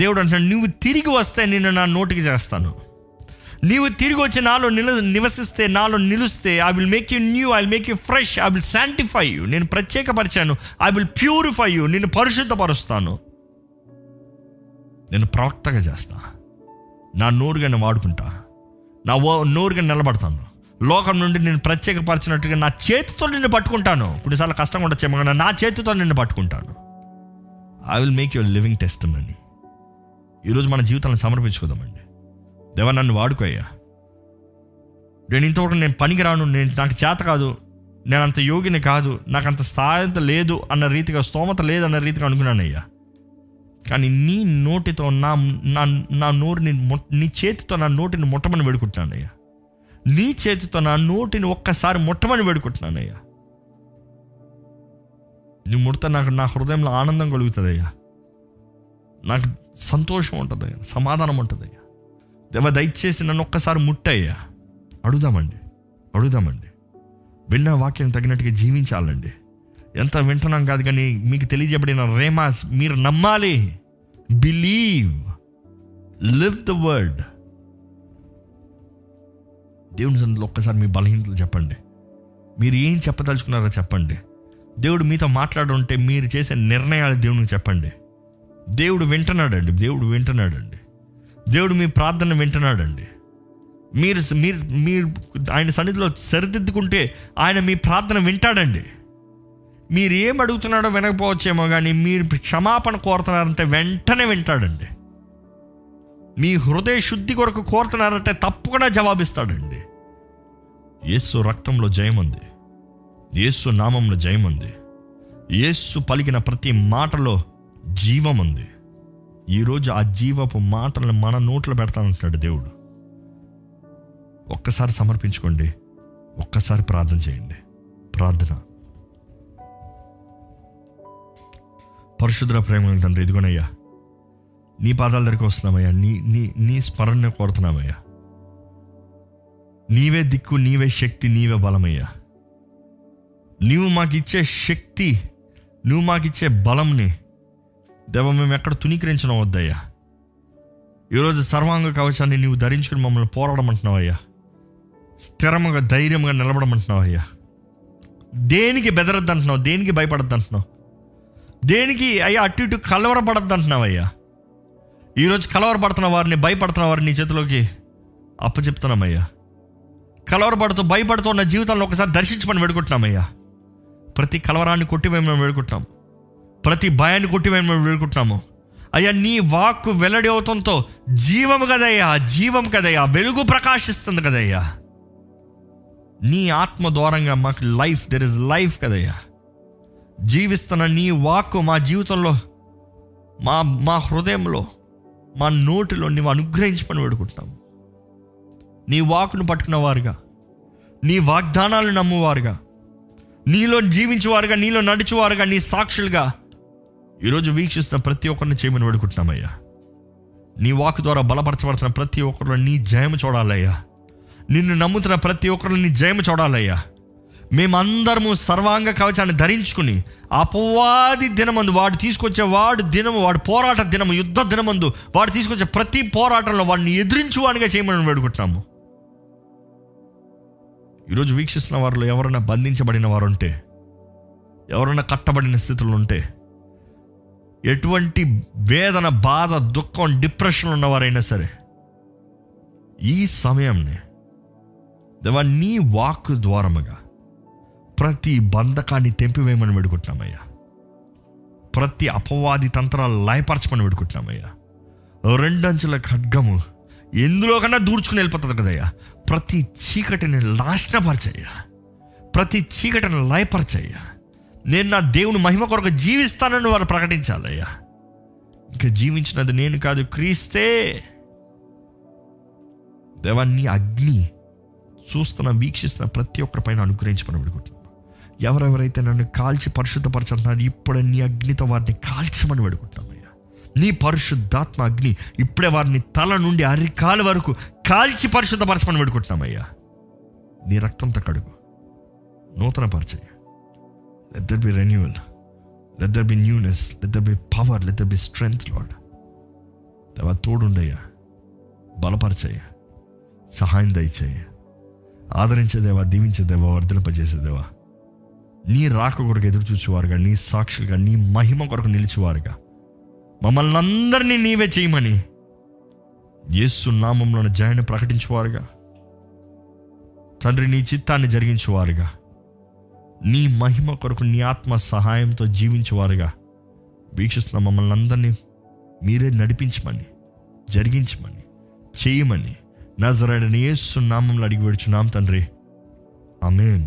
దేవుడు అంటున్నాడు, నువ్వు తిరిగి వస్తే నేను నా నోటికి చేస్తాను. నీవు తిరిగి వచ్చి నాలో నిల నివసిస్తే నాలో నిలుస్తే I will make you new, I will make you fresh, I will sanctify you. నేను ప్రత్యేకపరిచాను. I will purify you. నేను పరిశుద్ధపరుస్తాను. నేను ప్రవక్తగా చేస్తా. నా నోరుగా నేను వాడుకుంటా. నా ఓ నోరుగా నిలబడతాను. లోకం నుండి నేను ప్రత్యేకపరిచినట్టుగా నా చేతితో నిన్ను పట్టుకుంటాను. కొన్నిసార్లు కష్టంగా ఉండొచ్చేమో, నా చేతితో నిన్ను పట్టుకుంటాను. I will make your living testimony. ఈరోజు మన జీవితాలను సమర్పించుకుందామండి. దేవా, నన్ను వాడుకోయ్యా. నేను ఇంతవరకు నేను పనికిరాను, నేను నాకు చేత కాదు, నేను అంత యోగిని కాదు, నాకు అంత స్థాయిత లేదు అన్న రీతిగా, స్తోమత లేదు అన్న రీతిగా అనుకున్నానయ్యా. కానీ నీ నోటితో నా నా నా నోరుని నీ చేతితో నా నోటిని ముట్టమని వేడుకుంటున్నానయ్యా. నీ చేతితో నా నోటిని ఒక్కసారి ముట్టమని వేడుకుంటున్నానయ్యా. నీ ముడత నాకు నా హృదయంలో ఆనందం కలుగుతుందయ్యా, నాకు సంతోషం ఉంటుందయ్యా, సమాధానం ఉంటుందయ్యా. దేవా, దయచేసి నన్ను ఒక్కసారి ముట్టయ్యా. అడుగుదామండి అడుగుదామండి విన్న వాక్యం తగినట్టుగా జీవించాలండి. ఎంత వింటున్నాం కాదు, కానీ మీకు తెలియజేయబడిన రేమాస్ మీరు నమ్మాలి. Believe, live the word. దేవుని సందులో ఒక్కసారి మీ బలహీనతలు చెప్పండి. మీరు ఏం చెప్పదలుచుకున్నారో చెప్పండి. దేవుడు మీతో మాట్లాడుంటే మీరు చేసే నిర్ణయాలు దేవునికి చెప్పండి. దేవుడు వింటున్నాడండి, దేవుడు వింటున్నాడండి, దేవుడు మీ ప్రార్థన వింటున్నాడండి. మీరు మీరు మీరు ఆయన సన్నిధిలో సరిదిద్దుకుంటే ఆయన మీ ప్రార్థన వింటాడండి. మీరు ఏం అడుగుతున్నాడో వినకపోవచ్చేమో, కానీ మీరు క్షమాపణ కోరుతున్నారంటే వెంటనే వింటాడండి. మీ హృదయ శుద్ధి కొరకు కోరుతున్నారంటే తప్పకుండా జవాబిస్తాడండి. యేసు రక్తంలో జయముంది, యేసు నామంలో జయముంది, యేసు పలికిన ప్రతి మాటలో జీవముంది. ఈరోజు ఆ జీవపు మాటలను మన నోట్లో పెడతానంటున్నాడు దేవుడు. ఒక్కసారి సమర్పించుకోండి, ఒక్కసారి ప్రార్థన చేయండి. ప్రార్థన. పరిశుద్ధ ప్రేమ తండ్రి, ఇదిగోనయ్యా, నీ పాదాల దగ్గరికి వస్తున్నామయ్యా. నీ నీ నీ స్మరణను కోరుతున్నామయ్యా. నీవే దిక్కు, నీవే శక్తి, నీవే బలమయ్యా. నువ్వు మాకిచ్చే శక్తి, నువ్వు మాకిచ్చే బలంని దేవ మేము ఎక్కడ తునీకరించడం వద్దయ్యా. ఈరోజు సర్వాంగ కవచాన్ని నీవు ధరించుకుని మమ్మల్ని పోరాడమంటున్నావయ్యా. స్థిరముగా ధైర్యంగా నిలబడమంటున్నావయ్యా. దేనికి బెదరద్దు అంటున్నావు, దేనికి భయపడద్దు అంటున్నావు, దేనికి అయ్యా అటు ఇటు కలవరపడద్దు అంటున్నావయ్యా. ఈరోజు కలవరపడుతున్న వారిని, భయపడుతున్న వారిని నీ చేతిలోకి అప్పచెప్తున్నామయ్యా. కలవరపడుతూ భయపడుతూ ఉన్న జీవితాలను ఒకసారి దర్శించమని వేడుకుంటున్నామయ్యా. ప్రతి కలవరాన్ని కొట్టివేయమని వేడుకుంటున్నాం, ప్రతి భయాన్ని కొట్టివేయమని మేము వేడుకుంటున్నాము. అయ్యా, నీ వాక్కు వెల్లడి అవుతంతో జీవం కదయ్యా, జీవం కదయ్యా, వెలుగు ప్రకాశిస్తుంది కదయ్యా. నీ ఆత్మ ద్వారంగా మాకు లైఫ్, దెర్ ఇస్ లైఫ్ కదయ్యా. జీవిస్తున్న నీ వాక్కు మా జీవితంలో, మా మా హృదయంలో, మా నోటిలో నీవు అనుగ్రహించమని వేడుకుంటున్నాము. నీ వాక్కును పట్టుకున్నవారుగా, నీ వాగ్దానాలను నమ్మువారుగా, నీలో జీవించేవారుగా, నీలో నడిచేవారుగా, నీ సాక్షులుగా ఈరోజు వీక్షిస్తున్న ప్రతి ఒక్కరిని చేయమని వేడుకుంటున్నామయ్యా. నీ వాక్ ద్వారా బలపరచబడుతున్న ప్రతి ఒక్కరిలో నీ జయము చూడాలయ్యా. నిన్ను నమ్ముతున్న ప్రతి ఒక్కరిని నీ జయము చూడాలయ్యా. మేమందరము సర్వాంగ కవచాన్ని ధరించుకుని అపవాది దినమందు వాడు తీసుకొచ్చే వాడు దినము వాడు పోరాట దినము యుద్ధ దినమందు వాడు తీసుకొచ్చే ప్రతి పోరాటంలో వాడిని ఎదిరించువానిగా చేయమని వేడుకుంటున్నాము. ఈరోజు వీక్షిస్తున్న వారిలో ఎవరైనా బంధించబడిన వారు ఉంటే, ఎవరైనా కట్టబడిన స్థితిలో ఉంటే, ఎటువంటి వేదన, బాధ, దుఃఖం, డిప్రెషన్ ఉన్నవారైనా సరే ఈ సమయంని దేవా నీ వాక్ ద్వారముగా ప్రతి బంధకాన్ని తెంపివేయమని వేడుకుంటున్నామయ్యా. ప్రతి అపవాది తంత్రాలు లయపరచమని వేడుకుంటున్నామయ్యా. రెండంచుల ఖడ్గము ఎందులో కన్నా దూర్చుకుని వెళ్ళిపోతుంది కదయ్యా. ప్రతి చీకటిని నాశనపరచయ్యా, ప్రతి చీకటిని లయపరచయ్యా. నేను నా దేవుని మహిమ కొరకు జీవిస్తానని వారు ప్రకటించాలయ్యా. ఇంకా జీవించినది నేను కాదు, క్రీస్తే. దేవా, నీ అగ్ని చూస్తున్న వీక్షిస్తున్న ప్రతి ఒక్కరిపైన అనుగ్రహించమని వేడుకుంటున్నాను. ఎవరెవరైతే నన్ను కాల్చి పరిశుద్ధపరచుంటున్నారో ఇప్పుడు నీ అగ్నితో వారిని కాల్చమని వేడుకుంటామయ్యా. నీ పరిశుద్ధాత్మ అగ్ని ఇప్పుడే వారిని తల నుండి అరికాల వరకు కాల్చి పరిశుద్ధపరచమని వేడుకుంటున్నామయ్యా. నీ రక్తంతో కడుగు, నూతన పరిచయ. Let there be renewal. Let there be newness. Let there be power. Let there be strength, Lord. దేవా తోడుండయ్యా, బలపరచయ్యా, సహాయం దయచేయ. ఆదరించేదేవా, దీవించేదేవా, వర్ధలింపజేసేదేవా, నీ రాక కొరకు ఎదురు చూసేవారుగా, నీ సాక్షులుగా, నీ మహిమ కొరకు నిలిచేవారుగా మమ్మల్ని అందరినీ నీవే చేయమని యేసు నామములోని జయాన్ని ప్రకటించేవారుగా, తండ్రి నీ చిత్తాన్ని జరిగించేవారుగా, నీ మహిమ కొరకు నీ ఆత్మ సహాయంతో జీవించేవారుగా వీక్షిస్తున్న మమ్మల్ని అందరినీ మీరే నడిపించమని, జరిగించమని, చేయమని నజరేయుడైన యేసు నామములో అడిగి వేడుచున్నాం తండ్రి. ఆమేన్.